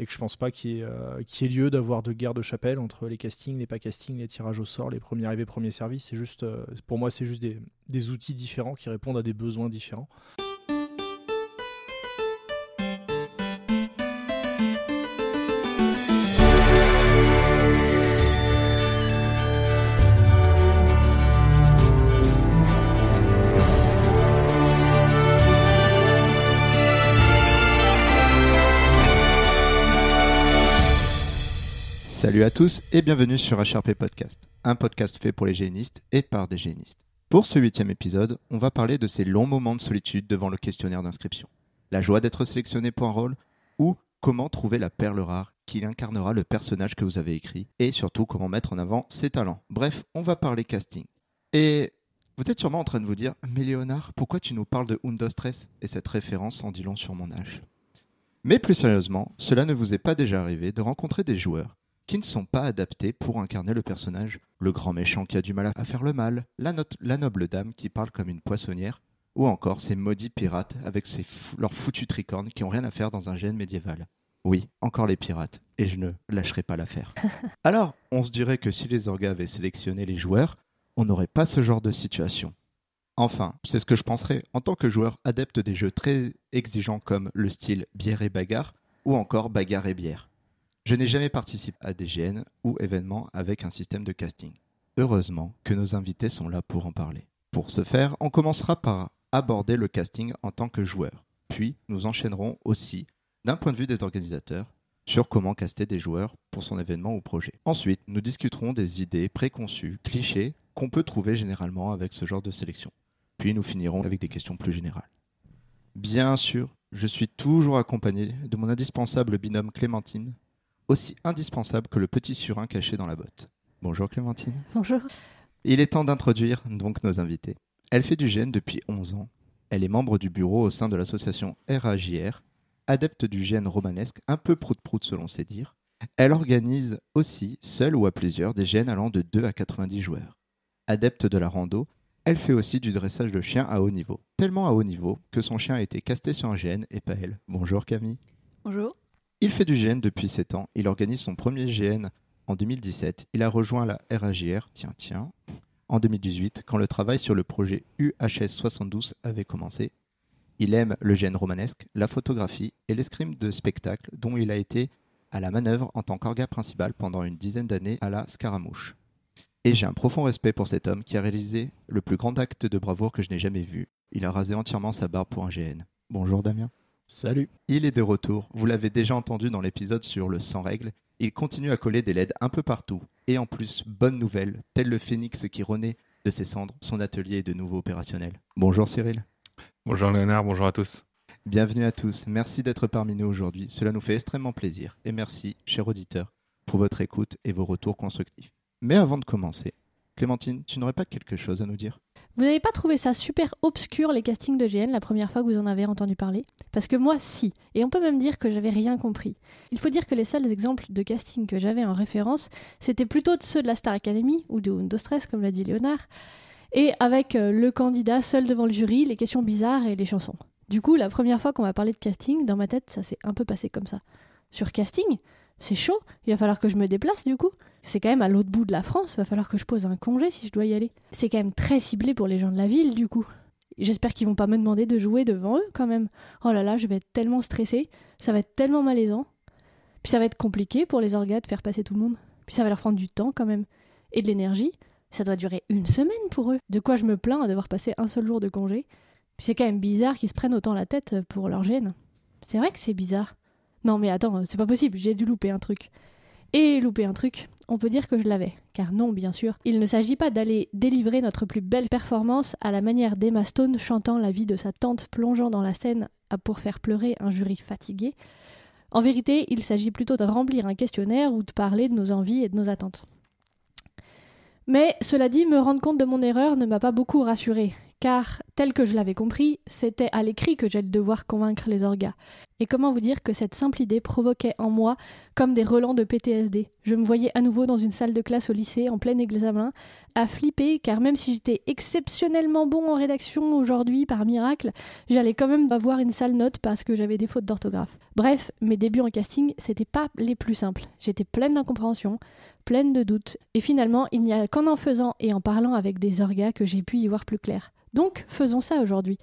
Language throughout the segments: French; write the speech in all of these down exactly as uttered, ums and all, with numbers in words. et que je pense pas qu'il y ait, euh, qu'il y ait lieu d'avoir de guerre de chapelle entre les castings, les pas castings, les tirages au sort, les premiers arrivés, premiers servis. C'est juste, euh, pour moi, c'est juste des, des outils différents qui répondent à des besoins différents. Salut à tous et bienvenue sur H R P Podcast, un podcast fait pour les génistes et par des génistes. Pour ce huitième épisode, on va parler de ces longs moments de solitude devant le questionnaire d'inscription, la joie d'être sélectionné pour un rôle ou comment trouver la perle rare qui incarnera le personnage que vous avez écrit et surtout comment mettre en avant ses talents. Bref, on va parler casting. Et vous êtes sûrement en train de vous dire « Mais Léonard, pourquoi tu nous parles de Undo Stress ?» et cette référence en dit long sur mon âge. Mais plus sérieusement, cela ne vous est pas déjà arrivé de rencontrer des joueurs qui ne sont pas adaptés pour incarner le personnage, le grand méchant qui a du mal à faire le mal, la, note, la noble dame qui parle comme une poissonnière, ou encore ces maudits pirates avec ses f- leurs foutus tricornes qui n'ont rien à faire dans un gène médiéval. Oui, encore les pirates, et je ne lâcherai pas l'affaire. Alors, on se dirait que si les orgas avaient sélectionné les joueurs, on n'aurait pas ce genre de situation. Enfin, c'est ce que je penserais en tant que joueur adepte des jeux très exigeants comme le style bière et bagarre, ou encore bagarre et bière. Je n'ai jamais participé à des G N ou événements avec un système de casting. Heureusement que nos invités sont là pour en parler. Pour ce faire, on commencera par aborder le casting en tant que joueur. Puis, nous enchaînerons aussi, d'un point de vue des organisateurs, sur comment caster des joueurs pour son événement ou projet. Ensuite, nous discuterons des idées préconçues, clichés, qu'on peut trouver généralement avec ce genre de sélection. Puis, nous finirons avec des questions plus générales. Bien sûr, je suis toujours accompagné de mon indispensable binôme Clémentine, aussi indispensable que le petit surin caché dans la botte. Bonjour Clémentine. Bonjour. Il est temps d'introduire donc nos invités. Elle fait du G N depuis onze ans. Elle est membre du bureau au sein de l'association R A J R, adepte du G N romanesque, un peu prout-prout selon ses dires. Elle organise aussi, seule ou à plusieurs, des G N allant de deux à quatre-vingt-dix joueurs. Adepte de la rando, elle fait aussi du dressage de chiens à haut niveau. Tellement à haut niveau que son chien a été casté sur un G N et pas elle. Bonjour Camille. Bonjour. Il fait du G N depuis sept ans, il organise son premier G N en deux mille dix-sept, il a rejoint la R A J R, tiens tiens, en deux mille dix-huit, quand le travail sur le projet U H S soixante-douze avait commencé. Il aime le G N romanesque, la photographie et l'escrime de spectacle dont il a été à la manœuvre en tant qu'orga principal pendant une dizaine d'années à la Scaramouche. Et j'ai un profond respect pour cet homme qui a réalisé le plus grand acte de bravoure que je n'ai jamais vu. Il a rasé entièrement sa barbe pour un G N. Bonjour Damien. Salut. Il est de retour, vous l'avez déjà entendu dans l'épisode sur le sans règles, il continue à coller des L E D un peu partout. Et en plus, bonne nouvelle, tel le phénix qui renaît de ses cendres, son atelier est de nouveau opérationnel. Bonjour Cyril. Bonjour Léonard, bonjour à tous. Bienvenue à tous, merci d'être parmi nous aujourd'hui, cela nous fait extrêmement plaisir. Et merci, chers auditeurs, pour votre écoute et vos retours constructifs. Mais avant de commencer, Clémentine, tu n'aurais pas quelque chose à nous dire ? Vous n'avez pas trouvé ça super obscur les castings de G N la première fois que vous en avez entendu parler ? Parce que moi, si. Et on peut même dire que j'avais rien compris. Il faut dire que les seuls exemples de casting que j'avais en référence, c'était plutôt de ceux de la Star Academy ou de Undo Stress, comme l'a dit Léonard, et avec le candidat seul devant le jury, les questions bizarres et les chansons. Du coup, la première fois qu'on m'a parlé de casting, dans ma tête, ça s'est un peu passé comme ça. Sur casting ? C'est chaud, il va falloir que je me déplace du coup. C'est quand même à l'autre bout de la France, il va falloir que je pose un congé si je dois y aller. C'est quand même très ciblé pour les gens de la ville du coup. J'espère qu'ils vont pas me demander de jouer devant eux quand même. Oh là là, je vais être tellement stressée, ça va être tellement malaisant. Puis ça va être compliqué pour les orgas de faire passer tout le monde. Puis ça va leur prendre du temps quand même. Et de l'énergie, ça doit durer une semaine pour eux. De quoi je me plains à devoir passer un seul jour de congé. Puis c'est quand même bizarre qu'ils se prennent autant la tête pour leur gêne. C'est vrai que c'est bizarre. Non mais attends, c'est pas possible, j'ai dû louper un truc. Et louper un truc, on peut dire que je l'avais. Car non, bien sûr, il ne s'agit pas d'aller délivrer notre plus belle performance à la manière d'Emma Stone chantant la vie de sa tante plongeant dans la scène pour faire pleurer un jury fatigué. En vérité, il s'agit plutôt de remplir un questionnaire ou de parler de nos envies et de nos attentes. Mais cela dit, me rendre compte de mon erreur ne m'a pas beaucoup rassurée. Car tel que je l'avais compris, c'était à l'écrit que j'allais devoir convaincre les orgas. Et comment vous dire que cette simple idée provoquait en moi comme des relents de P T S D. Je me voyais à nouveau dans une salle de classe au lycée, en plein examen, à flipper, car même si j'étais exceptionnellement bon en rédaction aujourd'hui par miracle, j'allais quand même avoir une sale note parce que j'avais des fautes d'orthographe. Bref, mes débuts en casting, c'était pas les plus simples. J'étais pleine d'incompréhension, pleine de doutes, et finalement, il n'y a qu'en en faisant et en parlant avec des orgas que j'ai pu y voir plus clair. Donc, faisons ça aujourd'hui.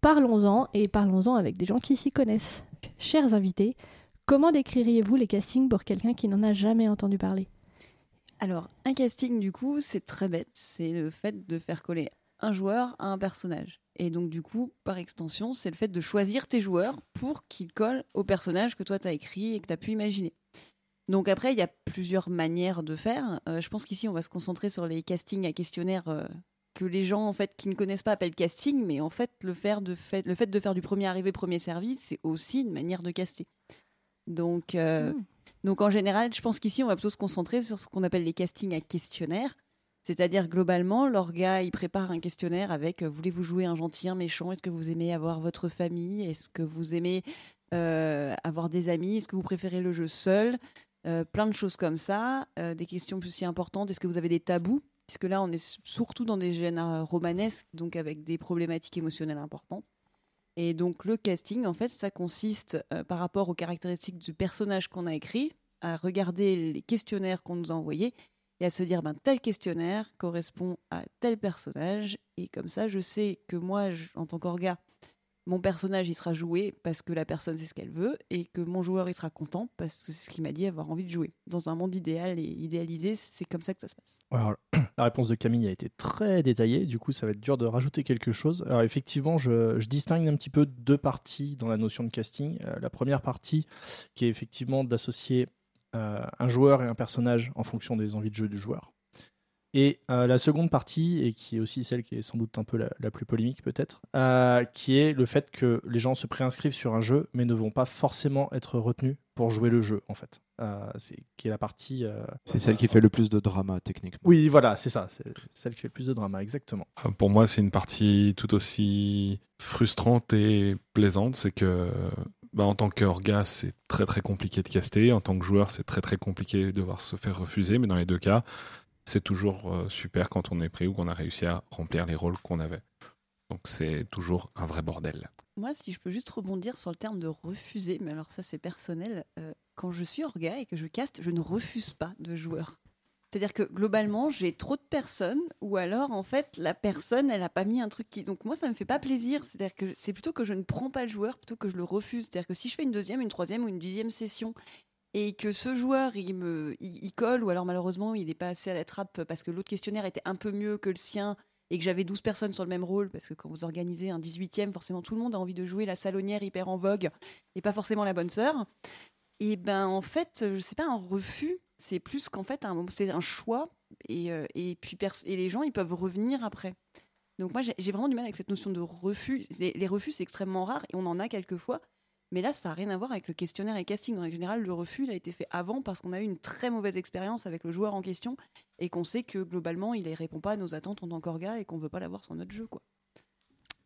Parlons-en, et parlons-en avec des gens qui s'y connaissent. Chers invités, comment décririez-vous les castings pour quelqu'un qui n'en a jamais entendu parler ? Alors, un casting, du coup, c'est très bête. C'est le fait de faire coller un joueur à un personnage. Et donc, du coup, par extension, c'est le fait de choisir tes joueurs pour qu'ils collent au personnage que toi, t'as écrit et que t'as pu imaginer. Donc après, il y a plusieurs manières de faire. Euh, je pense qu'ici, on va se concentrer sur les castings à questionnaire euh, que les gens en fait, qui ne connaissent pas appellent casting, mais en fait le, faire de fait, le fait de faire du premier arrivé, premier servi, c'est aussi une manière de caster. Donc, euh, mmh. donc en général, je pense qu'ici, on va plutôt se concentrer sur ce qu'on appelle les castings à questionnaire. C'est-à-dire, globalement, l'orga, il prépare un questionnaire avec euh, « Voulez-vous jouer un gentil, un méchant ? Est-ce que vous aimez avoir votre famille ? Est-ce que vous aimez euh, avoir des amis ? Est-ce que vous préférez le jeu seul ?» Euh, plein de choses comme ça, euh, des questions plus si importantes. Est-ce que vous avez des tabous ? Puisque là, on est surtout dans des gènes romanesques, donc avec des problématiques émotionnelles importantes. Et donc, le casting, en fait, ça consiste, euh, par rapport aux caractéristiques du personnage qu'on a écrit, à regarder les questionnaires qu'on nous a envoyés et à se dire, ben, tel questionnaire correspond à tel personnage. Et comme ça, je sais que moi, je, en tant qu'orga, mon personnage, il sera joué parce que la personne sait ce qu'elle veut et que mon joueur, il sera content parce que c'est ce qu'il m'a dit avoir envie de jouer. Dans un monde idéal et idéalisé, c'est comme ça que ça se passe. Alors, la réponse de Camille a été très détaillée. Du coup, ça va être dur de rajouter quelque chose. Alors, effectivement, je, je distingue un petit peu deux parties dans la notion de casting. Euh, la première partie qui est effectivement d'associer euh, un joueur et un personnage en fonction des envies de jeu du joueur. Et euh, la seconde partie, et qui est aussi celle qui est sans doute un peu la, la plus polémique peut-être, euh, qui est le fait que les gens se préinscrivent sur un jeu, mais ne vont pas forcément être retenus pour jouer le jeu, en fait. Euh, c'est qui est la partie... Euh, c'est celle euh, qui fait le plus de drama, techniquement. Oui, voilà, c'est ça. C'est celle qui fait le plus de drama, exactement. Pour moi, c'est une partie tout aussi frustrante et plaisante. C'est que, bah, en tant qu'orga, c'est très très compliqué de caster. En tant que joueur, c'est très très compliqué de devoir se faire refuser. Mais dans les deux cas... c'est toujours super quand on est pris ou qu'on a réussi à remplir les rôles qu'on avait. Donc c'est toujours un vrai bordel. Moi, si je peux juste rebondir sur le terme de refuser, mais alors ça c'est personnel, euh, quand je suis orga et que je caste, je ne refuse pas de joueurs. C'est-à-dire que globalement, j'ai trop de personnes ou alors en fait, la personne, elle n'a pas mis un truc qui... Donc moi, ça ne me fait pas plaisir. C'est-à-dire que c'est plutôt que je ne prends pas le joueur, plutôt que je le refuse. C'est-à-dire que si je fais une deuxième, une troisième ou une dixième session... et que ce joueur, il, me, il, il colle, ou alors malheureusement, il n'est pas assez à la trappe parce que l'autre questionnaire était un peu mieux que le sien et que j'avais douze personnes sur le même rôle, parce que quand vous organisez un dix-huitième, forcément tout le monde a envie de jouer la salonnière hyper en vogue et pas forcément la bonne sœur. Et ben en fait, c'est pas un refus, c'est plus qu'en fait, un, c'est un choix et, et, puis pers- et les gens, ils peuvent revenir après. Donc moi, j'ai, j'ai vraiment du mal avec cette notion de refus. Les, les refus, c'est extrêmement rare et on en a quelques fois. Mais là, ça n'a rien à voir avec le questionnaire et le casting. En général, le refus il a été fait avant parce qu'on a eu une très mauvaise expérience avec le joueur en question et qu'on sait que globalement, il ne répond pas à nos attentes en tant qu'orga et qu'on ne veut pas l'avoir sur notre jeu, quoi.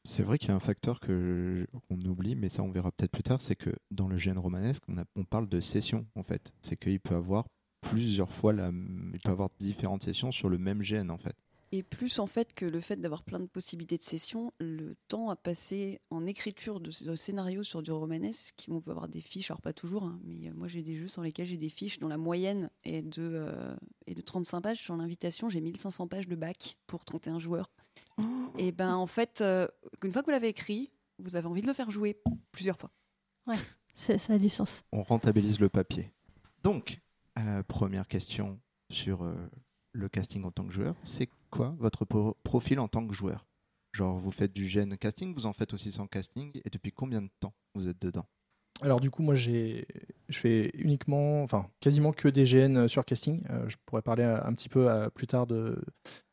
C'est vrai qu'il y a un facteur que, qu'on oublie, mais ça, on verra peut-être plus tard, c'est que dans le G N romanesque, on, a, on parle de session, en fait. C'est qu'il peut avoir plusieurs fois, la, il peut avoir différentes sessions sur le même G N, en fait. Et plus en fait que le fait d'avoir plein de possibilités de sessions, le temps à passer en écriture de, de scénarios sur du romanesque, on peut avoir des fiches, alors pas toujours, hein, mais moi j'ai des jeux sur lesquels j'ai des fiches dont la moyenne est de, euh, est de trente-cinq pages. Sur l'invitation, j'ai mille cinq cents pages de bac pour trente et un joueurs. Oh. Et ben en fait, euh, une fois que vous l'avez écrit, vous avez envie de le faire jouer plusieurs fois. Ouais, ça, ça a du sens. On rentabilise le papier. Donc, euh, première question sur euh, le casting en tant que joueur, c'est quoi votre pro- profil en tant que joueur ? Genre vous faites du G N casting, vous en faites aussi sans casting et depuis combien de temps vous êtes dedans ? Alors du coup moi j'ai je fais uniquement enfin quasiment que des G N sur casting, euh, je pourrais parler un petit peu à, plus tard de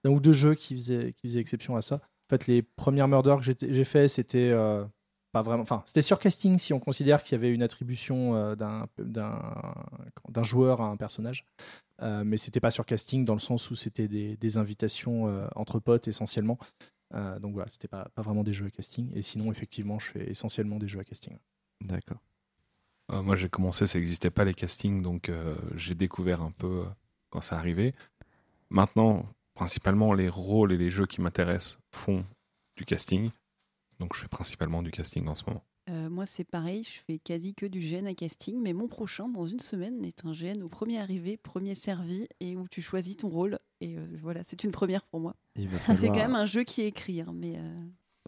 d'un ou deux jeux qui faisaient qui faisaient exception à ça. En fait les premières Murder que j'ai, j'ai fait c'était euh, pas vraiment enfin c'était sur casting si on considère qu'il y avait une attribution euh, d'un d'un d'un joueur à un personnage. Euh, mais c'était pas sur casting dans le sens où c'était des, des invitations euh, entre potes essentiellement Euh, donc voilà, c'était pas, pas vraiment des jeux à casting. Et sinon, effectivement, je fais essentiellement des jeux à casting. D'accord. Euh, moi, j'ai commencé, ça n'existait pas les castings, donc euh, j'ai découvert un peu euh, quand ça arrivait. Maintenant, principalement, les rôles et les jeux qui m'intéressent font du casting. Donc, je fais principalement du casting en ce moment. Euh, moi, c'est pareil, je fais quasi que du G N à casting, mais mon prochain, dans une semaine, est un G N au premier arrivé, premier servi, et où tu choisis ton rôle. Et euh, voilà, c'est une première pour moi. Falloir... C'est quand même un jeu qui est écrit, hein, mais... Euh...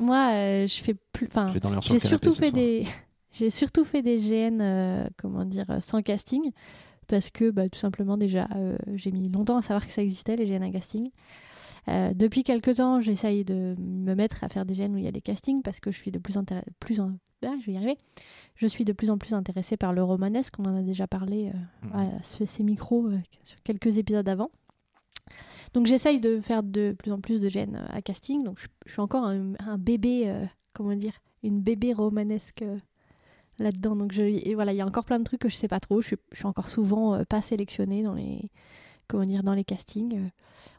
Moi, euh, je fais plus... Enfin, j'ai surtout fait des... J'ai surtout fait des G N, euh, comment dire, sans casting, parce que bah, tout simplement déjà, euh, j'ai mis longtemps à savoir que ça existait, les G N à casting. Euh, depuis quelques temps, j'essaye de me mettre à faire des G N où il y a des castings, parce que je suis de plus, intér- plus en... ah, je vais y arriver. Je suis de plus en plus intéressée par le romanesque, on en a déjà parlé euh, mmh. à ce, ces micros euh, sur quelques épisodes avant. Donc j'essaye de faire de plus en plus de G N à casting, donc je, je suis encore un, un bébé, euh, comment dire, une bébé romanesque... Euh, là-dedans, donc je, et voilà, il y a encore plein de trucs que je sais pas trop, je suis, je suis encore souvent euh, pas sélectionnée dans les, comment dire, dans les castings. Euh,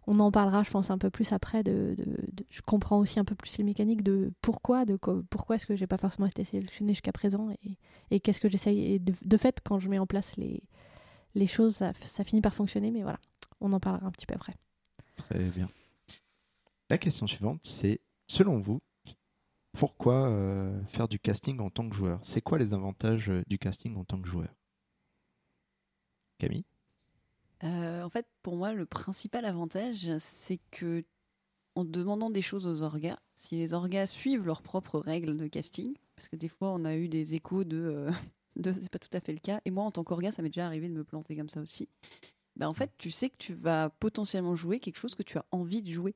on en parlera, je pense, un peu plus après, de, de, de, je comprends aussi un peu plus les mécaniques de pourquoi, de co- pourquoi est-ce que j'ai pas forcément été sélectionnée jusqu'à présent, et, et qu'est-ce que j'essaye, et de, de fait, quand je mets en place les, les choses, ça, ça finit par fonctionner, mais voilà, on en parlera un petit peu après. Très bien. La question suivante, c'est, selon vous, pourquoi euh, faire du casting en tant que joueur ? C'est quoi les avantages euh, du casting en tant que joueur ? Camille ? euh, En fait, pour moi, le principal avantage, c'est que en demandant des choses aux orgas, si les orgas suivent leurs propres règles de casting, parce que des fois, on a eu des échos de, euh, de c'est pas tout à fait le cas, et moi, en tant qu'orga, ça m'est déjà arrivé de me planter comme ça aussi, bah, en fait, tu sais que tu vas potentiellement jouer quelque chose que tu as envie de jouer.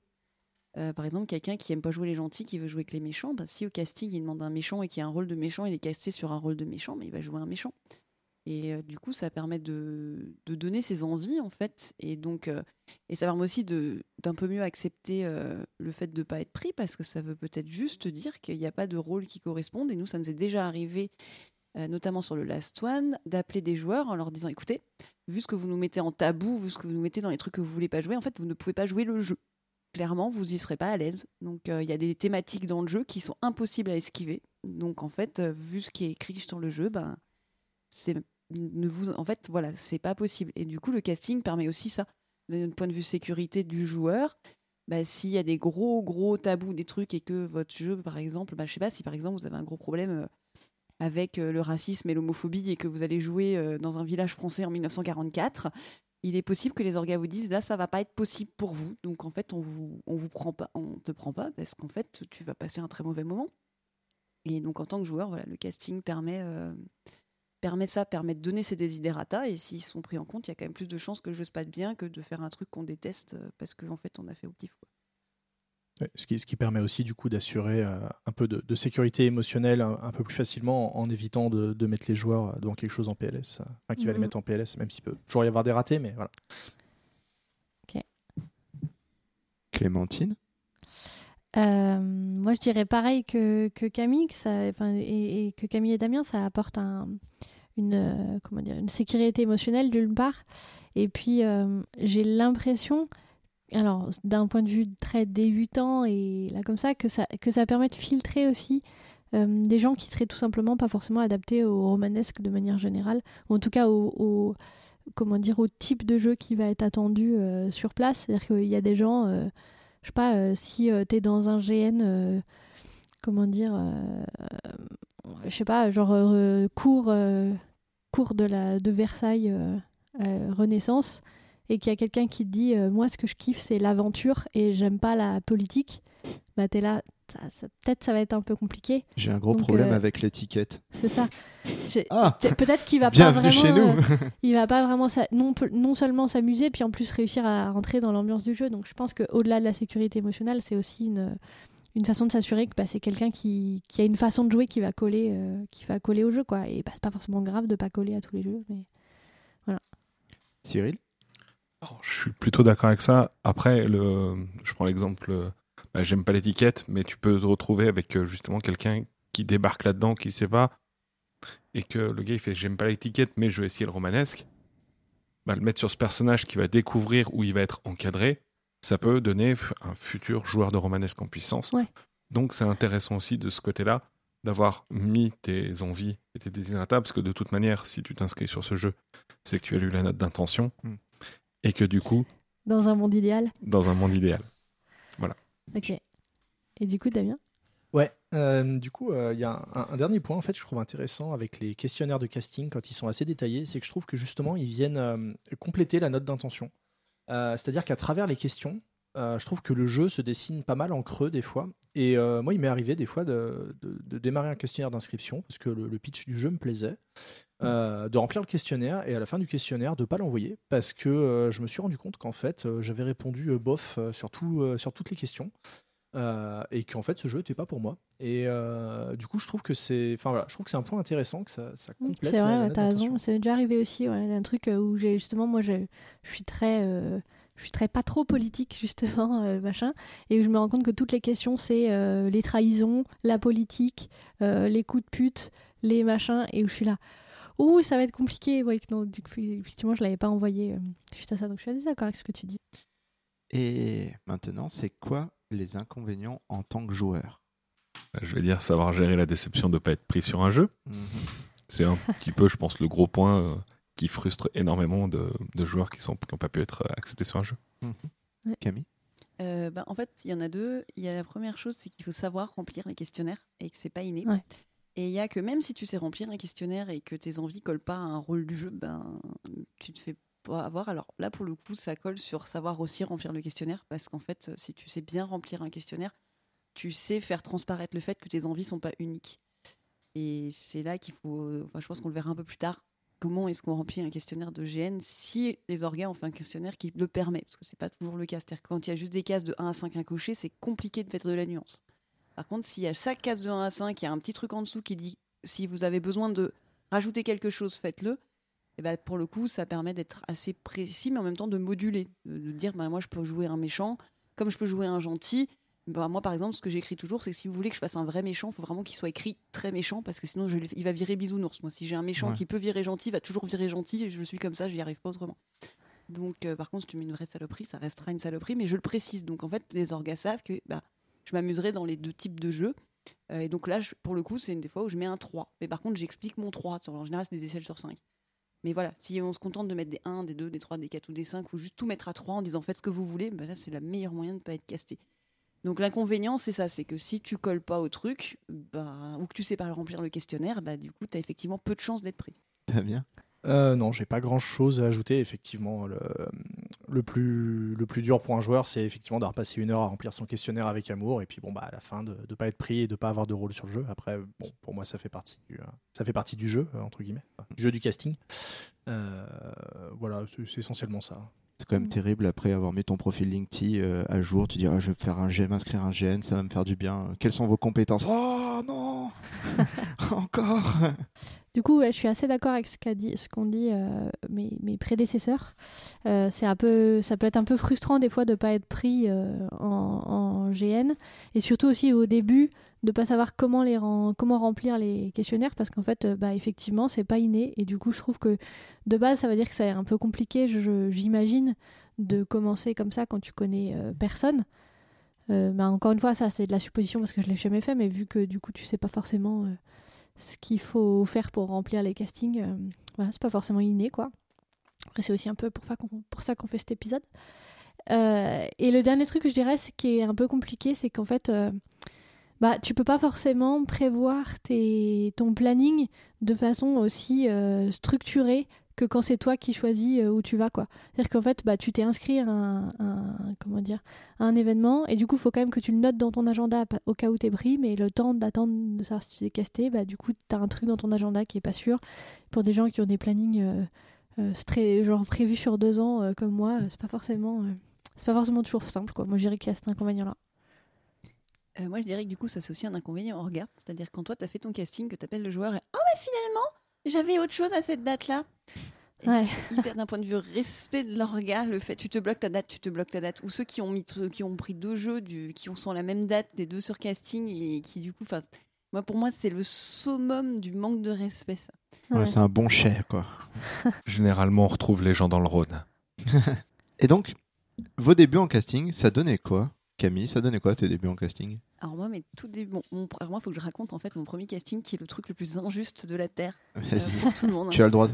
Euh, par exemple, quelqu'un qui aime pas jouer les gentils, qui veut jouer que les méchants, bah, si au casting il demande un méchant et qu'il y a un rôle de méchant, il est casté sur un rôle de méchant, mais il va jouer un méchant. Et euh, du coup, ça permet de, de donner ses envies, en fait, et donc euh, et ça permet aussi de, d'un peu mieux accepter euh, le fait de pas être pris, parce que ça veut peut-être juste dire qu'il n'y a pas de rôle qui corresponde. Et nous, ça nous est déjà arrivé, euh, notamment sur le Last One, d'appeler des joueurs en leur disant, écoutez, vu ce que vous nous mettez en tabou, vu ce que vous nous mettez dans les trucs que vous voulez pas jouer, en fait, vous ne pouvez pas jouer le jeu. Clairement, vous n'y serez pas à l'aise. Donc, il euh, y a des thématiques dans le jeu qui sont impossibles à esquiver. Donc, en fait, euh, vu ce qui est écrit sur le jeu, ben, c'est, ne vous, en fait, voilà, c'est pas possible. Et du coup, le casting permet aussi ça. D'un point de vue sécurité du joueur, ben, s'il y a des gros, gros tabous, des trucs, et que votre jeu, par exemple, ben, je sais pas, si par exemple, vous avez un gros problème euh, avec euh, le racisme et l'homophobie et que vous allez jouer euh, dans un village français en mille neuf cent quarante-quatre... il est possible que les orgas vous disent là ça va pas être possible pour vous, donc en fait on vous on vous prend pas, on te prend pas, parce qu'en fait tu vas passer un très mauvais moment. Et donc en tant que joueur, voilà, le casting permet euh, permet ça permet de donner ses desiderata, et s'ils sont pris en compte, il y a quand même plus de chances que le jeu se passe bien que de faire un truc qu'on déteste parce qu'en en fait on a fait au petit fou. Ouais, ce qui ce qui permet aussi du coup d'assurer euh, un peu de, de sécurité émotionnelle un, un peu plus facilement, en, en évitant de, de mettre les joueurs dans quelque chose en P L S, enfin qui va mmh. les mettre en P L S, même s'il peut toujours y avoir des ratés, mais voilà. Ok. Clémentine. Euh, moi je dirais pareil que que Camille, que ça, enfin et, et que Camille et Damien, ça apporte un une euh, comment dire une sécurité émotionnelle d'une part, et puis euh, j'ai l'impression, alors d'un point de vue très débutant et là comme ça, que ça, que ça permet de filtrer aussi euh, des gens qui seraient tout simplement pas forcément adaptés au romanesque de manière générale, ou en tout cas au, au comment dire au type de jeu qui va être attendu euh, sur place. C'est-à-dire qu'il y a des gens, euh, je sais pas, euh, si euh, t'es dans un G N, euh, comment dire, euh, je sais pas, genre euh, cours euh, cours de la de Versailles euh, euh, Renaissance, et qu'il y a quelqu'un qui te dit euh, « Moi, ce que je kiffe, c'est l'aventure et j'aime pas la politique », bah t'es là, ça, ça, peut-être ça va être un peu compliqué. J'ai un gros Donc, problème euh, avec l'étiquette. C'est ça. Ah, peut-être qu'il va pas vraiment... Chez nous. Euh, il va pas vraiment sa- non, non seulement s'amuser, puis en plus réussir à rentrer dans l'ambiance du jeu. Donc je pense qu'au-delà de la sécurité émotionnelle, c'est aussi une, une façon de s'assurer que bah, c'est quelqu'un qui, qui a une façon de jouer qui va coller, euh, qui va coller au jeu, quoi. Et bah, c'est pas forcément grave de pas coller à tous les jeux. Mais... Voilà. Cyril ? Alors, je suis plutôt d'accord avec ça. Après, le, je prends l'exemple, bah, j'aime pas l'étiquette, mais tu peux te retrouver avec justement quelqu'un qui débarque là-dedans, qui sait pas, et que le gars il fait j'aime pas l'étiquette, mais je vais essayer le romanesque. Bah, le mettre sur ce personnage qui va découvrir où il va être encadré, ça peut donner un futur joueur de romanesque en puissance. Ouais. Donc, c'est intéressant aussi de ce côté-là d'avoir mis tes envies et tes désirs à table, parce que de toute manière, si tu t'inscris sur ce jeu, c'est que tu as lu la note d'intention et que du coup... Dans un monde idéal. Dans un monde idéal. Voilà. Ok. Et du coup, Damien ? Ouais, euh, du coup, il euh, y a un, un dernier point en fait, je trouve intéressant avec les questionnaires de casting quand ils sont assez détaillés, c'est que je trouve que justement ils viennent euh, compléter la note d'intention. Euh, c'est-à-dire qu'à travers les questions, euh, je trouve que le jeu se dessine pas mal en creux des fois. Et euh, moi, il m'est arrivé des fois de, de, de démarrer un questionnaire d'inscription parce que le, le pitch du jeu me plaisait, euh, de remplir le questionnaire et à la fin du questionnaire de pas l'envoyer parce que euh, je me suis rendu compte qu'en fait euh, j'avais répondu euh, bof euh, sur, tout, euh, sur toutes les questions. Euh, et qu'en fait ce jeu n'était pas pour moi et euh, du coup je trouve que c'est enfin voilà je trouve que c'est un point intéressant que ça, ça complète. C'est vrai, t'as raison, c'est déjà arrivé aussi, ouais, un truc où j'ai justement moi je suis très euh, je suis très pas trop politique justement euh, machin et je me rends compte que toutes les questions c'est euh, les trahisons, la politique, euh, les coups de pute, les machins et où je suis là ouh ça va être compliqué, ouais, donc, du coup, effectivement je l'avais pas envoyé euh, juste à ça, donc je suis assez d'accord avec ce que tu dis. Et maintenant c'est quoi les inconvénients en tant que joueur? Je vais dire savoir gérer la déception de ne pas être pris sur un jeu. Mmh. C'est un petit peu, je pense, le gros point euh, qui frustre énormément de, de joueurs qui n'ont pas pu être acceptés sur un jeu. Mmh. Ouais. Camille euh, bah, en fait, il y en a deux. Il y a la première chose, c'est qu'il faut savoir remplir les questionnaires et que ce n'est pas inné. Ouais. Et il y a que même si tu sais remplir un questionnaire et que tes envies ne collent pas à un rôle du jeu, ben, tu te fais avoir. Alors là, pour le coup, ça colle sur savoir aussi remplir le questionnaire, parce qu'en fait, si tu sais bien remplir un questionnaire, tu sais faire transparaître le fait que tes envies sont pas uniques. Et c'est là qu'il faut... Enfin, je pense qu'on le verra un peu plus tard. Comment est-ce qu'on remplit un questionnaire de G N si les orgas ont fait un questionnaire qui le permet? Parce que c'est pas toujours le cas. C'est-à-dire que quand il y a juste des cases de un à cinq à cocher, c'est compliqué de mettre de la nuance. Par contre, s'il y a chaque case de un à cinq, il y a un petit truc en dessous qui dit si vous avez besoin de rajouter quelque chose, faites-le. Et bah pour le coup, ça permet d'être assez précis, mais en même temps de moduler, de, de dire bah moi je peux jouer un méchant, comme je peux jouer un gentil. Bah moi par exemple, ce que j'écris toujours, c'est que si vous voulez que je fasse un vrai méchant, il faut vraiment qu'il soit écrit très méchant, parce que sinon je, il va virer bisounours. Moi, si j'ai un méchant ouais. qui peut virer gentil, il va toujours virer gentil, et je suis comme ça, je n'y arrive pas autrement. Donc euh, par contre, si tu mets une vraie saloperie, ça restera une saloperie, mais je le précise. Donc en fait, les orgas savent que bah, je m'amuserai dans les deux types de jeux. Euh, et donc là, je, pour le coup, c'est une des fois où je mets un trois. Mais par contre, j'explique mon trois. En général, c'est des échelles sur cinq. Mais voilà, si on se contente de mettre des un, des deux, des trois, des quatre ou des cinq, ou juste tout mettre à trois en disant faites ce que vous voulez, ben là c'est le meilleur moyen de ne pas être casté. Donc l'inconvénient c'est ça, c'est que si tu colles pas au truc, ben, ou que tu sais pas remplir le questionnaire, ben, du coup t'as effectivement peu de chances d'être pris. T'as bien euh, Non, j'ai pas grand chose à ajouter, effectivement. Le, le, plus, le plus dur pour un joueur c'est effectivement d'avoir passé une heure à remplir son questionnaire avec amour, et puis bon bah à la fin de ne pas être pris et de pas avoir de rôle sur le jeu. Après, bon, pour moi ça fait partie du... Ça fait partie du jeu, entre guillemets, du jeu du casting. Euh, voilà, c'est, c'est essentiellement ça. C'est quand même terrible, après avoir mis ton profil LinkedIn euh, à jour, tu dis ah, je vais faire un G M, m'inscrire un G N, ça va me faire du bien. Quelles sont vos compétences? Oh non Encore. Du coup, ouais, je suis assez d'accord avec ce, qu'a dit, ce qu'ont dit euh, mes, mes prédécesseurs. Euh, c'est un peu, ça peut être un peu frustrant des fois de ne pas être pris euh, en, en G N, et surtout aussi au début, de pas savoir comment les rem- comment remplir les questionnaires, parce qu'en fait bah effectivement c'est pas inné, et du coup je trouve que de base ça veut dire que ça est un peu compliqué, je, je, j'imagine, de commencer comme ça quand tu connais euh, personne. Euh, bah encore une fois ça c'est de la supposition parce que je l'ai jamais fait, mais vu que du coup tu sais pas forcément euh, ce qu'il faut faire pour remplir les castings, euh, voilà, c'est pas forcément inné quoi. Après c'est aussi un peu pour, fa- pour ça qu'on fait cet épisode. Euh, et le dernier truc que je dirais c'est qui est un peu compliqué, c'est qu'en fait euh, bah, tu peux pas forcément prévoir tes, ton planning de façon aussi euh, structurée que quand c'est toi qui choisis euh, où tu vas, quoi. C'est-à-dire qu'en fait, bah, tu t'es inscrit à un, un, comment dire, à un événement, et du coup, il faut quand même que tu le notes dans ton agenda au cas où t'es pris, mais le temps d'attendre de savoir si tu t'es casté, bah, du coup, t'as un truc dans ton agenda qui est pas sûr. Pour des gens qui ont des plannings euh, euh, stré- genre prévus sur deux ans, euh, comme moi, c'est pas forcément, euh, c'est pas forcément toujours simple, quoi. Moi, je dirais qu'il y a cet inconvénient-là. Euh, moi, je dirais que du coup, ça c'est aussi un inconvénient orga. C'est-à-dire quand toi, t'as fait ton casting, que t'appelles le joueur et « Oh, mais finalement, j'avais autre chose à cette date-là !» Ouais. C'est hyper d'un point de vue respect de l'orga, le fait tu te bloques ta date, tu te bloques ta date. Ou ceux qui ont, mis, qui ont pris deux jeux, du, qui sont à la même date, des deux sur casting, et qui du coup... Moi, pour moi, c'est le summum du manque de respect, ça. Ouais, ouais. C'est un bon cher, quoi. Généralement, on retrouve les gens dans le Rhône. Et donc, Vos débuts en casting, ça donnait quoi, Camille? Ça donnait quoi tes débuts en casting? Alors moi, mais tout début, bon, mon, alors moi, faut que je raconte en fait mon premier casting qui est le truc le plus injuste de la terre euh, pour tout le monde. Hein. Tu as le droit.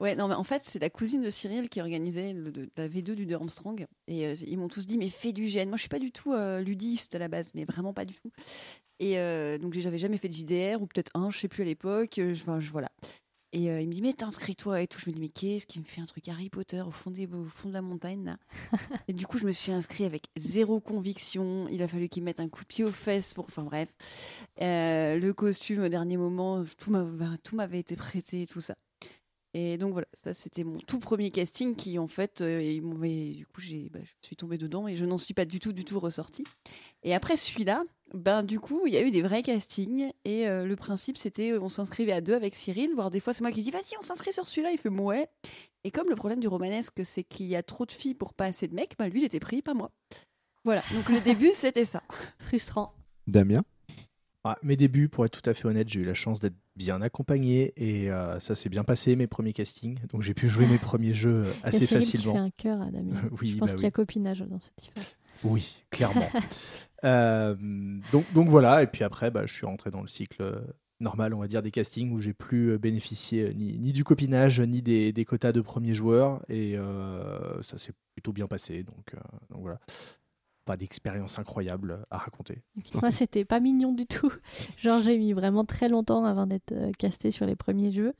Ouais, non, mais en fait, c'est la cousine de Cyril qui organisait le, de, la V deux du De Armstrong, et euh, ils m'ont tous dit mais fais du G N. Moi, je suis pas du tout euh, ludiste à la base, mais vraiment pas du tout. Et euh, donc j'avais jamais fait de J D R ou peut-être un, je sais plus à l'époque. Euh, enfin, je, voilà. Et euh, il me dit mais t'inscris-toi et tout. Je me dis mais qu'est-ce qui me fait un truc Harry Potter au fond, des, au fond de la montagne là. Et du coup je me suis inscrite avec zéro conviction. Il a fallu qu'il mette un coup de pied aux fesses pour. Enfin bref, euh, le costume au dernier moment, tout m'avait, tout m'avait été prêté, tout ça. Et donc voilà, ça c'était mon tout premier casting qui en fait, euh, ils m'ont, mais, du coup j'ai, bah, je suis tombée dedans et je n'en suis pas du tout, du tout ressortie. Et après celui-là, ben du coup il y a eu des vrais castings et euh, le principe c'était on s'inscrivait à deux avec Cyril, voire des fois c'est moi qui dis vas-y on s'inscrit sur celui-là, il fait ouais. Et comme le problème du romanesque c'est qu'il y a trop de filles pour pas assez de mecs, ben lui il était pris, pas moi. Voilà, donc le début c'était ça. Frustrant. Damien? Ah, mes débuts, pour être tout à fait honnête, j'ai eu la chance d'être bien accompagné et euh, ça s'est bien passé, mes premiers castings. Donc j'ai pu jouer mes premiers jeux assez Cyril facilement. Il y a un cœur à Damien. Oui, je pense bah qu'il oui. y a copinage dans ce type. Oui, clairement. euh, donc, donc voilà, et puis après, bah, je suis rentré dans le cycle normal, on va dire, des castings où j'ai plus bénéficié ni, ni du copinage, ni des, des quotas de premiers joueurs. Et euh, ça s'est plutôt bien passé, donc, euh, donc voilà. Pas d'expérience incroyable à raconter. Okay. Moi, c'était pas mignon du tout. Genre, j'ai mis vraiment très longtemps avant d'être euh, castée sur les premiers jeux.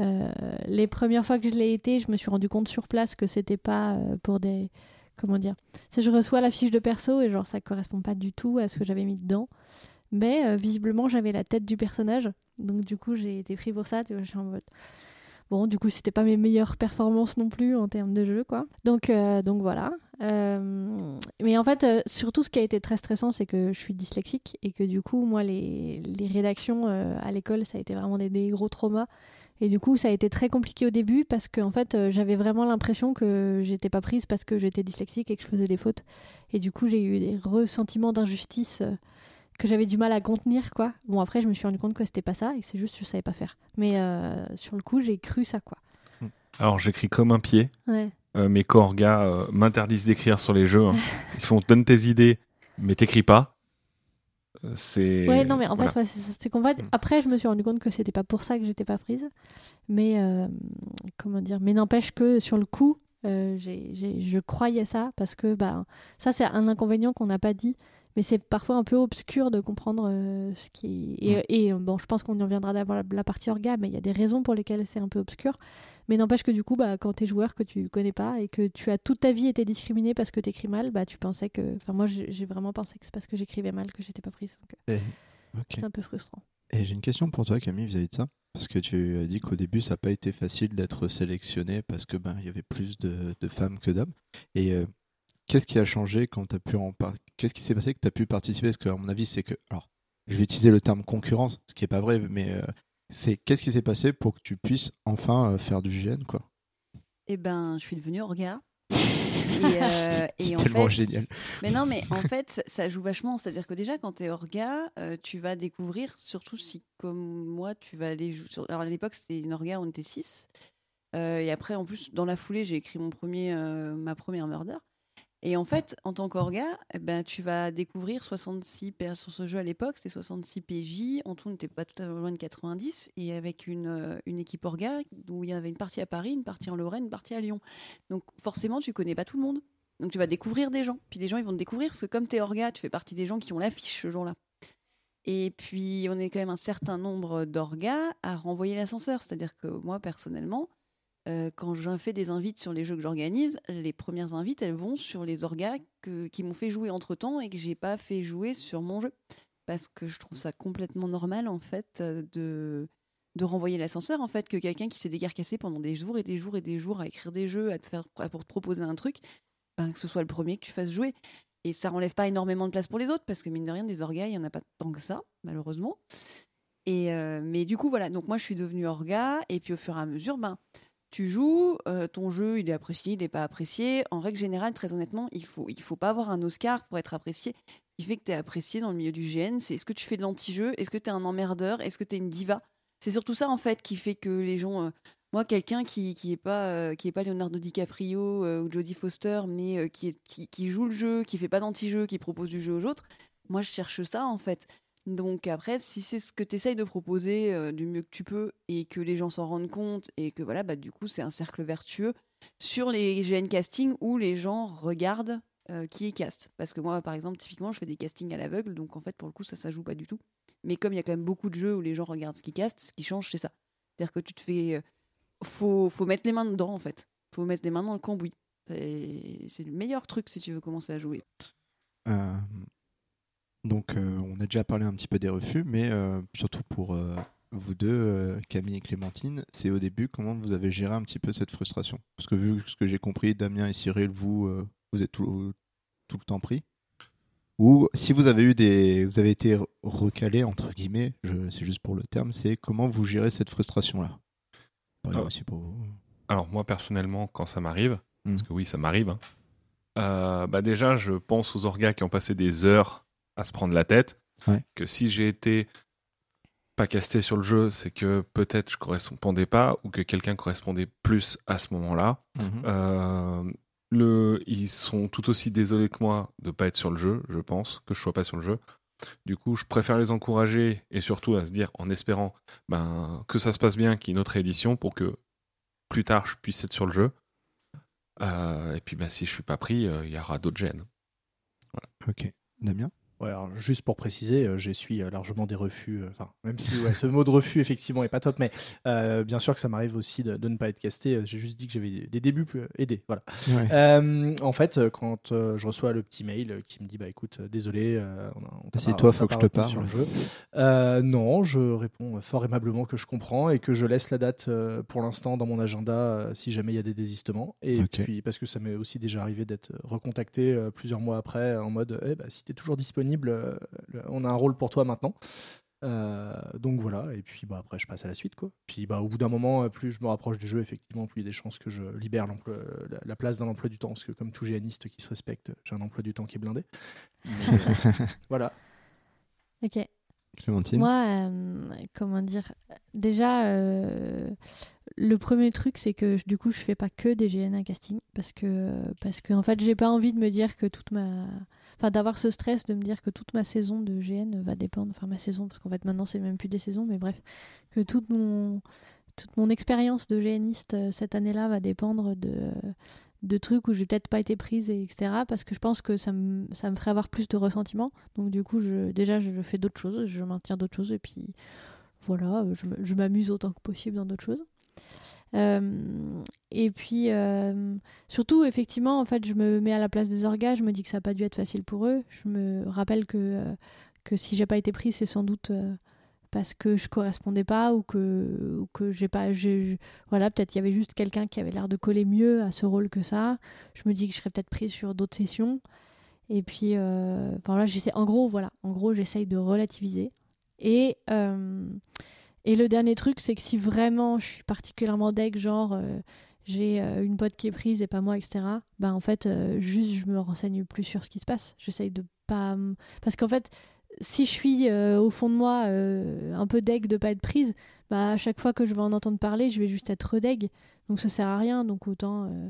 Euh, les premières fois que je l'ai été, je me suis rendu compte sur place que c'était pas euh, pour des... Comment dire ? C'est je reçois la fiche de perso et genre, ça correspond pas du tout à ce que j'avais mis dedans. Mais euh, visiblement, j'avais la tête du personnage. Donc, du coup, j'ai été pris pour ça. Tu vois, je suis en mode... Bon, du coup, c'était pas mes meilleures performances non plus en termes de jeu, quoi. Donc, euh, donc voilà. Euh, mais en fait, euh, surtout, ce qui a été très stressant, c'est que je suis dyslexique et que du coup, moi, les, les rédactions euh, à l'école, ça a été vraiment des, des gros traumas. Et du coup, ça a été très compliqué au début parce que, en fait, euh, j'avais vraiment l'impression que j'étais pas prise parce que j'étais dyslexique et que je faisais des fautes. Et du coup, j'ai eu des ressentiments d'injustice. Euh, que j'avais du mal à contenir, quoi. Bon, après, je me suis rendu compte que c'était pas ça, et que c'est juste que je savais pas faire. Mais euh, sur le coup, j'ai cru ça, quoi. Alors, j'écris comme un pied. Ouais. Euh, mes corgas euh, m'interdisent d'écrire sur les jeux. Hein. Ils font, donne tes idées, mais t'écris pas. Euh, c'est... Ouais, non, mais en voilà. fait, ouais, c'est, c'est qu'en fait, après, je me suis rendu compte que c'était pas pour ça que j'étais pas prise. Mais, euh, comment dire, mais n'empêche que, sur le coup, euh, j'ai, j'ai, je croyais ça, parce que, bah, ça, c'est un inconvénient qu'on n'a pas dit. Mais c'est parfois un peu obscur de comprendre euh, ce qui... Et, ouais. et, et bon, je pense qu'on y reviendra d'abord la, la partie orga, mais il y a des raisons pour lesquelles c'est un peu obscur. Mais n'empêche que du coup, bah, quand t'es joueur que tu connais pas et que tu as toute ta vie été discriminé parce que t'écris mal, bah, tu pensais que... Enfin, moi, j'ai, j'ai vraiment pensé que c'est parce que j'écrivais mal que j'étais pas prise. Donc, euh, et... okay. C'est un peu frustrant. Et j'ai une question pour toi, Camille, vis-à-vis de ça. Parce que tu as dit qu'au début, ça n'a pas été facile d'être sélectionné parce que ben, y avait plus de, de femmes que d'hommes. Et... Euh... Qu'est-ce qui a changé quand tu as pu en par... Qu'est-ce qui s'est passé que tu as pu participer? Parce qu'à mon avis, c'est que... Alors, je vais utiliser le terme concurrence, ce qui n'est pas vrai, mais euh, c'est qu'est-ce qui s'est passé pour que tu puisses enfin euh, faire du G N, quoi? Eh ben, je suis devenue orga. et euh, c'est et tellement en fait... génial. Mais non, mais en fait, ça joue vachement. C'est-à-dire que déjà, quand tu es orga, euh, tu vas découvrir, surtout si, comme moi, tu vas aller... Alors, à l'époque, c'était une orga, on était six. Euh, et après, en plus, dans la foulée, j'ai écrit mon premier, euh, ma première Murder. Et en fait, en tant qu'orga, eh ben, tu vas découvrir soixante-six P J sur ce jeu à l'époque, c'était soixante-six P J, en tout, on n'était pas tout à fait loin de quatre-vingt-dix, et avec une, une équipe orga où il y avait une partie à Paris, une partie en Lorraine, une partie à Lyon. Donc forcément, tu ne connais pas tout le monde. Donc tu vas découvrir des gens, puis les gens ils vont te découvrir, parce que comme tu es orga, tu fais partie des gens qui ont l'affiche ce jour-là. Et puis on est quand même un certain nombre d'orgas à renvoyer l'ascenseur, c'est-à-dire que moi, personnellement, quand je fais des invites sur les jeux que j'organise, les premières invites, elles vont sur les orgas que, qui m'ont fait jouer entre-temps et que je n'ai pas fait jouer sur mon jeu. Parce que je trouve ça complètement normal, en fait, de, de renvoyer l'ascenseur, en fait, que quelqu'un qui s'est décarcassé pendant des jours et des jours et des jours à écrire des jeux, à te faire, à pour te proposer un truc, ben, que ce soit le premier que tu fasses jouer. Et ça ne renlève pas énormément de place pour les autres, parce que mine de rien, des orgas, il n'y en a pas tant que ça, malheureusement. Et, euh, mais du coup, voilà. Donc moi, je suis devenue orga, et puis au fur et à mesure, ben... Tu joues, euh, ton jeu, il est apprécié, il n'est pas apprécié. En règle générale, très honnêtement, il ne faut, il faut pas avoir un Oscar pour être apprécié. Ce qui fait que tu es apprécié dans le milieu du G N, c'est est-ce que tu fais de l'anti-jeu? Est-ce que tu es un emmerdeur? Est-ce que tu es une diva? C'est surtout ça, en fait, qui fait que les gens euh, Moi, quelqu'un qui qui est pas euh, qui est pas Leonardo DiCaprio euh, ou Jodie Foster, mais euh, qui, est, qui qui joue le jeu, qui fait pas d'anti-jeu, qui propose du jeu aux autres, moi je cherche ça en fait. Donc après, si c'est ce que tu essayes de proposer euh, du mieux que tu peux et que les gens s'en rendent compte et que voilà, bah du coup c'est un cercle vertueux sur les G N casting où les gens regardent euh, qui est cast. Parce que moi par exemple typiquement je fais des castings à l'aveugle, donc en fait pour le coup ça ça joue pas du tout. Mais comme il y a quand même beaucoup de jeux où les gens regardent ce qui caste, ce qui change c'est ça. C'est-à-dire que tu te fais euh, Faut, faut mettre les mains dedans, en fait. Faut mettre les mains dans le cambouis. C'est, c'est le meilleur truc si tu veux commencer à jouer. Euh, donc, euh, on a déjà parlé un petit peu des refus, mais euh, surtout pour euh, vous deux, euh, Camille et Clémentine, c'est au début comment vous avez géré un petit peu cette frustration. Parce que vu ce que j'ai compris, Damien et Cyril, vous, euh, vous êtes tout, tout le temps pris. Ou si vous avez eu des, vous avez été recalé entre guillemets, je, c'est juste pour le terme, c'est comment vous gérez cette frustration-là. Alors, aussi pour vous. Alors moi personnellement quand ça m'arrive, mmh. parce que oui ça m'arrive, hein, euh, bah déjà je pense aux orgas qui ont passé des heures à se prendre la tête, ouais. que si j'ai été pas casté sur le jeu c'est que peut-être je correspondais pas ou que quelqu'un correspondait plus à ce moment-là. Mmh. Euh, le, ils sont tout aussi désolés que moi de pas être sur le jeu, je pense, que je sois pas sur le jeu. Du coup, je préfère les encourager et surtout à se dire, en espérant ben, que ça se passe bien, qu'il y ait une autre édition pour que plus tard, je puisse être sur le jeu. Euh, et puis, ben, si je ne suis pas pris, il euh, y aura d'autres gènes. Voilà. Ok. Damien ? Ouais, alors, juste pour préciser, euh, j'essuie euh, largement des refus. Euh, même si ouais, ce mot de refus, effectivement, n'est pas top, mais euh, bien sûr que ça m'arrive aussi de, de ne pas être casté. Euh, j'ai juste dit que j'avais des, des débuts plus aidés. Voilà. Ouais. Euh, en fait, quand euh, je reçois le petit mail qui me dit bah, écoute, euh, désolé, euh, on t'a c'est pas, toi, il faut que je te parle. Sur le jeu. Euh, non, je réponds fort aimablement que je comprends et que je laisse la date euh, pour l'instant dans mon agenda euh, si jamais il y a des désistements. Et okay. puis, parce que ça m'est aussi déjà arrivé d'être recontacté euh, plusieurs mois après en mode eh, bah, si tu es toujours disponible, on a un rôle pour toi maintenant. Euh, donc voilà, et puis bah, après je passe à la suite, quoi. Puis bah, au bout d'un moment, plus je me rapproche du jeu, effectivement, plus il y a des chances que je libère l'emploi, la place dans l'emploi du temps, parce que comme tout géaniste qui se respecte, j'ai un emploi du temps qui est blindé. Mais, voilà. Ok. Clémentine ? Moi, euh, comment dire ? Déjà, euh, le premier truc, c'est que du coup, je fais pas que des G N A casting, parce que, parce que en fait, j'ai pas envie de me dire que toute ma... Enfin, d'avoir ce stress de me dire que toute ma saison de G N va dépendre, enfin ma saison, parce qu'en fait maintenant c'est même plus des saisons, mais bref, que toute mon, toute mon expérience de GNiste euh, cette année-là va dépendre de, de trucs où j'ai peut-être pas été prise, et etc. Parce que je pense que ça me, ça me ferait avoir plus de ressentiment. Donc du coup, je, déjà je fais d'autres choses, je maintiens d'autres choses, et puis voilà, je, je m'amuse autant que possible dans d'autres choses. Euh, et puis euh, surtout effectivement en fait je me mets à la place des orgas, je me dis que ça n'a pas dû être facile pour eux, je me rappelle que, euh, que si j'ai pas été prise c'est sans doute euh, parce que je correspondais pas ou que, ou que j'ai pas j'ai, je... voilà, peut-être il y avait juste quelqu'un qui avait l'air de coller mieux à ce rôle que ça, je me dis que je serais peut-être prise sur d'autres sessions et puis euh, enfin, là, j'essaie... en gros voilà, en gros j'essaye de relativiser et euh... Et le dernier truc, c'est que si vraiment je suis particulièrement deg, genre euh, j'ai euh, une pote qui est prise et pas moi, et cetera, bah en fait, euh, juste je me renseigne plus sur ce qui se passe. J'essaye de pas... Parce qu'en fait, si je suis euh, au fond de moi euh, un peu deg de pas être prise, bah à chaque fois que je vais en entendre parler, je vais juste être redeg. Donc ça sert à rien, donc autant, euh,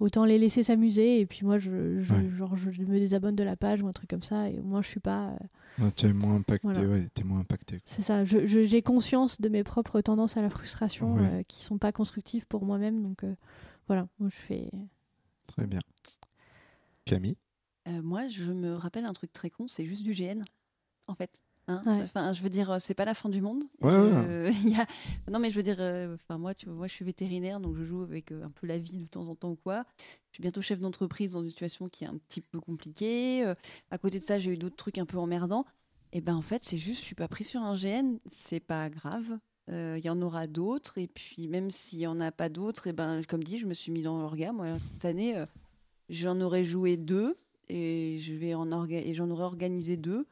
autant les laisser s'amuser. Et puis moi, je, je, ouais. genre, je me désabonne de la page ou un truc comme ça, et au moins je suis pas... Euh... Non, t'es moins impacté, voilà. ouais, t'es moins impacté. C'est ça, je, je, j'ai conscience de mes propres tendances à la frustration ouais. euh, qui sont pas constructives pour moi-même, donc euh, voilà, moi je fais... Très bien. Camille ? euh, Moi, je me rappelle un truc très con, c'est juste du G N, en fait. Hein ouais. Enfin, je veux dire, c'est pas la fin du monde. Ouais, euh, ouais. Y a... Non, mais je veux dire, euh, enfin, moi, tu vois, moi, je suis vétérinaire, donc je joue avec euh, un peu la vie de temps en temps ou quoi. Je suis bientôt chef d'entreprise dans une situation qui est un petit peu compliquée. Euh, à côté de ça, j'ai eu d'autres trucs un peu emmerdants. Et ben, en fait, c'est juste, je suis pas pris sur un G N, c'est pas grave. Il euh, y en aura d'autres. Et puis, même s'il y en a pas d'autres, et ben, comme dit, je me suis mis dans l'orga. Moi, cette année, euh, j'en aurais joué deux et je vais en orga... et j'en aurais organisé deux.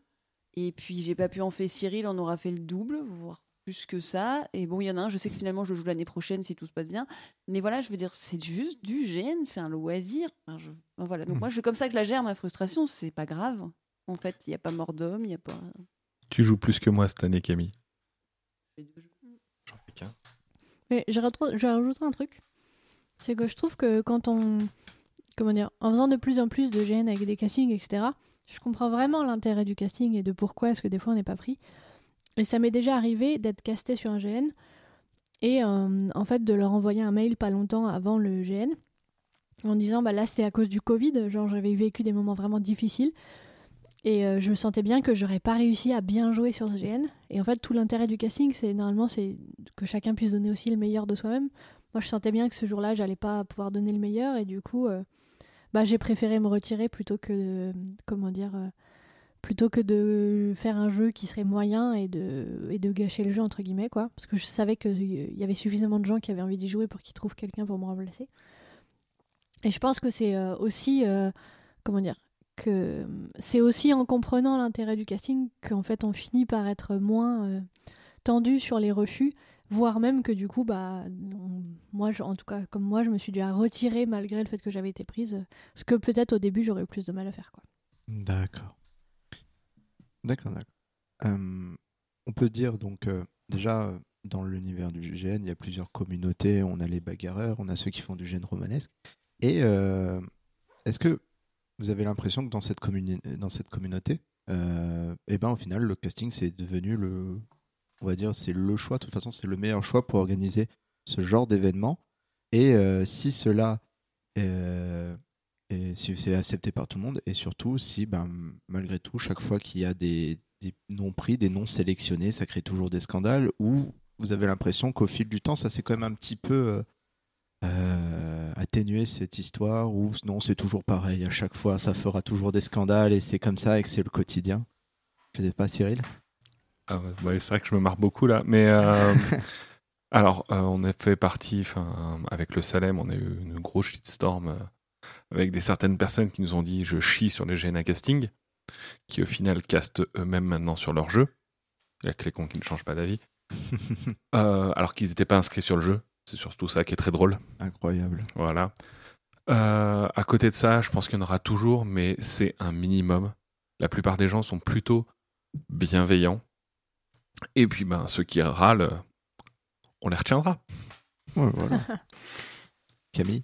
Et puis, j'ai pas pu en faire Cyril, on aura fait le double, voire plus que ça. Et bon, il y en a un, je sais que finalement, je le joue l'année prochaine si tout se passe bien. Mais voilà, je veux dire, c'est juste du G N, c'est un loisir. Enfin, je... enfin, voilà. Donc, mmh. moi, je, comme ça que la gère, ma frustration, c'est pas grave. En fait, il n'y a pas mort d'homme, il n'y a pas. Tu joues plus que moi cette année, Camille. J'en fais qu'un. Mais je, ratru- je rajouterai un truc. C'est que je trouve que quand on... Comment dire, en faisant de plus en plus de G N avec des castings, et cetera, je comprends vraiment l'intérêt du casting et de pourquoi est-ce que des fois on n'est pas pris. Et ça m'est déjà arrivé d'être casté sur un G N et euh, en fait de leur envoyer un mail pas longtemps avant le G N en disant bah là c'était à cause du Covid, genre j'avais vécu des moments vraiment difficiles et euh, je me sentais bien que j'aurais pas réussi à bien jouer sur ce G N. Et en fait tout l'intérêt du casting c'est normalement c'est que chacun puisse donner aussi le meilleur de soi-même. Moi je sentais bien que ce jour-là j'allais pas pouvoir donner le meilleur et du coup euh, bah j'ai préféré me retirer plutôt que euh, comment dire euh, plutôt que de faire un jeu qui serait moyen et de, et de gâcher le jeu, entre guillemets, quoi. Parce que je savais qu'il y avait suffisamment de gens qui avaient envie d'y jouer pour qu'ils trouvent quelqu'un pour me remplacer. Et je pense que c'est aussi... Euh, comment dire que c'est aussi en comprenant l'intérêt du casting qu'en fait, on finit par être moins euh, tendu sur les refus, voire même que du coup, bah, on, moi, je, en tout cas, comme moi, je me suis déjà retirée malgré le fait que j'avais été prise, ce que peut-être au début, j'aurais eu plus de mal à faire, quoi. D'accord. D'accord, d'accord. Euh, on peut dire donc euh, déjà dans l'univers du G N, il y a plusieurs communautés. On a les bagarreurs, on a ceux qui font du G N romanesque. Et euh, est-ce que vous avez l'impression que dans cette, communi- dans cette communauté, euh, et ben au final le casting c'est devenu le, on va dire c'est le choix. De toute façon c'est le meilleur choix pour organiser ce genre d'événement. Et euh, si cela euh, et si c'est accepté par tout le monde et surtout si ben, malgré tout chaque fois qu'il y a des, des non pris, des non sélectionnés, ça crée toujours des scandales où vous avez l'impression qu'au fil du temps ça s'est quand même un petit peu euh, atténué cette histoire où non c'est toujours pareil à chaque fois ça fera toujours des scandales et c'est comme ça et que c'est le quotidien. Je sais pas Cyril. Ah ouais, bah c'est vrai que je me marre beaucoup là mais euh... alors euh, on a fait partie enfin avec le Salem on a eu une grosse shitstorm euh... avec des certaines personnes qui nous ont dit « je chie sur les G N A casting », qui au final castent eux-mêmes maintenant sur leur jeu. Il y a que les cons qui ne changent pas d'avis. euh, alors qu'ils n'étaient pas inscrits sur le jeu. C'est surtout ça qui est très drôle. Incroyable. Voilà. Euh, à côté de ça, je pense qu'il y en aura toujours, mais c'est un minimum. La plupart des gens sont plutôt bienveillants. Et puis ben, ceux qui râlent, on les retiendra. Ouais, voilà. Camille ?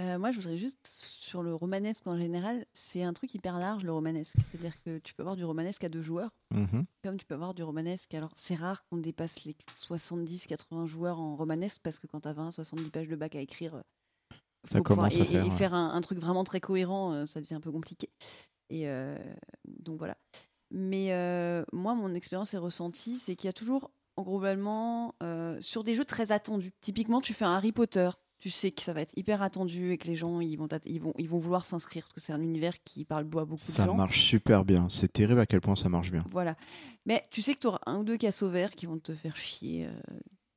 Euh, moi, je voudrais juste, sur le romanesque en général, c'est un truc hyper large, le romanesque. C'est-à-dire que tu peux avoir du romanesque à deux joueurs, mmh. comme tu peux avoir du romanesque. Alors, c'est rare qu'on dépasse les soixante-dix quatre-vingts joueurs en romanesque, parce que quand t'as vingt soixante-dix pages de bac à écrire, faut pouvoir, et, à faire, et, et ouais. faire un, un truc vraiment très cohérent, euh, ça devient un peu compliqué. Et euh, donc, voilà. Mais euh, moi, mon expérience est ressentie, c'est qu'il y a toujours, globalement, euh, sur des jeux très attendus. Typiquement, tu fais un Harry Potter. Tu sais que ça va être hyper attendu et que les gens ils vont, ils vont, ils vont vouloir s'inscrire parce que c'est un univers qui parle beaucoup de gens. Ça marche super bien. C'est terrible à quel point ça marche bien. Voilà. Mais tu sais que tu auras un ou deux cassos verts qui vont te faire chier euh,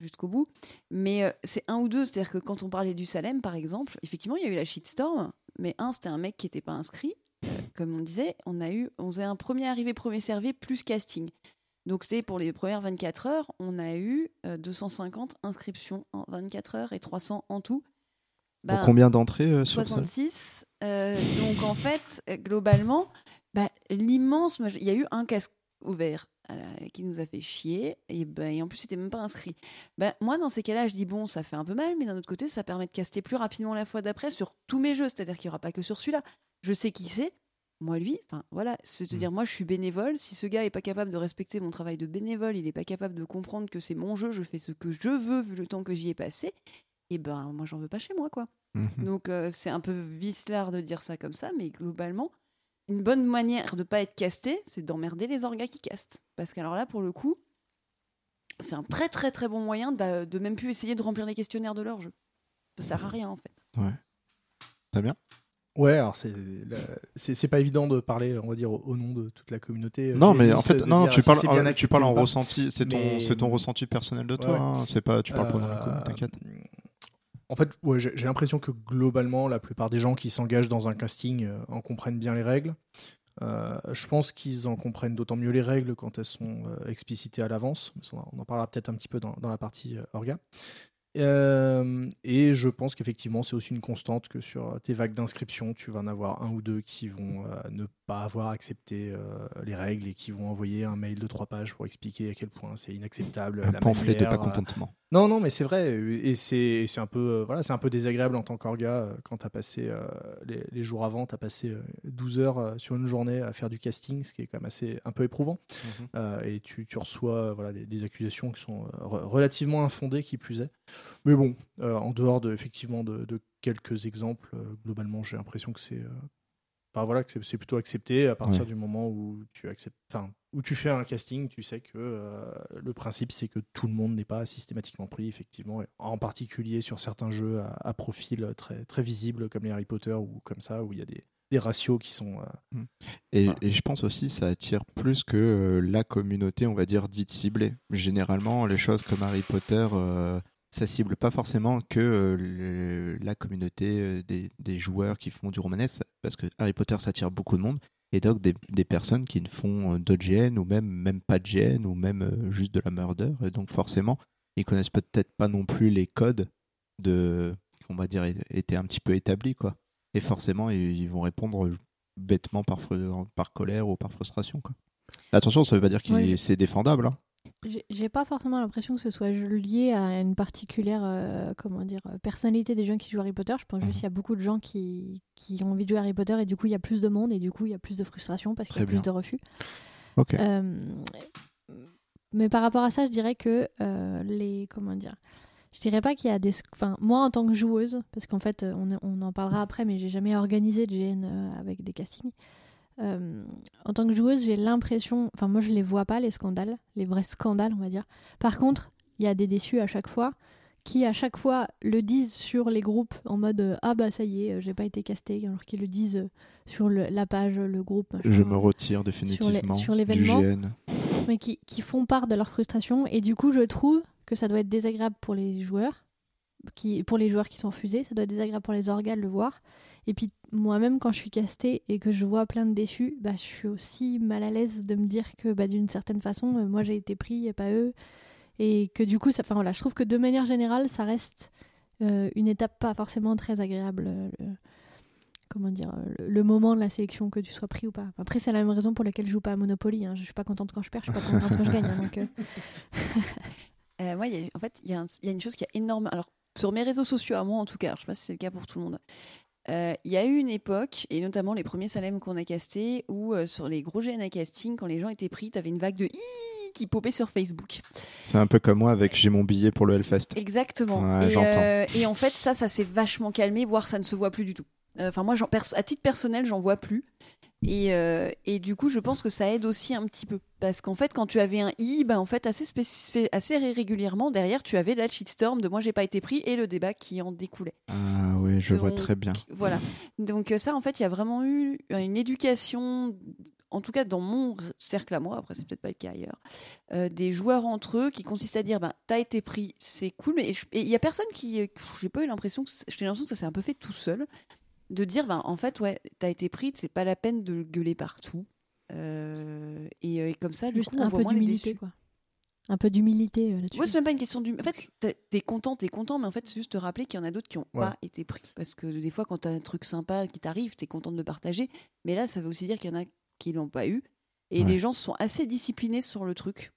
jusqu'au bout. Mais euh, c'est un ou deux. C'est-à-dire que quand on parlait du Salem, par exemple, effectivement, il y a eu la shitstorm. Mais un, c'était un mec qui n'était pas inscrit. Euh, comme on disait, on a eu on faisait un premier arrivé, premier servi plus casting. Donc, c'est pour les premières vingt-quatre heures, on a eu euh, deux cent cinquante inscriptions en vingt-quatre heures et trois cents en tout. Bah, pour combien d'entrées euh, sur soixante-six. Euh, donc, en fait, globalement, bah, l'immense... Il y a eu un casque ouvert euh, qui nous a fait chier. Et, bah, et en plus, c'était même pas inscrit. Bah, moi, dans ces cas-là, je dis, bon, ça fait un peu mal, mais d'un autre côté, ça permet de caster plus rapidement la fois d'après sur tous mes jeux. C'est-à-dire qu'il n'y aura pas que sur celui-là. Je sais qui c'est. Moi, lui, enfin voilà, c'est-à-dire, mmh. moi, je suis bénévole. Si ce gars n'est pas capable de respecter mon travail de bénévole, il n'est pas capable de comprendre que c'est mon jeu, je fais ce que je veux vu le temps que j'y ai passé, et ben, moi, j'en veux pas chez moi, quoi. Mmh. Donc, euh, c'est un peu vicelard de dire ça comme ça, mais globalement, une bonne manière de pas être casté, c'est d'emmerder les orgas qui castent. Parce qu'alors là, pour le coup, c'est un très, très, très bon moyen de, de même plus essayer de remplir les questionnaires de leur jeu. Ça sert à rien, en fait. Ouais. Très bien. Ouais, alors c'est, c'est c'est pas évident de parler, on va dire, au, au nom de toute la communauté. Non, mais en fait, non, tu parles, si en, tu parles en pas, ressenti, c'est ton, mais... c'est ton ressenti personnel de toi. Ouais, hein, c'est pas, tu parles euh, pour nous, t'inquiète. En fait, ouais, j'ai, j'ai l'impression que globalement, la plupart des gens qui s'engagent dans un casting euh, en comprennent bien les règles. Euh, je pense qu'ils en comprennent d'autant mieux les règles quand elles sont euh, explicitées à l'avance. On en parlera peut-être un petit peu dans, dans la partie euh, orga. Euh, et je pense qu'effectivement c'est aussi une constante que sur tes vagues d'inscription tu vas en avoir un ou deux qui vont euh, ne pas avoir accepté euh, les règles et qui vont envoyer un mail de trois pages pour expliquer à quel point c'est inacceptable, un la pamphlet manière, de pas contentement Non, non, mais c'est vrai, et c'est, et c'est un peu, euh, voilà, c'est un peu désagréable en tant qu'orga euh, quand t'as passé euh, les, les jours avant, t'as passé euh, douze heures euh, sur une journée à faire du casting, ce qui est quand même assez un peu éprouvant. Mm-hmm. Euh, et tu, tu reçois euh, voilà, des, des accusations qui sont euh, relativement infondées, qui plus est. Mais bon, euh, en dehors de effectivement de, de quelques exemples, euh, globalement, j'ai l'impression que c'est, euh, bah, voilà, que c'est, c'est plutôt accepté à partir ouais. du moment où tu acceptes. Où tu fais un casting, tu sais que euh, le principe, c'est que tout le monde n'est pas systématiquement pris, effectivement, en particulier sur certains jeux à, à profil très, très visible, comme les Harry Potter ou comme ça, où il y a des, des ratios qui sont... Euh, et, voilà. Et je pense aussi ça attire plus que euh, la communauté, on va dire, dite ciblée. Généralement, les choses comme Harry Potter... Euh... ça cible pas forcément que euh, le, la communauté des, des joueurs qui font du romanesque, parce que Harry Potter ça attire beaucoup de monde, et donc des, des personnes qui ne font de G N ou même, même pas de G N ou même euh, juste de la murder, et donc forcément ils connaissent peut-être pas non plus les codes de, on va dire, étaient un petit peu établis quoi, et forcément ils, ils vont répondre bêtement par, par colère ou par frustration quoi. Attention, ça veut pas dire que oui. c'est défendable hein. J'ai, j'ai pas forcément l'impression que ce soit lié à une particulière euh, comment dire, personnalité des gens qui jouent Harry Potter. Je pense juste qu'il y a beaucoup de gens qui, qui ont envie de jouer Harry Potter et du coup il y a plus de monde et du coup il y a plus de frustration parce qu'il y a plus de refus. Okay. Euh, mais par rapport à ça, je dirais que euh, les comment dire, je dirais pas qu'il y a des, enfin moi en tant que joueuse, parce qu'en fait on, on en parlera après, mais j'ai jamais organisé de G N avec des castings. Euh, en tant que joueuse, j'ai l'impression, enfin moi je les vois pas les scandales, les vrais scandales on va dire. Par contre, il y a des déçus à chaque fois, qui à chaque fois le disent sur les groupes en mode euh, ah bah ça y est, euh, j'ai pas été castée, alors qu'ils le disent euh, sur le, la page, le groupe. Machin, je me retire définitivement sur, les, sur l'événement, du G N. Mais qui, qui font part de leur frustration et du coup je trouve que ça doit être désagréable pour les joueurs. Qui, pour les joueurs qui sont refusés, ça doit être désagréable pour les orgas de le voir. Et puis moi-même, quand je suis castée et que je vois plein de déçus, bah, je suis aussi mal à l'aise de me dire que bah, d'une certaine façon, moi j'ai été pris et pas eux. Et que du coup, ça, enfin, voilà, je trouve que de manière générale, ça reste euh, une étape pas forcément très agréable. Euh, le, comment dire, le, le moment de la sélection, que tu sois pris ou pas. Après, c'est la même raison pour laquelle je joue pas à Monopoly. Hein. Je suis pas contente quand je perds, je suis pas contente quand je gagne. Hein, donc, euh... euh, ouais, y a, en fait, il y, y a une chose qui est énorme. Alors, sur mes réseaux sociaux, à moi en tout cas, je ne sais pas si c'est le cas pour tout le monde, il euh, y a eu une époque, et notamment les premiers Salem qu'on a castés, où euh, sur les gros G N A casting, quand les gens étaient pris, tu avais une vague de iiii qui popait sur Facebook. C'est un peu comme moi avec j'ai mon billet pour le Hellfest. Exactement. Ouais, et, j'entends. Euh, et en fait, ça, ça s'est vachement calmé, voire ça ne se voit plus du tout. Enfin, euh, moi, j'en pers- à titre personnel, j'en vois plus. Et, euh, et du coup, je pense que ça aide aussi un petit peu. Parce qu'en fait, quand tu avais un i, bah en fait, assez, spécif- assez régulièrement, derrière, tu avais la shitstorm de « moi, j'ai pas été pris » et le débat qui en découlait. Ah oui, je Donc, vois très bien. Voilà. Donc ça, en fait, il y a vraiment eu une éducation, en tout cas dans mon cercle à moi, après, c'est peut-être pas le cas ailleurs, euh, des joueurs entre eux qui consistent à dire bah, « t'as été pris, c'est cool ». Mais il y a personne qui... Pff, j'ai pas eu l'impression que... J'ai l'impression que ça s'est un peu fait tout seul. De dire, ben, en fait, ouais, t'as été pris, c'est pas la peine de le gueuler partout. Euh, et, et comme ça, juste du coup, un on peu voit d'humilité, quoi. Un peu d'humilité euh, là-dessus. Ouais, c'est même pas une question d'humilité. En fait, t'es content, t'es content, mais en fait, c'est juste te rappeler qu'il y en a d'autres qui n'ont ouais. pas été pris. Parce que des fois, quand t'as un truc sympa qui t'arrive, t'es content de le partager. Mais là, ça veut aussi dire qu'il y en a qui l'ont pas eu. Et ouais. les gens sont assez disciplinés sur le truc.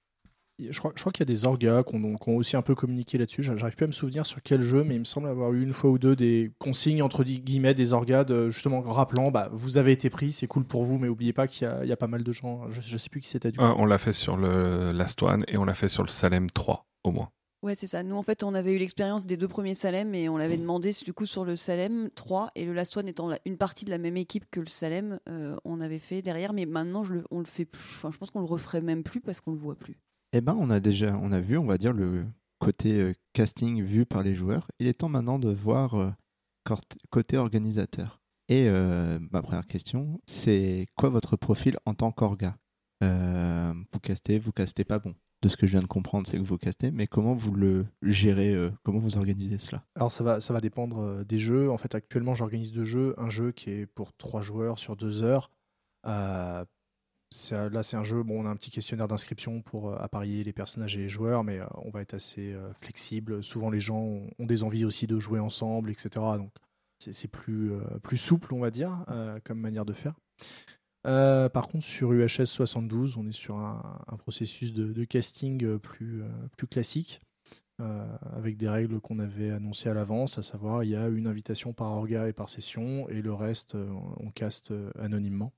Je crois, je crois qu'il y a des orgas qui ont, qui ont aussi un peu communiqué là-dessus. J'arrive plus à me souvenir sur quel jeu, mais il me semble avoir eu une fois ou deux des consignes entre guillemets des orgas, de, justement rappelant bah, vous avez été pris, c'est cool pour vous, mais n'oubliez pas qu'il y a, il y a pas mal de gens. Je ne sais plus qui c'était. Du coup. Ah, on l'a fait sur le Last One et on l'a fait sur le Salem trois, au moins. Ouais, c'est ça. Nous, en fait, on avait eu l'expérience des deux premiers Salem et on l'avait demandé, du coup, sur le Salem trois et le Last One étant la, une partie de la même équipe que le Salem, euh, on avait fait derrière, mais maintenant, je le, on le fait plus. Enfin, je pense qu'on le referait même plus parce qu'on le voit plus. Eh ben, on a déjà, on a vu, on va dire, le côté euh, casting vu par les joueurs. Il est temps maintenant de voir euh, cort- côté organisateur. Et euh, ma première question, c'est quoi votre profil en tant qu'orga ? euh, Vous castez, vous castez pas bon. De ce que je viens de comprendre, c'est que vous castez, mais comment vous le gérez, euh, comment vous organisez cela ? Alors ça va, ça va dépendre des jeux. En fait, actuellement, j'organise deux jeux. Un jeu qui est pour trois joueurs sur deux heures. Euh, Ça, là, c'est un jeu, bon, on a un petit questionnaire d'inscription pour euh, apparier les personnages et les joueurs, mais euh, on va être assez euh, flexible. Souvent, les gens ont, ont des envies aussi de jouer ensemble, et cetera. Donc, c'est, c'est plus, euh, plus souple, on va dire, euh, comme manière de faire. Euh, par contre, sur U H S soixante-douze, on est sur un, un processus de, de casting plus, euh, plus classique. euh, avec des règles qu'on avait annoncées à l'avance, à savoir il y a une invitation par orga et par session, et le reste, euh, on caste euh, anonymement.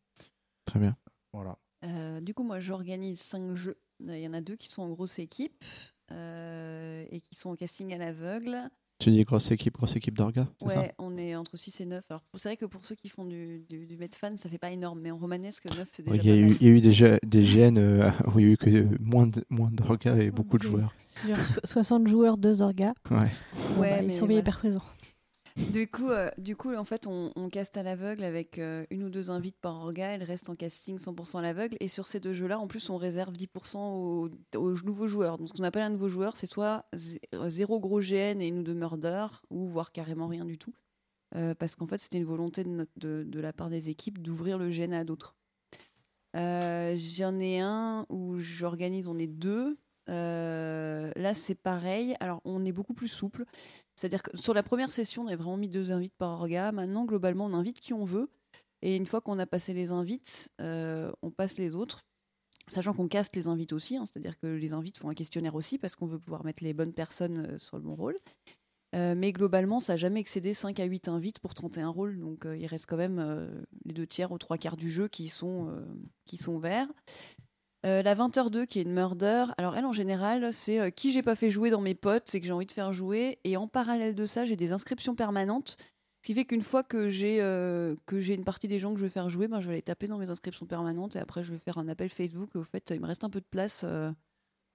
Très bien. Voilà. Euh, du coup, moi, j'organise cinq jeux. Il y en a deux qui sont en grosse équipe euh, et qui sont en casting à l'aveugle. Tu dis grosse équipe, grosse équipe d'orga, c'est ouais, ça ? Ouais, on est entre six et neuf. Alors, c'est vrai que pour ceux qui font du, du, du Medfan, ça fait pas énorme, mais en romanesque, neuf, c'est déjà. Il y a, eu, il y a eu déjà des G N euh, où il y a eu que euh, moins, de, moins d'orgas et beaucoup okay. de joueurs. Genre soixante joueurs, deux orgas. Ouais. ouais bon, bah, mais ils sont bien hyper présents. Du coup, euh, du coup, en fait, on, on caste à l'aveugle avec euh, une ou deux invites par orga, et le reste en casting cent pour cent à l'aveugle. Et sur ces deux jeux-là, en plus, on réserve dix pour cent aux, aux nouveaux joueurs. Donc, ce qu'on appelle un nouveau joueur, c'est soit zéro gros G N et une ou deux murder, ou voire carrément rien du tout. Euh, parce qu'en fait, c'était une volonté de, notre, de, de la part des équipes d'ouvrir le G N à d'autres. Euh, j'en ai un où j'organise, on est deux. Euh, là c'est pareil, alors on est beaucoup plus souple, c'est-à-dire que sur la première session on avait vraiment mis deux invites par orga, maintenant globalement on invite qui on veut, et une fois qu'on a passé les invites, euh, on passe les autres, sachant qu'on caste les invites aussi, hein, c'est-à-dire que les invites font un questionnaire aussi parce qu'on veut pouvoir mettre les bonnes personnes euh, sur le bon rôle, euh, mais globalement ça n'a jamais excédé cinq à huit invites pour trente et un rôles, donc euh, il reste quand même euh, les deux tiers ou trois quarts du jeu qui sont, euh, qui sont verts. Euh, la vingt heures deux qui est une murder, alors elle en général c'est euh, qui j'ai pas fait jouer dans mes potes, c'est que j'ai envie de faire jouer, et en parallèle de ça j'ai des inscriptions permanentes, ce qui fait qu'une fois que j'ai, euh, que j'ai une partie des gens que je vais faire jouer, ben, je vais les taper dans mes inscriptions permanentes et après je vais faire un appel Facebook et au fait il me reste un peu de place, euh,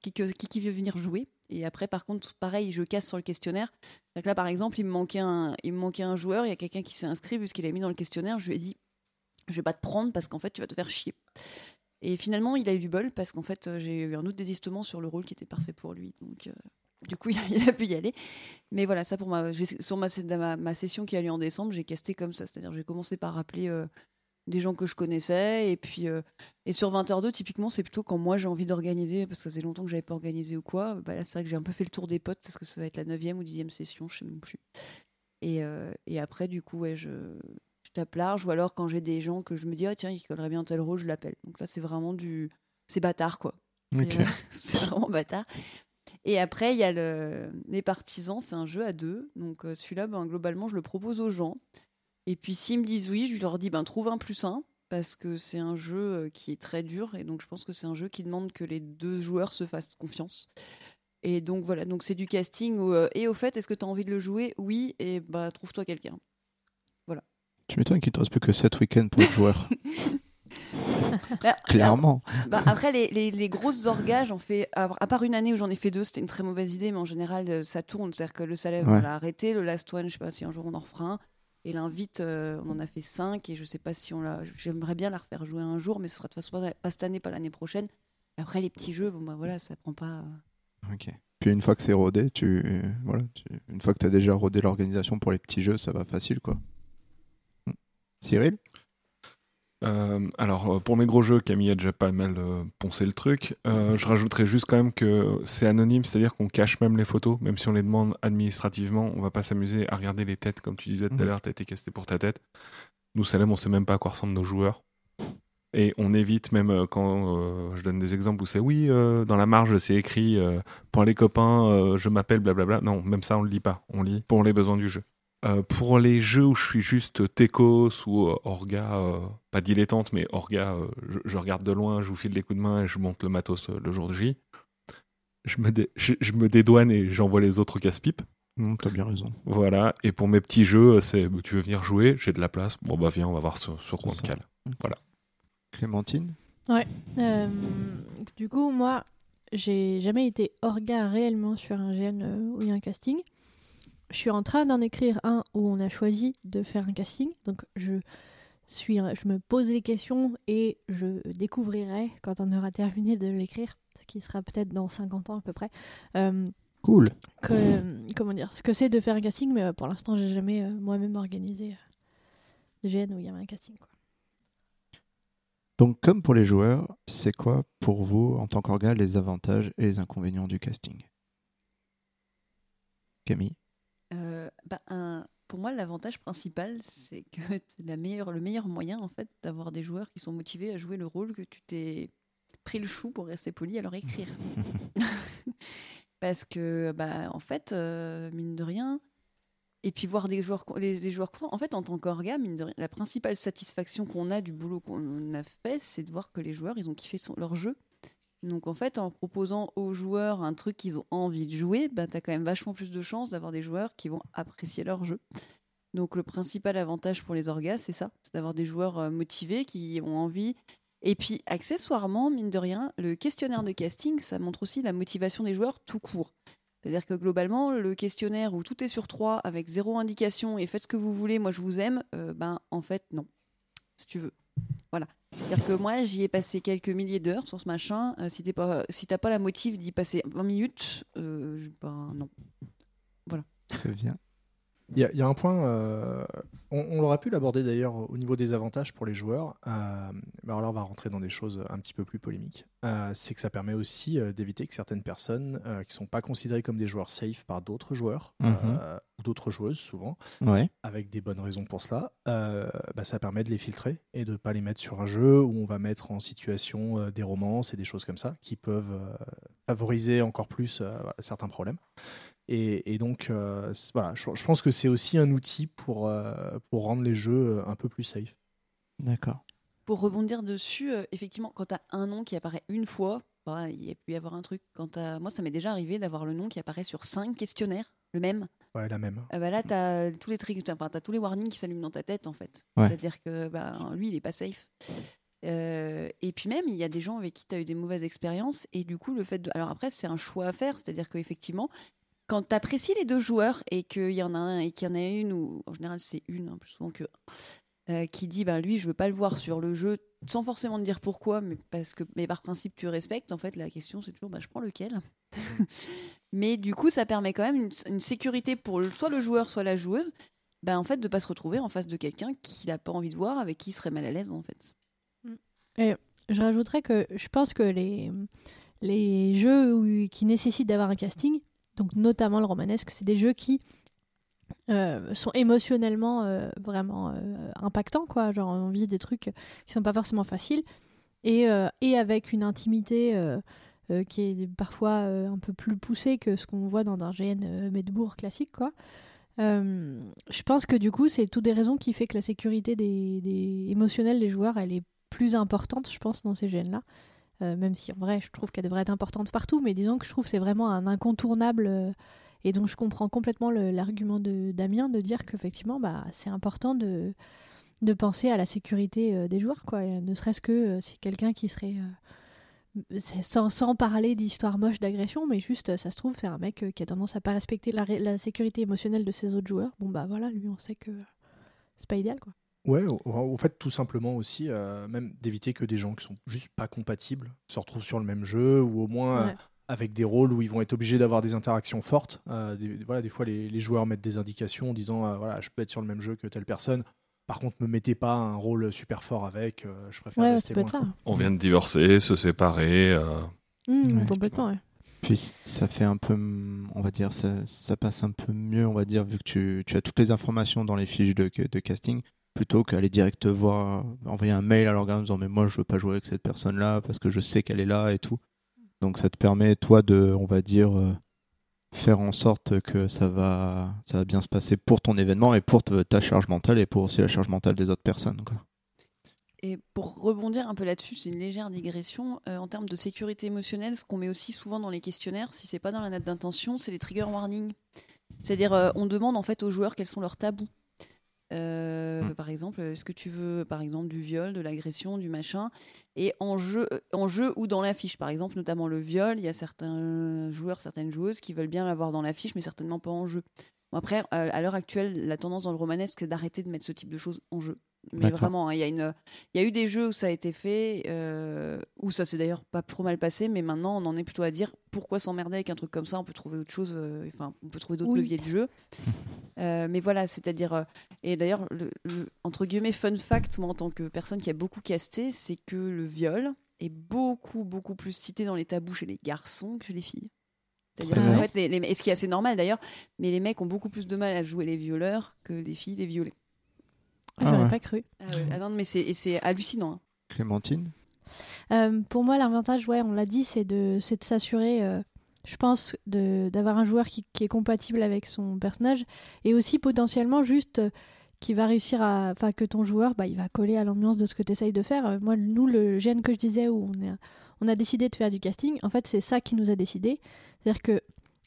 qui, que, qui, qui veut venir jouer, et après par contre pareil je casse sur le questionnaire, donc là par exemple il me manquait un, il me manquait un joueur, il y a quelqu'un qui s'est inscrit vu ce qu'il a mis dans le questionnaire, je lui ai dit je vais pas te prendre parce qu'en fait tu vas te faire chier. Et finalement, il a eu du bol parce qu'en fait, j'ai eu un autre désistement sur le rôle qui était parfait pour lui. Donc, euh, du coup, il a, il a pu y aller. Mais voilà, ça pour ma, j'ai, sur ma, ma, ma session qui a lieu en décembre, j'ai casté comme ça. C'est-à-dire, j'ai commencé par rappeler euh, des gens que je connaissais. Et puis, euh, et sur vingt heures deux, typiquement, c'est plutôt quand moi j'ai envie d'organiser, parce que ça faisait longtemps que j'avais pas organisé ou quoi. Bah là, c'est vrai que j'ai un peu fait le tour des potes parce que ça va être la neuvième ou dixième session, je sais même plus. Et, euh, et après, du coup, ouais, je. tape large, ou alors quand j'ai des gens que je me dis ah oh, tiens il collerait bien tel rôle, je l'appelle. Donc là c'est vraiment du c'est bâtard quoi. Okay. Euh, c'est vraiment bâtard. Et après il y a le les partisans, c'est un jeu à deux. Donc euh, celui-là ben globalement je le propose aux gens. Et puis s'ils me disent oui, je leur dis ben trouve un plus un parce que c'est un jeu qui est très dur et donc je pense que c'est un jeu qui demande que les deux joueurs se fassent confiance. Et donc voilà, donc c'est du casting où, euh, et au fait est-ce que tu as envie de le jouer ? Oui et bah trouve-toi quelqu'un. Tu m'étonnes qu'il ne te reste plus que sept week-ends pour le joueur. Clairement. Bah, après, les, les, les grosses orgas, j'en fais, à part une année où j'en ai fait deux, c'était une très mauvaise idée, mais en général, ça tourne. C'est-à-dire que le Salem, ouais. on l'a arrêté. Le Last One, je ne sais pas si un jour on en refera un. Et l'Invite, euh, on en a fait cinq. Et je ne sais pas si on l'a. J'aimerais bien la refaire jouer un jour, mais ce ne sera de toute façon pas, pas cette année, pas l'année prochaine. Après, les petits jeux, bon, bah, voilà, ça ne prend pas. Ok. Puis une fois que c'est rodé, tu, euh, voilà, tu... une fois que tu as déjà rodé l'organisation pour les petits jeux, ça va facile, quoi. Cyril ? euh, Alors, pour mes gros jeux, Camille a déjà pas mal euh, poncé le truc. Euh, je rajouterais juste quand même que c'est anonyme, c'est-à-dire qu'on cache même les photos, même si on les demande administrativement, on va pas s'amuser à regarder les têtes, comme tu disais tout à l'heure, t'as été casté pour ta tête. Nous, Salem, on sait même pas à quoi ressemblent nos joueurs. Et on évite, même quand euh, je donne des exemples où c'est oui, euh, dans la marge, c'est écrit euh, pour les copains, euh, je m'appelle, blablabla. Non, même ça, on le lit pas. On lit pour les besoins du jeu. Euh, pour les jeux où je suis juste techos ou euh, orga, euh, pas dilettante, mais orga, euh, je, je regarde de loin, je vous file les coups de main et je monte le matos euh, le jour J, je me, dé- je, je me dédouane et j'envoie les autres au casse-pipe. Mmh, t'as bien raison. Voilà, et pour mes petits jeux, c'est tu veux venir jouer, j'ai de la place, bon bah viens, on va voir sur quoi on se cale. Voilà. Clémentine ? Ouais, euh, du coup, moi, j'ai jamais été orga réellement sur un G N euh, où il y a un casting. Je suis en train d'en écrire un où on a choisi de faire un casting, donc je, suis, je me pose des questions et je découvrirai quand on aura terminé de l'écrire, ce qui sera peut-être dans cinquante ans à peu près. Euh, cool. Que, comment dire, ce que c'est de faire un casting, mais pour l'instant j'ai jamais euh, moi-même organisé euh, G N où il y avait un casting, quoi. Donc comme pour les joueurs, c'est quoi pour vous en tant qu'orga les avantages et les inconvénients du casting ? Camille ? Euh, bah, un, pour moi l'avantage principal c'est que la meilleure, le meilleur moyen en fait d'avoir des joueurs qui sont motivés à jouer le rôle que tu t'es pris le chou pour rester poli à leur écrire parce que bah en fait euh, mine de rien, et puis voir des joueurs les, les joueurs contents en fait en tant qu'orga, mine de rien, la principale satisfaction qu'on a du boulot qu'on a fait, c'est de voir que les joueurs ils ont kiffé son, leur jeu. Donc en fait en proposant aux joueurs un truc qu'ils ont envie de jouer, bah t'as quand même vachement plus de chances d'avoir des joueurs qui vont apprécier leur jeu. Donc le principal avantage pour les orgas, c'est ça, c'est d'avoir des joueurs euh, motivés qui ont envie. Et puis accessoirement, mine de rien, le questionnaire de casting, ça montre aussi la motivation des joueurs tout court. C'est-à-dire que globalement, le questionnaire où tout est sur trois avec zéro indication et faites ce que vous voulez, moi je vous aime, euh, ben en fait non, si tu veux. Voilà. C'est-à-dire que moi, j'y ai passé quelques milliers d'heures sur ce machin. Euh, si t'es pas, si t'as pas la motive d'y passer vingt minutes, euh, ben non. Voilà. Très bien. Il y, y a un point, euh, on, on l'aura pu l'aborder d'ailleurs au niveau des avantages pour les joueurs. Euh, alors là, on va rentrer dans des choses un petit peu plus polémiques. Euh, c'est que ça permet aussi euh, d'éviter que certaines personnes euh, qui ne sont pas considérées comme des joueurs safe par d'autres joueurs, mmh. euh, ou d'autres joueuses souvent, ouais. avec des bonnes raisons pour cela, euh, bah, ça permet de les filtrer et de ne pas les mettre sur un jeu où on va mettre en situation euh, des romances et des choses comme ça qui peuvent euh, favoriser encore plus euh, certains problèmes. Et, et donc, euh, voilà, je, je pense que c'est aussi un outil pour, euh, pour rendre les jeux un peu plus safe. D'accord. Pour rebondir dessus, euh, effectivement, quand tu as un nom qui apparaît une fois, bah, il y a pu y avoir un truc. Quand moi, ça m'est déjà arrivé d'avoir le nom qui apparaît sur cinq questionnaires, le même. Ouais, la même. Euh, bah là, tu as tous les tri- enfin, t'as tous les warnings qui s'allument dans ta tête, en fait. Ouais. C'est-à-dire que bah, lui, il n'est pas safe. Euh, et puis même, il y a des gens avec qui tu as eu des mauvaises expériences. Et du coup, le fait de. Alors après, c'est un choix à faire. C'est-à-dire qu'effectivement, quand tu apprécies les deux joueurs et qu'il y en a un et qu'il y en a une, ou en général c'est une, hein, plus souvent que euh, qui dit ben lui je veux pas le voir sur le jeu, sans forcément te dire pourquoi, mais parce que mais par principe tu respectes, en fait la question c'est toujours ben, je prends lequel. Mais du coup ça permet quand même une, une sécurité pour le, soit le joueur soit la joueuse, ben en fait de pas se retrouver en face de quelqu'un qu'il a pas envie de voir, avec qui il serait mal à l'aise en fait. Et je rajouterais que je pense que les les jeux où, qui nécessitent d'avoir un casting, donc notamment le romanesque, c'est des jeux qui euh, sont émotionnellement euh, vraiment euh, impactants, quoi. Genre on vit des trucs qui sont pas forcément faciles et, euh, et avec une intimité euh, euh, qui est parfois euh, un peu plus poussée que ce qu'on voit dans un G N euh, Medbourg classique, quoi. Euh, je pense que du coup, c'est toutes des raisons qui fait que la sécurité des, des émotionnelle des joueurs, elle est plus importante, je pense, dans ces G N-là. Euh, même si en vrai je trouve qu'elle devrait être importante partout, mais disons que je trouve que c'est vraiment un incontournable euh, et donc je comprends complètement le, l'argument de Damien de dire qu'effectivement bah, c'est important de, de penser à la sécurité euh, des joueurs, quoi. Et ne serait-ce que euh, si quelqu'un qui serait euh, sans, sans parler d'histoire moche d'agression, mais juste euh, ça se trouve c'est un mec euh, qui a tendance à pas respecter la, la sécurité émotionnelle de ses autres joueurs, bon bah voilà, lui on sait que c'est pas idéal, quoi. Ouais, en fait, tout simplement aussi, euh, même d'éviter que des gens qui sont juste pas compatibles se retrouvent sur le même jeu, ou au moins ouais. euh, avec des rôles où ils vont être obligés d'avoir des interactions fortes. Euh, des, voilà, des fois, les, les joueurs mettent des indications en disant euh, voilà, je peux être sur le même jeu que telle personne. Par contre, me mettez pas un rôle super fort avec. Euh, je préfère ouais, rester loin. Ça. On vient de divorcer, se séparer. Euh... Mmh, ouais, complètement. Ouais. Puis ça fait un peu, on va dire, ça, ça passe un peu mieux, on va dire, vu que tu, tu as toutes les informations dans les fiches de, de casting, plutôt qu'aller direct voir, envoyer un mail à l'organisme en disant mais moi je veux pas jouer avec cette personne là parce que je sais qu'elle est là et tout. Donc ça te permet toi de, on va dire, euh, faire en sorte que ça va, ça va bien se passer pour ton événement et pour te, ta charge mentale et pour aussi la charge mentale des autres personnes, quoi. Et pour rebondir un peu là-dessus, c'est une légère digression, euh, en termes de sécurité émotionnelle, ce qu'on met aussi souvent dans les questionnaires, si c'est pas dans la note d'intention, c'est les trigger warnings. C'est-à-dire euh, on demande en fait aux joueurs quels sont leurs tabous. Euh, mmh. Par exemple, est-ce que tu veux par exemple du viol, de l'agression, du machin, et en jeu, en jeu ou dans l'affiche par exemple, notamment le viol, il y a certains joueurs, certaines joueuses qui veulent bien l'avoir dans l'affiche mais certainement pas en jeu. Bon, après euh, à l'heure actuelle la tendance dans le romanesque c'est d'arrêter de mettre ce type de choses en jeu, mais D'accord. vraiment il hein, y a une, il y a eu des jeux où ça a été fait, euh, où ça s'est d'ailleurs pas trop mal passé, mais maintenant on en est plutôt à dire pourquoi s'emmerder avec un truc comme ça, on peut trouver autre chose, enfin euh, on peut trouver d'autres oui. leviers de jeu. Euh, mais voilà, c'est-à-dire euh, et d'ailleurs le, le, entre guillemets fun fact, moi en tant que personne qui a beaucoup casté, c'est que le viol est beaucoup beaucoup plus cité dans les tabous chez les garçons que chez les filles. C'est-à-dire en fait, les, les, et ce qui est assez normal d'ailleurs, mais les mecs ont beaucoup plus de mal à jouer les violeurs que les filles les violées. Ah, j'aurais ah ouais. pas cru. Ah, ouais. ah non, mais c'est, et c'est hallucinant. Hein. Clémentine. Euh, pour moi, l'avantage, ouais, on l'a dit, c'est de, c'est de s'assurer. Euh, je pense, de, d'avoir un joueur qui, qui est compatible avec son personnage, et aussi potentiellement juste euh, qui va réussir à, enfin que ton joueur, bah, il va coller à l'ambiance de ce que tu essayes de faire. Moi, nous, le G N que je disais où on a, on a décidé de faire du casting, en fait, c'est ça qui nous a décidé. C'est-à-dire que,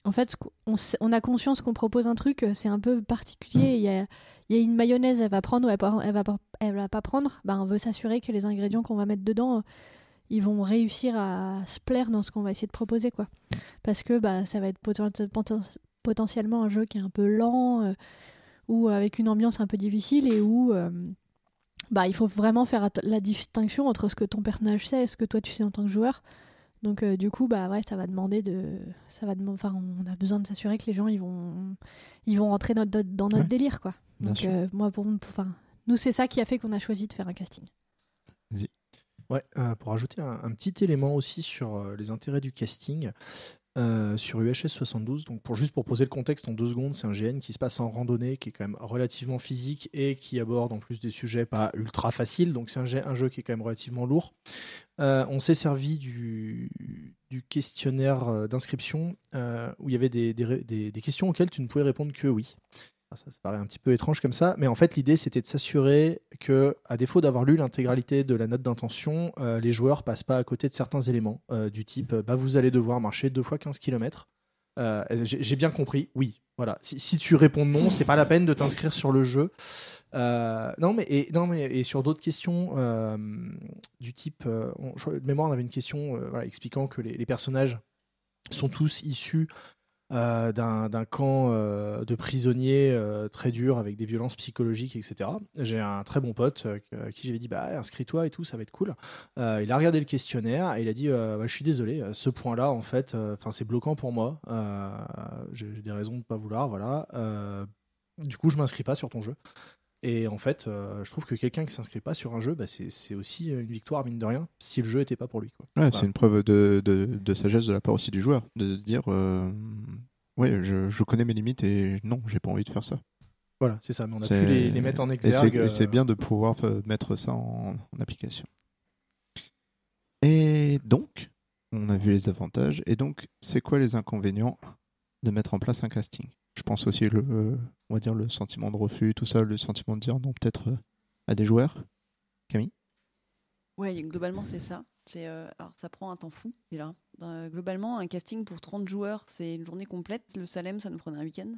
en fait, on, on a conscience qu'on propose un truc, c'est un peu particulier. Il y a, il y a une mayonnaise, elle va prendre ou elle, elle, va, elle va pas prendre. Bah, on veut s'assurer que les ingrédients qu'on va mettre dedans, ils vont réussir à se plaire dans ce qu'on va essayer de proposer, quoi. Parce que bah, ça va être potent, potent, potentiellement un jeu qui est un peu lent, euh, ou avec une ambiance un peu difficile, et où euh, bah, il faut vraiment faire at- la distinction entre ce que ton personnage sait et ce que toi tu sais en tant que joueur. Donc euh, du coup, bah, ouais, ça va demander de... Ça va de... Enfin, on a besoin de s'assurer que les gens, ils vont, ils vont rentrer notre, notre, dans notre ouais. délire, quoi. Donc euh, moi, pour, pour, enfin, nous, c'est ça qui a fait qu'on a choisi de faire un casting. Vas-y. Ouais, euh, pour ajouter un, un petit élément aussi sur euh, les intérêts du casting... Euh, sur U H S soixante-douze, donc pour, juste pour poser le contexte en deux secondes, c'est un G N qui se passe en randonnée, qui est quand même relativement physique et qui aborde en plus des sujets pas ultra faciles, donc c'est un, un jeu qui est quand même relativement lourd. Euh, on s'est servi du, du questionnaire d'inscription euh, où il y avait des, des, des, des questions auxquelles tu ne pouvais répondre que oui. Ça, ça paraît un petit peu étrange comme ça, mais en fait l'idée c'était de s'assurer que, à défaut d'avoir lu l'intégralité de la note d'intention, euh, les joueurs passent pas à côté de certains éléments euh, du type euh, bah, vous allez devoir marcher deux fois quinze kilomètres. Euh, j'ai, j'ai bien compris, oui. Voilà. Si, si tu réponds non, c'est pas la peine de t'inscrire sur le jeu. Euh, non, mais, et, non, mais et sur d'autres questions euh, du type, euh, on, de mémoire, on avait une question euh, voilà, expliquant que les, les personnages sont tous issus. Euh, d'un, d'un camp euh, de prisonniers euh, très dur avec des violences psychologiques, et cetera. J'ai un très bon pote euh, à qui j'avais dit bah, inscris-toi et tout, ça va être cool. Euh, il a regardé le questionnaire et il a dit euh, bah, je suis désolé, ce point-là, en fait, euh, c'est bloquant pour moi. Euh, j'ai, j'ai des raisons de ne pas vouloir. Voilà. Euh, du coup, je ne m'inscris pas sur ton jeu. Et en fait, euh, je trouve que quelqu'un qui ne s'inscrit pas sur un jeu, bah, c'est, c'est aussi une victoire, mine de rien, si le jeu n'était pas pour lui. Quoi. Ouais, enfin, c'est une preuve de, de, de sagesse de la part aussi du joueur, de dire euh, « ouais, je, je connais mes limites et non, j'ai pas envie de faire ça ». Voilà, c'est ça, mais on a c'est... pu les, les mettre en exergue. Et c'est, et c'est bien de pouvoir mettre ça en, en application. Et donc, on a vu les avantages, et donc, c'est quoi les inconvénients de mettre en place un casting ? Je pense aussi le, euh, on va dire le sentiment de refus, tout ça, le sentiment de dire non peut-être euh, à des joueurs. Camille ? Oui, globalement c'est ça. C'est, euh, alors ça prend un temps fou. Et là, euh, globalement, un casting pour trente joueurs, c'est une journée complète. Le Salem, ça nous prenait un week-end.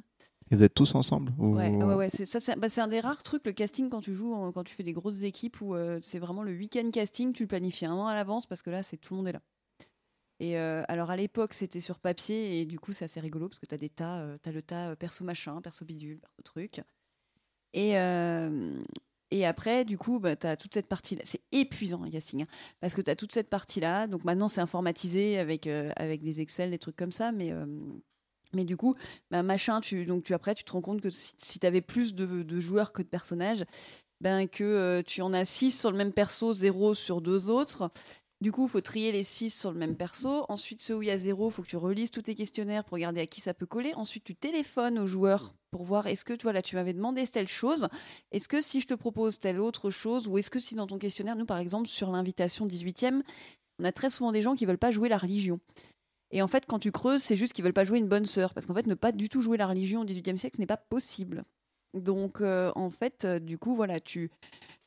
Et vous êtes tous ensemble ou... Ouais, ouais, ouais. C'est, ça, c'est, bah, c'est un des rares trucs, le casting, quand tu joues, en, quand tu fais des grosses équipes, où euh, c'est vraiment le week-end casting, tu le planifies un an à l'avance parce que là, c'est tout le monde est là. Et euh, alors à l'époque c'était sur papier et du coup c'est assez rigolo parce que t'as des tas, euh, t'as le tas euh, perso machin, perso bidule, perso truc. Et, euh, et après du coup bah, t'as toute cette partie là, c'est épuisant un casting hein, parce que t'as toute cette partie là, donc maintenant c'est informatisé avec, euh, avec des Excel, des trucs comme ça, mais, euh, mais du coup bah, machin, tu, donc tu, après tu te rends compte que si, si t'avais plus de, de joueurs que de personnages, ben, que euh, tu en as six sur le même perso, zéro sur deux autres. Du coup, il faut trier les six sur le même perso. Ensuite, ceux où il y a zéro, il faut que tu relises tous tes questionnaires pour regarder à qui ça peut coller. Ensuite, tu téléphones aux joueurs pour voir est-ce que tu, voilà, tu m'avais demandé telle chose. Est-ce que si je te propose telle autre chose, ou est-ce que si dans ton questionnaire, nous par exemple, sur l'invitation dix-huitième, on a très souvent des gens qui ne veulent pas jouer la religion. Et en fait, quand tu creuses, c'est juste qu'ils ne veulent pas jouer une bonne sœur. Parce qu'en fait, ne pas du tout jouer la religion au dix-huitième siècle, ce n'est pas possible. Donc, euh, en fait, euh, du coup, voilà, tu...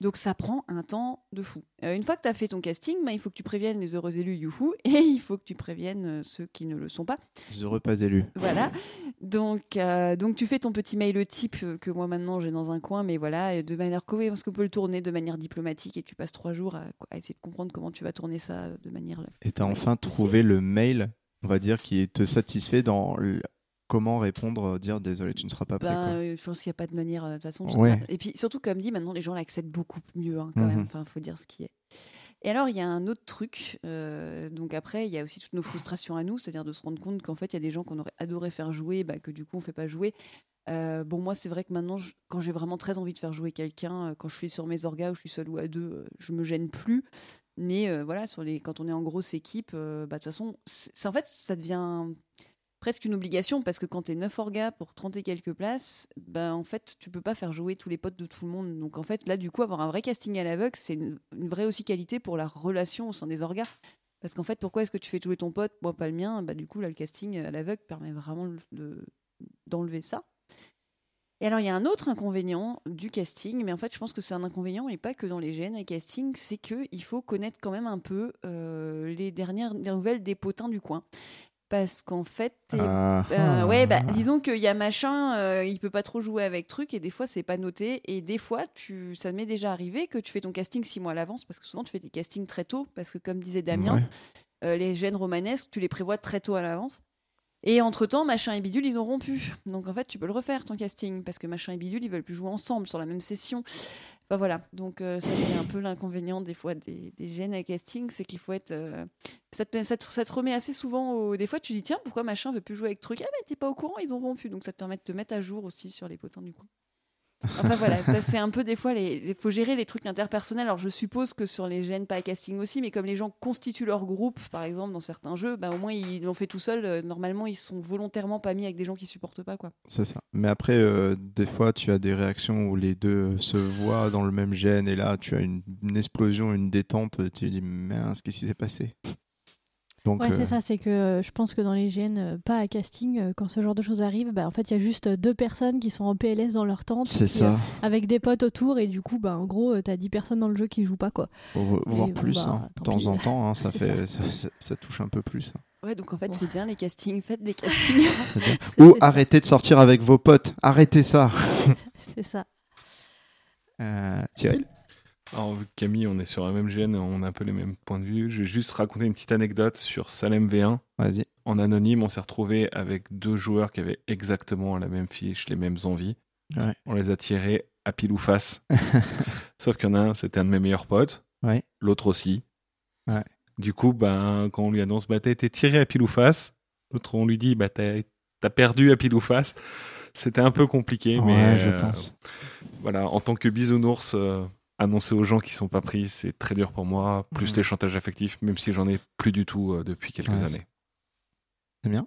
Donc, ça prend un temps de fou. Euh, une fois que tu as fait ton casting, bah, il faut que tu préviennes les heureux élus, youhou, et il faut que tu préviennes euh, ceux qui ne le sont pas. Les heureux pas élus. Voilà. Donc, euh, donc, tu fais ton petit mail type que moi, maintenant, j'ai dans un coin, mais voilà, et de manière comment est-ce qu'on peut le tourner de manière diplomatique, et tu passes trois jours à, à essayer de comprendre comment tu vas tourner ça de manière... Et tu as enfin trouvé le mail, on va dire, qui te satisfait dans... Le... Comment répondre, dire désolé, tu ne seras pas prêt. Bah, quoi. Je pense qu'il n'y a pas de manière de toute façon. Ouais. Et puis surtout, comme dit, maintenant les gens l'acceptent beaucoup mieux hein, quand mm-hmm. même. Enfin, faut dire ce qui est. Et alors, il y a un autre truc. Euh, donc après, il y a aussi toutes nos frustrations à nous, c'est-à-dire de se rendre compte qu'en fait, il y a des gens qu'on aurait adoré faire jouer, bah, que du coup, on ne fait pas jouer. Euh, bon, moi, c'est vrai que maintenant, je, quand j'ai vraiment très envie de faire jouer quelqu'un, quand je suis sur mes orgas ou je suis seule ou à deux, je me gêne plus. Mais euh, voilà, sur les, quand on est en grosse équipe, euh, bah, de toute façon, c'est, c'est, en fait, ça devient presque une obligation, parce que quand t'es neuf orgas pour trente et quelques places, ben en fait tu peux pas faire jouer tous les potes de tout le monde. Donc en fait là du coup avoir un vrai casting à l'aveugle, c'est une, une vraie aussi qualité pour la relation au sein des orgas. Parce qu'en fait, pourquoi est-ce que tu fais jouer ton pote, moi pas le mien? Bah, du coup, là, le casting à l'aveugle permet vraiment de, d'enlever ça. Et alors, il y a un autre inconvénient du casting, mais en fait, je pense que c'est un inconvénient et pas que dans les gènes à casting, c'est qu'il faut connaître quand même un peu euh, les dernières nouvelles des potins du coin. Parce qu'en fait, euh, euh, ouais, bah, disons qu'il y a machin, euh, il peut pas trop jouer avec truc, et des fois c'est pas noté, et des fois, tu, ça m'est déjà arrivé que tu fais ton casting six mois à l'avance, parce que souvent tu fais des castings très tôt, parce que comme disait Damien, ouais. euh, les gènes romanesques, tu les prévois très tôt à l'avance, et entre temps, machin et bidule, ils ont rompu, donc en fait, tu peux le refaire ton casting, parce que machin et bidule, ils veulent plus jouer ensemble sur la même session. Bah voilà, donc euh, ça c'est un peu l'inconvénient des fois des, des gènes à casting, c'est qu'il faut être... Euh, ça, te, ça, te, ça te remet assez souvent... Au... Des fois tu dis, tiens, pourquoi machin veut plus jouer avec truc? Ah mais t'es pas au courant, ils ont rompu. Donc ça te permet de te mettre à jour aussi sur les potins du coin. Enfin voilà, ça c'est un peu des fois, il faut gérer les trucs interpersonnels. Alors je suppose que sur les gènes, pas à casting aussi, mais comme les gens constituent leur groupe, par exemple, dans certains jeux, bah, au moins ils l'ont fait tout seuls. Euh, normalement, ils sont volontairement pas mis avec des gens qui supportent pas, quoi. C'est ça. Mais après, euh, des fois, tu as des réactions où les deux se voient dans le même gène, et là, tu as une, une explosion, une détente, tu te dis, mince, qu'est-ce qui s'est passé? Donc, ouais, euh... c'est ça, c'est que euh, je pense que dans les gènes, euh, pas à casting, euh, quand ce genre de choses arrive, bah, en fait, il y a juste deux personnes qui sont en P L S dans leur tente, c'est qui, ça. Euh, avec des potes autour, et du coup, bah, en gros, euh, t'as dix personnes dans le jeu qui jouent pas, quoi. Vo- voire et, plus, de bah, hein, temps pis. en temps, hein, ça, fait, ça. Ça, ça, ça touche un peu plus. Hein. Ouais, donc en fait, ouais. c'est bien les castings, faites des castings. c'est bien. Ou c'est arrêtez ça. de sortir avec vos potes, arrêtez ça. c'est ça. Euh, Cyril? Alors, vu que Camille, on est sur la même gène, on a un peu les mêmes points de vue. Je vais juste raconter une petite anecdote sur Salem V un. Vas-y. En anonyme, on s'est retrouvé avec deux joueurs qui avaient exactement la même fiche, les mêmes envies. Ouais. On les a tirés à pile ou face. Sauf qu'il y en a un, c'était un de mes meilleurs potes. Ouais. L'autre aussi. Ouais. Du coup, ben, quand on lui annonce, bah, t'as été tiré à pile ou face. L'autre, on lui dit, bah, t'as, t'as perdu à pile ou face. C'était un peu compliqué, ouais, mais je euh, pense. Voilà, en tant que bisounours. Euh, Annoncer aux gens qui ne sont pas pris, c'est très dur pour moi, plus mmh. les chantages affectifs, même si j'en ai plus du tout euh, depuis quelques ouais, années. C'est bien.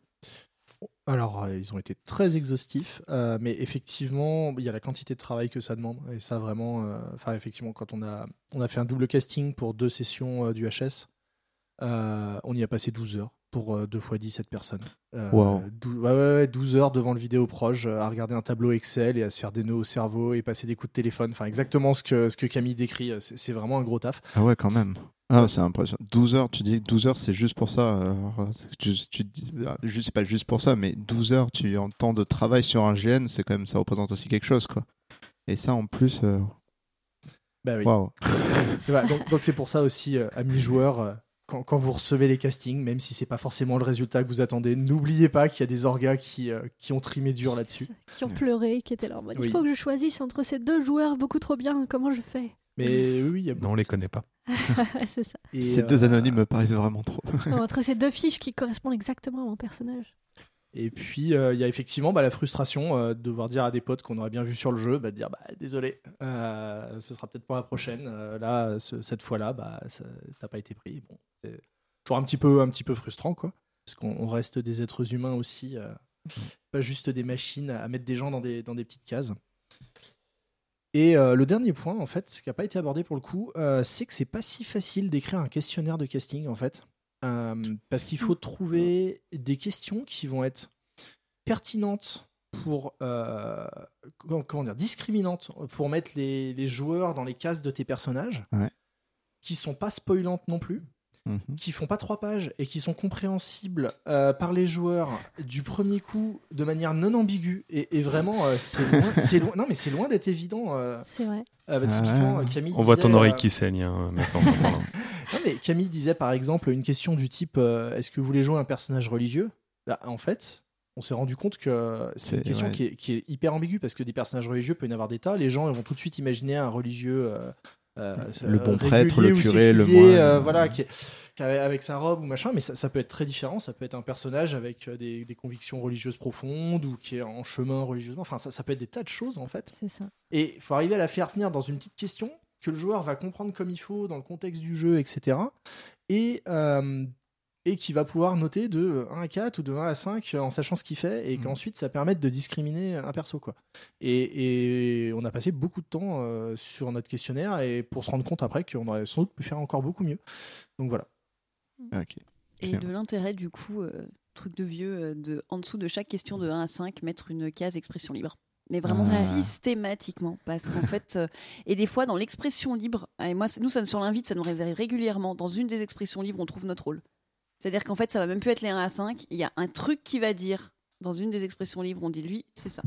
Alors, euh, ils ont été très exhaustifs, euh, mais effectivement, il y a la quantité de travail que ça demande. Et ça, vraiment, enfin, euh, effectivement, quand on a, on a fait un double casting pour deux sessions euh, du H S, euh, on y a passé douze heures pour euh, deux fois dix-sept personnes. Euh, wow. douze, ouais, ouais, douze heures devant le vidéoproge, euh, à regarder un tableau Excel et à se faire des nœuds au cerveau et passer des coups de téléphone. Enfin, exactement ce que, ce que Camille décrit. C'est, c'est vraiment un gros taf. Ah ouais, quand même. Ah, c'est impressionnant. douze heures, tu dis que douze heures, c'est juste pour ça. Alors, tu, tu, tu, c'est pas juste pour ça, mais douze heures, tu en temps de travail sur un G N, c'est quand même, ça représente aussi quelque chose, quoi. Et ça, en plus... Euh... Bah oui. Wow. bah, donc, donc c'est pour ça aussi, euh, amis joueurs... Euh, Quand, quand vous recevez les castings, même si c'est pas forcément le résultat que vous attendez, n'oubliez pas qu'il y a des orgas qui, euh, qui ont trimé dur là-dessus. Qui ont pleuré, qui étaient là en mode, il faut que je choisisse entre ces deux joueurs beaucoup trop bien, comment je fais? Mais oui, il y a... Non, on les connaît pas. c'est ça. Et ces euh... deux anonymes me paraissent vraiment trop. non, entre ces deux fiches qui correspondent exactement à mon personnage. Et puis, il euh, y a effectivement bah, la frustration euh, de devoir dire à des potes qu'on aurait bien vu sur le jeu, bah, de dire bah, « Désolé, euh, ce sera peut-être pour la prochaine. Euh, là, ce, cette fois-là, bah, ça, t'as pas été pris. Bon. » C'est toujours un petit peu, un petit peu frustrant, quoi, parce qu'on on reste des êtres humains aussi, euh, pas juste des machines à mettre des gens dans des, dans des petites cases. Et euh, le dernier point, en fait, ce qui n'a pas été abordé pour le coup, euh, c'est que c'est pas si facile d'écrire un questionnaire de casting, en fait, euh, parce qu'il faut trouver des questions qui vont être pertinentes pour, euh, comment dire, discriminantes, pour mettre les, les joueurs dans les cases de tes personnages, ouais. qui sont pas spoilantes non plus. Mmh. Qui font pas trois pages et qui sont compréhensibles euh, par les joueurs du premier coup de manière non ambiguë et, et vraiment euh, c'est loin, c'est loin, non mais c'est loin d'être évident. Euh, c'est vrai. Euh, bah, typiquement, ah ouais. Camille. On disait, voit ton oreille euh, qui saigne. Hein, maintenant, maintenant. non mais Camille disait par exemple une question du type euh, est-ce que vous voulez jouer un personnage religieux? Bah, en fait, on s'est rendu compte que c'est, c'est une question ouais. qui, est, qui est hyper ambiguë parce que des personnages religieux peut y en avoir des tas. Les gens vont tout de suite imaginer un religieux. Euh, Euh, le bon prêtre, le curé, le moine, euh, voilà, qui est, qui est avec sa robe ou machin, mais ça, ça peut être très différent. Ça peut être un personnage avec des, des convictions religieuses profondes ou qui est en chemin religieusement. Enfin, ça, ça peut être des tas de choses en fait. C'est ça. Et il faut arriver à la faire tenir dans une petite question que le joueur va comprendre comme il faut dans le contexte du jeu, et cetera. Et euh, et qui va pouvoir noter de un à quatre ou de un à cinq en sachant ce qu'il fait et mmh. qu'ensuite ça permette de discriminer un perso, quoi. Et, et on a passé beaucoup de temps euh, sur notre questionnaire et pour se rendre compte après qu'on aurait sans doute pu faire encore beaucoup mieux. Donc voilà. Ok. Et de l'intérêt, du coup, euh, truc de vieux, de, en dessous de chaque question de un à cinq, mettre une case expression libre. Mais vraiment ah. systématiquement, parce qu'en fait, euh, et des fois dans l'expression libre, et moi, nous, ça, sur l'invite, ça nous réveille régulièrement. Dans une des expressions libres, on trouve notre rôle. C'est-à-dire qu'en fait, ça va même plus être les un à cinq. Il y a un truc qui va dire, dans une des expressions libres, on dit lui, c'est ça.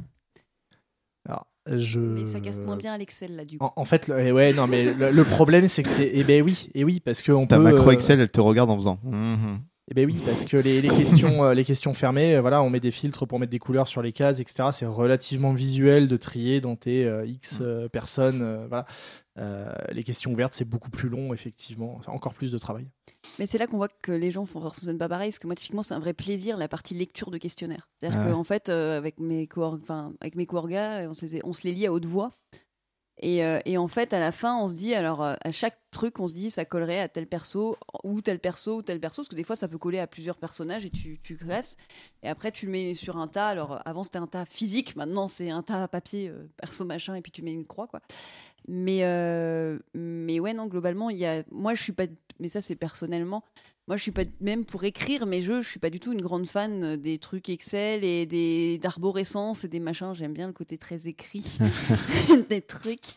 Alors, je... Mais ça casse moins bien à l'Excel, là, du coup. En, en fait, le, ouais, non, mais le, le problème, c'est que c'est. Eh ben oui, eh oui, parce que on ta peut. Ta macro Excel, elle te regarde en faisant. Mm-hmm. Eh ben oui, parce que les, les questions, les questions fermées, voilà, on met des filtres pour mettre des couleurs sur les cases, et cetera. C'est relativement visuel de trier dans tes euh, X euh, personnes, euh, voilà. Euh, les questions ouvertes, c'est beaucoup plus long, effectivement. C'est encore plus de travail. Mais c'est là qu'on voit que les gens font forcément pas pareil, parce que moi, typiquement, c'est un vrai plaisir la partie lecture de questionnaire. C'est-à-dire ah. qu'en fait, euh, avec mes co-or... enfin, avec mes co-orgas, on se les, on se les lit à haute voix. Et, euh, et en fait, à la fin, on se dit, alors euh, à chaque truc, on se dit, ça collerait à tel perso, ou tel perso, ou tel perso, parce que des fois, ça peut coller à plusieurs personnages et tu, tu classes. Et après, tu le mets sur un tas. Alors, avant, c'était un tas physique. Maintenant, c'est un tas à papier, euh, perso, machin, et puis tu mets une croix, quoi. Mais, euh, mais ouais, non, globalement, il y a. Moi, je suis pas. Mais ça, c'est personnellement. Moi, je suis pas. Même pour écrire mes jeux, je suis pas du tout une grande fan des trucs Excel et des d'arborescence et des machins. J'aime bien le côté très écrit des trucs.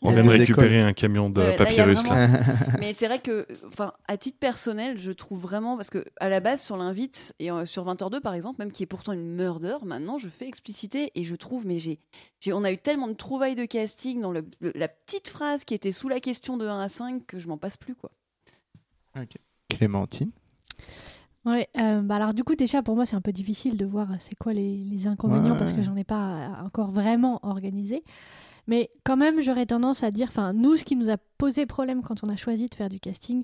On vient de récupérer écoles. Un camion de ouais, papyrus, là. Vraiment... là. Mais c'est vrai que, enfin, à titre personnel, je trouve vraiment. Parce qu'à la base, sur l'invite, et euh, sur vingt heures deux, par exemple, même qui est pourtant une murder, maintenant, je fais expliciter et je trouve. Mais j'ai. j'ai... On a eu tellement de trouvailles de casting dans le. le... la petite phrase qui était sous la question de un à cinq que je m'en passe plus, quoi. Okay. Clémentine. Ouais, euh, bah alors du coup déjà pour moi c'est un peu difficile de voir c'est quoi les, les inconvénients ouais. parce que j'en ai pas encore vraiment organisé, mais quand même j'aurais tendance à dire, enfin nous ce qui nous a posé problème quand on a choisi de faire du casting,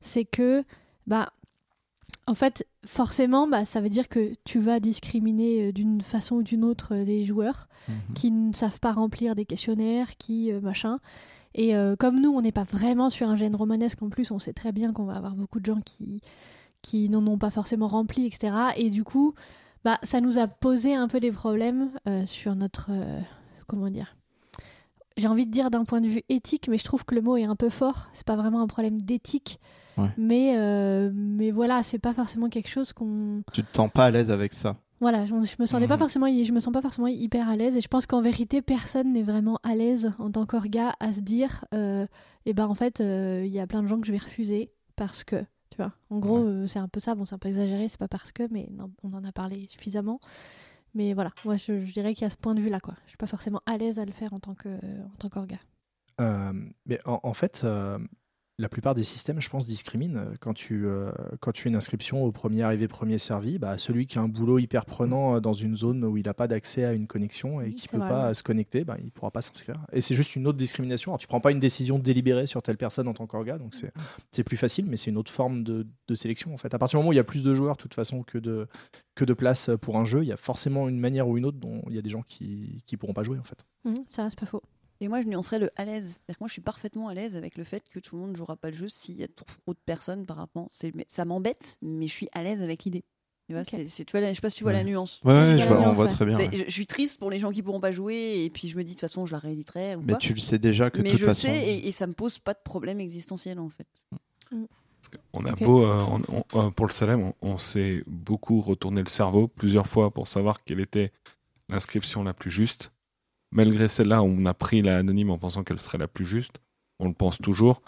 c'est que bah en fait forcément bah ça veut dire que tu vas discriminer d'une façon ou d'une autre les joueurs mmh. qui ne savent pas remplir des questionnaires, qui euh, machin. Et euh, comme nous, on n'est pas vraiment sur un gène romanesque, en plus, on sait très bien qu'on va avoir beaucoup de gens qui, qui n'en ont pas forcément rempli, et cetera. Et du coup, bah, ça nous a posé un peu des problèmes euh, sur notre... Euh, comment dire ? J'ai envie de dire d'un point de vue éthique, mais je trouve que le mot est un peu fort. C'est pas vraiment un problème d'éthique. Ouais. Mais, euh, mais voilà, c'est pas forcément quelque chose qu'on... Tu te sens pas à l'aise avec ça ? Voilà, je, je me sentais mmh. pas forcément, je me sens pas forcément hyper à l'aise, et je pense qu'en vérité personne n'est vraiment à l'aise en tant qu'orga à se dire, euh, et ben en fait il euh, y a plein de gens que je vais refuser parce que, tu vois, en gros ouais. euh, c'est un peu ça, bon c'est un peu exagéré, c'est pas parce que, mais non, on en a parlé suffisamment, mais voilà, moi je, je dirais qu'il y a ce point de vue là quoi, je suis pas forcément à l'aise à le faire en tant que, en tant qu'orga. Euh, mais en, en fait. Euh... La plupart des systèmes, je pense, discriminent. Quand tu, euh, quand tu fais une inscription au premier arrivé, premier servi, bah, celui qui a un boulot hyper prenant dans une zone où il n'a pas d'accès à une connexion et qui ne peut vrai. pas se connecter, bah, il ne pourra pas s'inscrire. Et c'est juste une autre discrimination. Alors, tu ne prends pas une décision délibérée sur telle personne en tant qu'orga, donc c'est, c'est plus facile, mais c'est une autre forme de, de sélection. En fait. À partir du moment où il y a plus de joueurs, de toute façon, que de, que de place pour un jeu, il y a forcément une manière ou une autre dont il y a des gens qui ne pourront pas jouer. En fait. Mmh, ça, c'est pas faux. Et moi, je nuancerais le à l'aise. C'est-à-dire que moi, je suis parfaitement à l'aise avec le fait que tout le monde ne jouera pas le jeu s'il y a trop de personnes par rapport. C'est... Ça m'embête, mais je suis à l'aise avec l'idée. Tu vois, okay. c'est, c'est, tu vois, je ne sais pas si tu vois ouais. la nuance. Oui, ouais, on nuance, voit ouais. très bien. Ouais. Je, je suis triste pour les gens qui ne pourront pas jouer, et puis je me dis, de toute façon, je la rééditerai. Ou mais pas. Tu le sais déjà que de toute façon. Mais je le sais, et, et ça ne me pose pas de problème existentiel, en fait. Mm. On a okay. beau, euh, on, on, euh, pour le Salem, on, on s'est beaucoup retourné le cerveau plusieurs fois pour savoir quelle était l'inscription la plus juste. Malgré celle-là, on a pris la anonyme en pensant qu'elle serait la plus juste. On le pense toujours.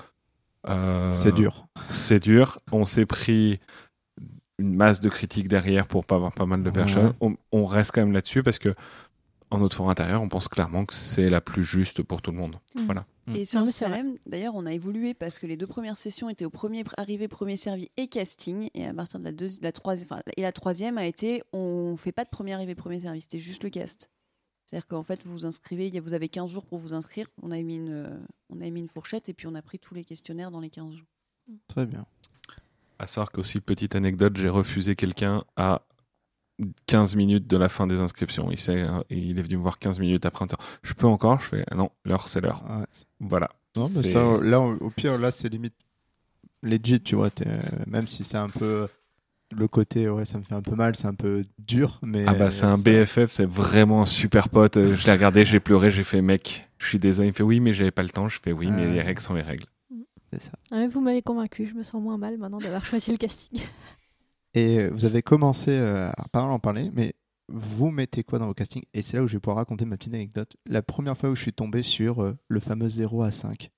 Euh, c'est dur. C'est dur. On s'est pris une masse de critiques derrière pour pas avoir pas mal de personnes. Ouais. On, on reste quand même là-dessus parce que, en notre fort intérieur, on pense clairement que c'est la plus juste pour tout le monde. Mmh. Voilà. Et sur le Salem, d'ailleurs, on a évolué parce que les deux premières sessions étaient au premier arrivé, premier servi et casting. Et à partir de la, deux, la, troisième, enfin, et la troisième a été, on fait pas de premier arrivé, premier servi. C'était juste le cast. C'est-à-dire qu'en fait, vous vous inscrivez, vous avez quinze jours pour vous inscrire. On a mis une, on a mis une fourchette et puis on a pris tous les questionnaires dans les quinze jours. Très bien. À savoir qu'aussi, petite anecdote, j'ai refusé quelqu'un à quinze minutes de la fin des inscriptions. Il, s'est, il est venu me voir quinze minutes après en disant « Je peux encore ?» Je fais ah « Non, l'heure, c'est l'heure. Ah » ouais. Voilà. Non, mais ça, là, au pire, là, c'est limite legit, tu vois. Même si c'est un peu... Le côté, ouais, ça me fait un peu mal, c'est un peu dur, mais... Ah bah, c'est un B F F, c'est vraiment un super pote. Je l'ai regardé, j'ai pleuré, j'ai fait « Mec, je suis désolé. » Il me fait « Oui, mais j'avais pas le temps. » Je fais « Oui, mais euh... les règles sont les règles. » C'est ça. Ah, vous m'avez convaincu, je me sens moins mal maintenant d'avoir choisi le casting. Et vous avez commencé euh, à pas mal en parler, mais vous mettez quoi dans vos castings? Et c'est là où je vais pouvoir raconter ma petite anecdote. La première fois où je suis tombé sur euh, le fameux zéro à cinq,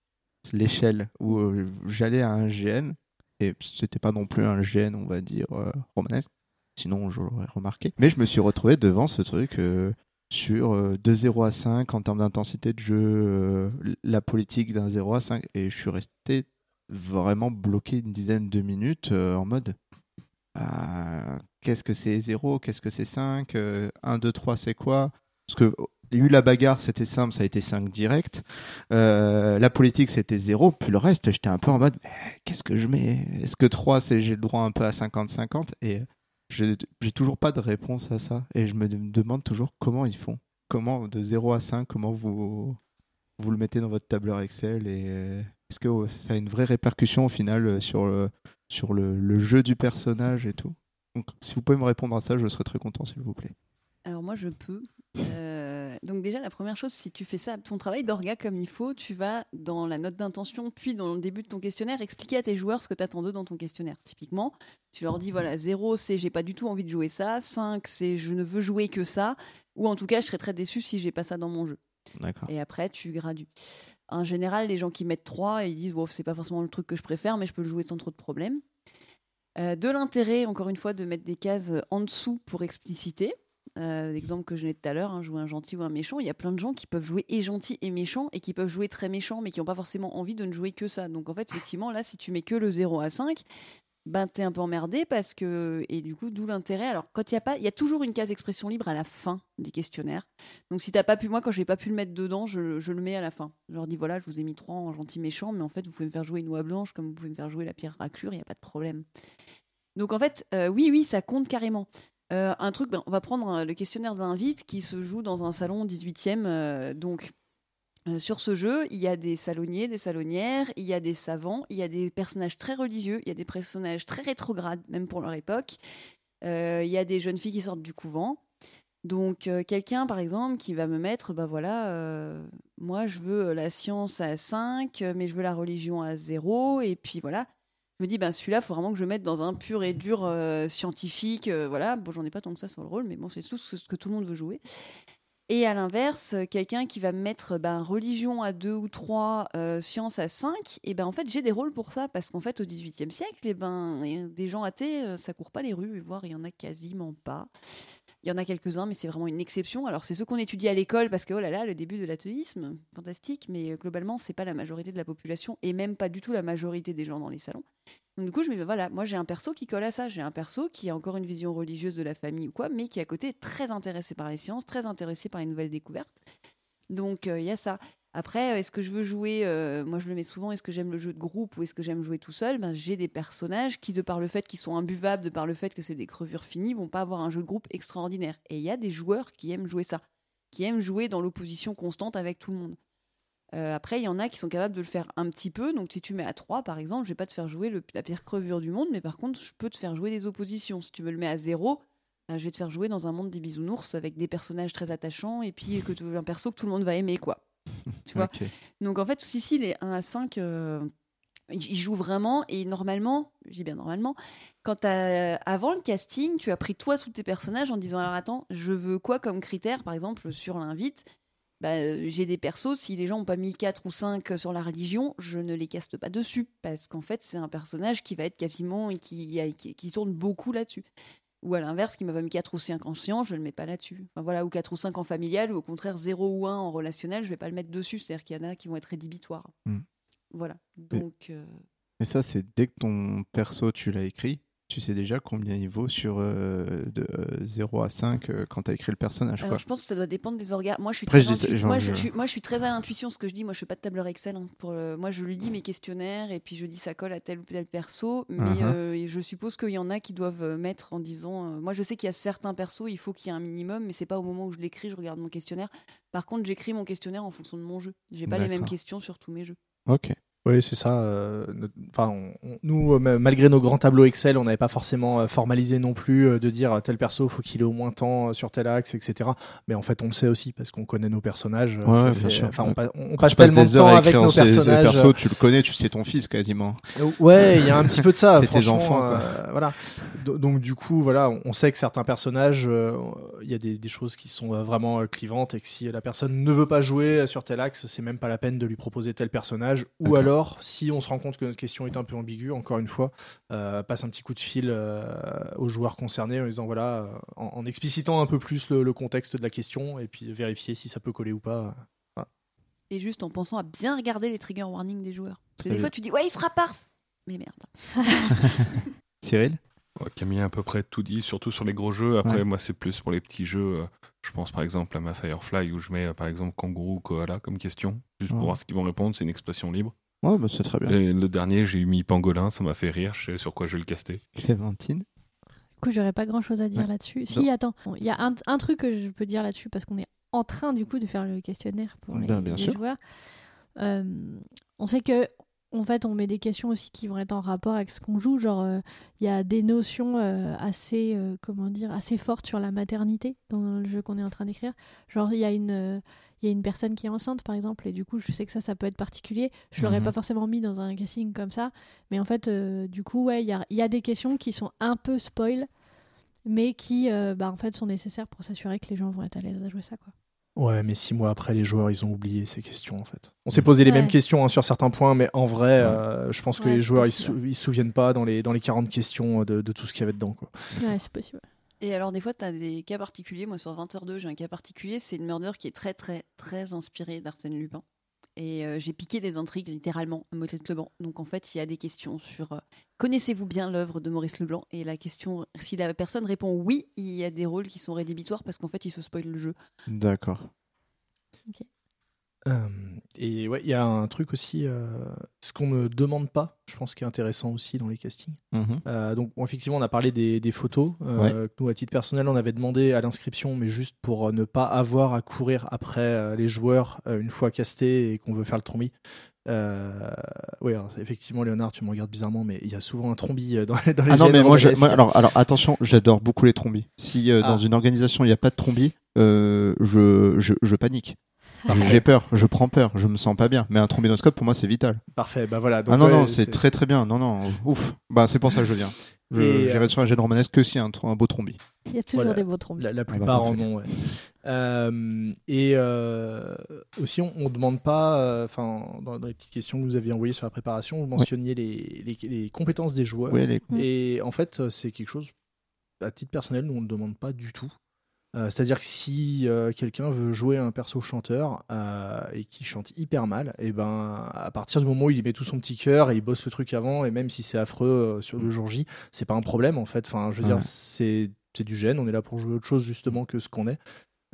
l'échelle où euh, j'allais à un G N, et c'était pas non plus un G N, on va dire, euh, romanesque, sinon je l'aurais remarqué. Mais je me suis retrouvé devant ce truc euh, sur euh, de zéro à cinq en termes d'intensité de jeu, euh, la politique d'un zéro à cinq, et je suis resté vraiment bloqué une dizaine de minutes euh, en mode euh, qu'est-ce que c'est zéro, qu'est-ce que c'est cinq, euh, un, deux, trois c'est quoi? Parce que il y a eu la bagarre, c'était simple, ça a été cinq direct. Euh, la politique, c'était zéro. Puis le reste, j'étais un peu en mode, qu'est-ce que je mets? Est-ce que trois, c'est j'ai le droit un peu à cinquante cinquante? Et je, j'ai toujours pas de réponse à ça. Et je me demande toujours comment ils font. Comment, de zéro à cinq, comment vous, vous le mettez dans votre tableur Excel? Et est-ce que ça a une vraie répercussion au final sur le, sur le, le jeu du personnage et tout? Donc, si vous pouvez me répondre à ça, je serais très content, s'il vous plaît. Alors moi, je peux. Euh, donc déjà, la première chose, si tu fais ça, ton travail d'orga comme il faut, tu vas dans la note d'intention, puis dans le début de ton questionnaire, expliquer à tes joueurs ce que tu attends d'eux dans ton questionnaire. Typiquement, tu leur dis, voilà, zéro, c'est j'ai pas du tout envie de jouer ça, cinq, c'est je ne veux jouer que ça, ou en tout cas, je serais très déçu si j'ai pas ça dans mon jeu. D'accord. Et après, tu gradues. En général, les gens qui mettent trois, ils disent, wow, c'est pas forcément le truc que je préfère, mais je peux le jouer sans trop de problème. Euh, de l'intérêt, encore une fois, de mettre des cases en dessous pour expliciter. Euh, l'exemple que je donnais tout à l'heure, hein, jouer un gentil ou un méchant, il y a plein de gens qui peuvent jouer et gentil et méchant et qui peuvent jouer très méchant mais qui n'ont pas forcément envie de ne jouer que ça. Donc en fait, effectivement, là, si tu mets que le zéro à cinq, ben, t'es un peu emmerdé parce que... Et du coup, d'où l'intérêt. Alors, quand il n'y a pas... Il y a toujours une case expression libre à la fin des questionnaires. Donc si t'as pas pu... Moi, quand je n'ai pas pu le mettre dedans, je, je le mets à la fin. Je leur dis, voilà, je vous ai mis trois en gentil méchant, mais en fait, vous pouvez me faire jouer une oie blanche comme vous pouvez me faire jouer la pierre raclure, il n'y a pas de problème. Donc en fait, euh, oui, oui, ça compte carrément. Euh, un truc, ben, on va prendre le questionnaire d'Invite qui se joue dans un salon dix-huitième. Euh, donc, euh, sur ce jeu, il y a des salonniers, des salonnières, il y a des savants, il y a des personnages très religieux, il y a des personnages très rétrogrades, même pour leur époque. Euh, il y a des jeunes filles qui sortent du couvent. Donc, euh, quelqu'un, par exemple, qui va me mettre, ben voilà, euh, moi, je veux la science à cinq, mais je veux la religion à zéro, et puis voilà. Je me dis, ben celui-là, il faut vraiment que je le mette dans un pur et dur euh, scientifique. Euh, voilà, bon, j'en ai pas tant que ça sur le rôle, mais bon, c'est tout ce que tout le monde veut jouer. Et à l'inverse, quelqu'un qui va me mettre ben, religion à deux ou trois, euh, science à cinq, et ben en fait, j'ai des rôles pour ça, parce qu'en fait, au XVIIIe siècle, et ben, des gens athées, ça court pas les rues, voire il y en a quasiment pas. Il y en a quelques-uns, mais c'est vraiment une exception. Alors, c'est ceux qu'on étudie à l'école, parce que, oh là là, le début de l'athéisme, fantastique, mais globalement, c'est pas la majorité de la population, et même pas du tout la majorité des gens dans les salons. Donc, du coup, je me dis, voilà, moi, j'ai un perso qui colle à ça. J'ai un perso qui a encore une vision religieuse de la famille ou quoi, mais qui, à côté, est très intéressé par les sciences, très intéressé par les nouvelles découvertes. Donc, il euh, y a ça. Après, est-ce que je veux jouer, euh, moi je le mets souvent, est-ce que j'aime le jeu de groupe ou est-ce que j'aime jouer tout seul? Ben, j'ai des personnages qui, de par le fait qu'ils sont imbuvables, de par le fait que c'est des crevures finies, vont pas avoir un jeu de groupe extraordinaire. Et il y a des joueurs qui aiment jouer ça, qui aiment jouer dans l'opposition constante avec tout le monde. Euh, après, il y en a qui sont capables de le faire un petit peu. Donc si tu mets à trois, par exemple, je vais pas te faire jouer le, la pire crevure du monde, mais par contre, je peux te faire jouer des oppositions. Si tu me le mets à zéro... je vais te faire jouer dans un monde des bisounours avec des personnages très attachants et puis que tu veux un perso que tout le monde va aimer, quoi. Tu vois. Okay. Donc en fait, si, si les un à cinq, euh, ils jouent vraiment et normalement, je dis bien normalement, quand avant le casting, tu as pris toi tous tes personnages en disant alors attends, je veux quoi comme critère, par exemple sur l'invite, bah, j'ai des persos, si les gens n'ont pas mis quatre ou cinq sur la religion, je ne les caste pas dessus parce qu'en fait, c'est un personnage qui va être quasiment et qui, qui, qui tourne beaucoup là-dessus. Ou à l'inverse, qui m'a pas mis quatre ou cinq en science, je ne le mets pas là-dessus. Enfin, voilà, ou quatre ou cinq en familial, ou au contraire zéro ou un en relationnel, je ne vais pas le mettre dessus. C'est-à-dire qu'il y en a qui vont être rédhibitoires. Mmh. Voilà. Donc, et, euh... et ça, c'est dès que ton perso, tu l'as écrit, tu sais déjà combien il vaut sur euh, de euh, zéro à cinq euh, quand tu as écrit le personnage. Alors, quoi. Je pense que ça doit dépendre des orgas. Moi, je suis Après, très, je intu... ça, moi, je, je, moi, je suis très à l'intuition, ce que je dis. Moi, je ne fais pas de tableur Excel. Hein, pour le... Moi, je lis mes questionnaires et puis je dis ça colle à tel ou tel perso. Mais uh-huh. euh, je suppose qu'il y en a qui doivent mettre en disant... Euh... Moi, je sais qu'il y a certains persos, il faut qu'il y ait un minimum, mais ce n'est pas au moment où je l'écris, je regarde mon questionnaire. Par contre, j'écris mon questionnaire en fonction de mon jeu. Je n'ai pas D'accord. les mêmes questions sur tous mes jeux. Ok. Oui, c'est ça. Enfin, on, nous, malgré nos grands tableaux Excel, on n'avait pas forcément formalisé non plus de dire tel perso, faut qu'il ait au moins tant sur tel axe, et cetera. Mais en fait, on le sait aussi parce qu'on connaît nos personnages. Ouais, ça fait, sûr. On, pa- on passe tellement de temps avec nos personnages. Perso, tu le connais, tu sais ton fils quasiment. Ouais, il y a un petit peu de ça. C'est tes enfants, quoi. Euh, voilà. Donc du coup, voilà, on sait que certains personnages, il euh, y a des, des choses qui sont vraiment clivantes et que si la personne ne veut pas jouer sur tel axe, c'est même pas la peine de lui proposer tel personnage. Ou okay. alors si on se rend compte que notre question est un peu ambiguë, encore une fois, euh, passe un petit coup de fil euh, aux joueurs concernés en disant voilà, en, en explicitant un peu plus le, le contexte de la question et puis vérifier si ça peut coller ou pas. Voilà. Et juste en pensant à bien regarder les trigger warnings des joueurs. Parce que des fois, tu dis ouais, il sera parf. Mais merde. Cyril ? Ouais, Camille a à peu près tout dit, surtout sur les gros jeux. Après, ouais. moi, c'est plus pour les petits jeux. Je pense par exemple à ma Firefly où je mets par exemple kangourou ou koala comme question, juste ouais. pour voir ce qu'ils vont répondre. C'est une expression libre. Ouais, bah c'est très bien. Et le dernier, j'ai mis pangolin, ça m'a fait rire, je sais sur quoi je vais le caster. Clémentine ? Du coup, j'aurais pas grand chose à dire ouais. là-dessus. Si, non. attends, il bon, y a un, un truc que je peux dire là-dessus parce qu'on est en train du coup de faire le questionnaire pour les, bien, bien les joueurs. Euh, on sait que. En fait, on met des questions aussi qui vont être en rapport avec ce qu'on joue. Genre, il euh, y a des notions euh, assez, euh, comment dire, assez fortes sur la maternité dans le jeu qu'on est en train d'écrire. Genre, il y a une, euh, y a une personne qui est enceinte, par exemple, et du coup, je sais que ça, ça peut être particulier. Je l'aurais mm-hmm. pas forcément mis dans un casting comme ça, mais en fait, euh, du coup, ouais, il y a, y a des questions qui sont un peu spoil, mais qui, euh, bah, en fait, sont nécessaires pour s'assurer que les gens vont être à l'aise à jouer ça, quoi. Ouais, mais six mois après, les joueurs, ils ont oublié ces questions, en fait. On s'est posé les ouais. mêmes questions hein, sur certains points, mais en vrai, ouais. euh, je pense que ouais, les joueurs, ils se sou- souviennent pas dans les, dans les quarante questions de, de tout ce qu'il y avait dedans, quoi. Ouais, c'est possible. Et alors, des fois, t'as des cas particuliers. Moi, sur vingt heures deux, j'ai un cas particulier. C'est une Murder qui est très, très, très inspirée d'Arsène Lupin. Et euh, j'ai piqué des intrigues, littéralement, à Maurice Leblanc. Donc, en fait, il y a des questions sur euh, « Connaissez-vous bien l'œuvre de Maurice Leblanc ?» Et la question, si la personne répond « Oui », il y a des rôles qui sont rédhibitoires parce qu'en fait, ils se spoilent le jeu. D'accord. Ok. Euh, et ouais, il y a un truc aussi, euh, ce qu'on ne demande pas, je pense, qui est intéressant aussi dans les castings. Mmh. Euh, donc, bon, effectivement, on a parlé des, des photos. Euh, ouais. Nous, à titre personnel, on avait demandé à l'inscription, mais juste pour ne pas avoir à courir après euh, les joueurs euh, une fois castés et qu'on veut faire le trombi. Euh, oui, alors, effectivement, Léonard, tu me regardes bizarrement, mais il y a souvent un trombi dans, dans les. Ah non, mais moi, je, moi alors, alors, attention, j'adore beaucoup les trombis. Si euh, ah. dans une organisation il n'y a pas de trombi, euh, je, je, je panique. Parfait. J'ai peur, je prends peur, je me sens pas bien. Mais un trombinoscope pour moi c'est vital. Parfait, bah voilà. Donc, ah non ouais, non, c'est, c'est très très bien. Non non, ouf. Bah c'est pour ça que je viens. Je j'irai euh... sur un jet de romanesque que si un, un beau trombi. Il y a toujours voilà. des beaux trombis. La, la plupart en ont. Ouais. Euh, et euh, aussi on, on demande pas. Enfin euh, dans, dans les petites questions que vous aviez envoyées sur la préparation, vous mentionniez ouais. les, les les compétences des joueurs. Ouais, les... Et en fait c'est quelque chose à titre personnel nous on ne demande pas du tout. Euh, c'est-à-dire que si euh, quelqu'un veut jouer un perso chanteur euh, et qui chante hyper mal, et ben à partir du moment où il met tout son petit cœur et il bosse le truc avant, et même si c'est affreux euh, sur le jour J, c'est pas un problème en fait. Enfin, je veux ouais. dire, c'est c'est du gène. On est là pour jouer autre chose justement que ce qu'on est.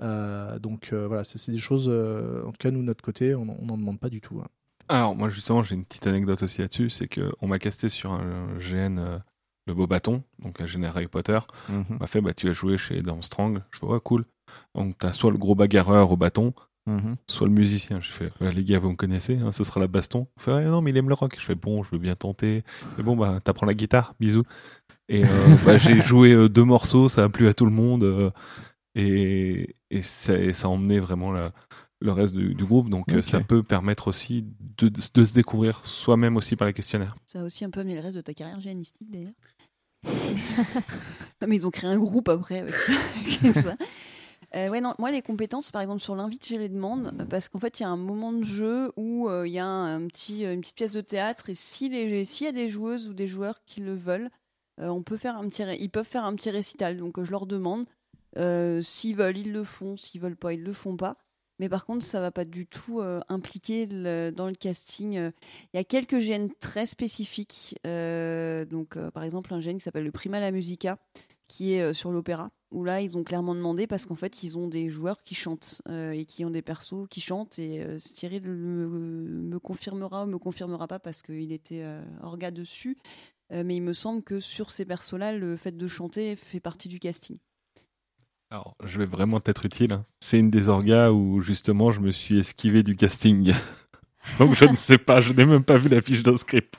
Euh, donc euh, voilà, c'est, c'est des choses. Euh, en tout cas, nous de notre côté, on n'en demande pas du tout. Hein. Alors moi justement, j'ai une petite anecdote aussi là-dessus, c'est que on m'a casté sur un, un G N. Euh... Le beau bâton, donc un général Harry Potter, mm-hmm. m'a fait bah, tu as joué chez Darmstrang. Je fais ouais, cool. Donc t'as soit le gros bagarreur au bâton, mm-hmm. soit le musicien. J'ai fait bah, les gars, vous me connaissez, hein, ce sera la baston. Il fait ah, non, mais il aime le rock. Je fais bon, je veux bien tenter. Mais bon, bah t'apprends la guitare, bisous. Et euh, bah, j'ai joué euh, deux morceaux, ça a plu à tout le monde. Euh, et, et, ça, et ça a emmené vraiment la, le reste du, du groupe. Donc okay. euh, ça peut permettre aussi de, de, de se découvrir soi-même aussi par les questionnaires. Ça a aussi un peu amené le reste de ta carrière géanistique d'ailleurs. Non mais ils ont créé un groupe après avec ça, avec ça. Euh, ouais non moi les compétences par exemple sur l'invite je les demande parce qu'en fait il y a un moment de jeu où il euh, y a un, un petit une petite pièce de théâtre et si les s'il y a des joueuses ou des joueurs qui le veulent euh, on peut faire un petit ré- ils peuvent faire un petit récital donc euh, je leur demande euh, s'ils veulent ils le font s'ils veulent pas ils le font pas. Mais par contre, ça ne va pas du tout euh, impliquer le, dans le casting. Il euh, y a quelques gènes très spécifiques. Euh, donc, euh, par exemple, un gène qui s'appelle le Prima la Musica, qui est euh, sur l'opéra, où là, ils ont clairement demandé parce qu'en fait, ils ont des joueurs qui chantent euh, et qui ont des persos qui chantent. Et euh, Cyril me, me confirmera ou ne me confirmera pas parce qu'il était euh, orga dessus. Euh, mais il me semble que sur ces persos-là, le fait de chanter fait partie du casting. Alors, je vais vraiment être utile. C'est une des orgas où, justement, je me suis esquivé du casting. Donc je ne sais pas, je n'ai même pas vu la fiche de script.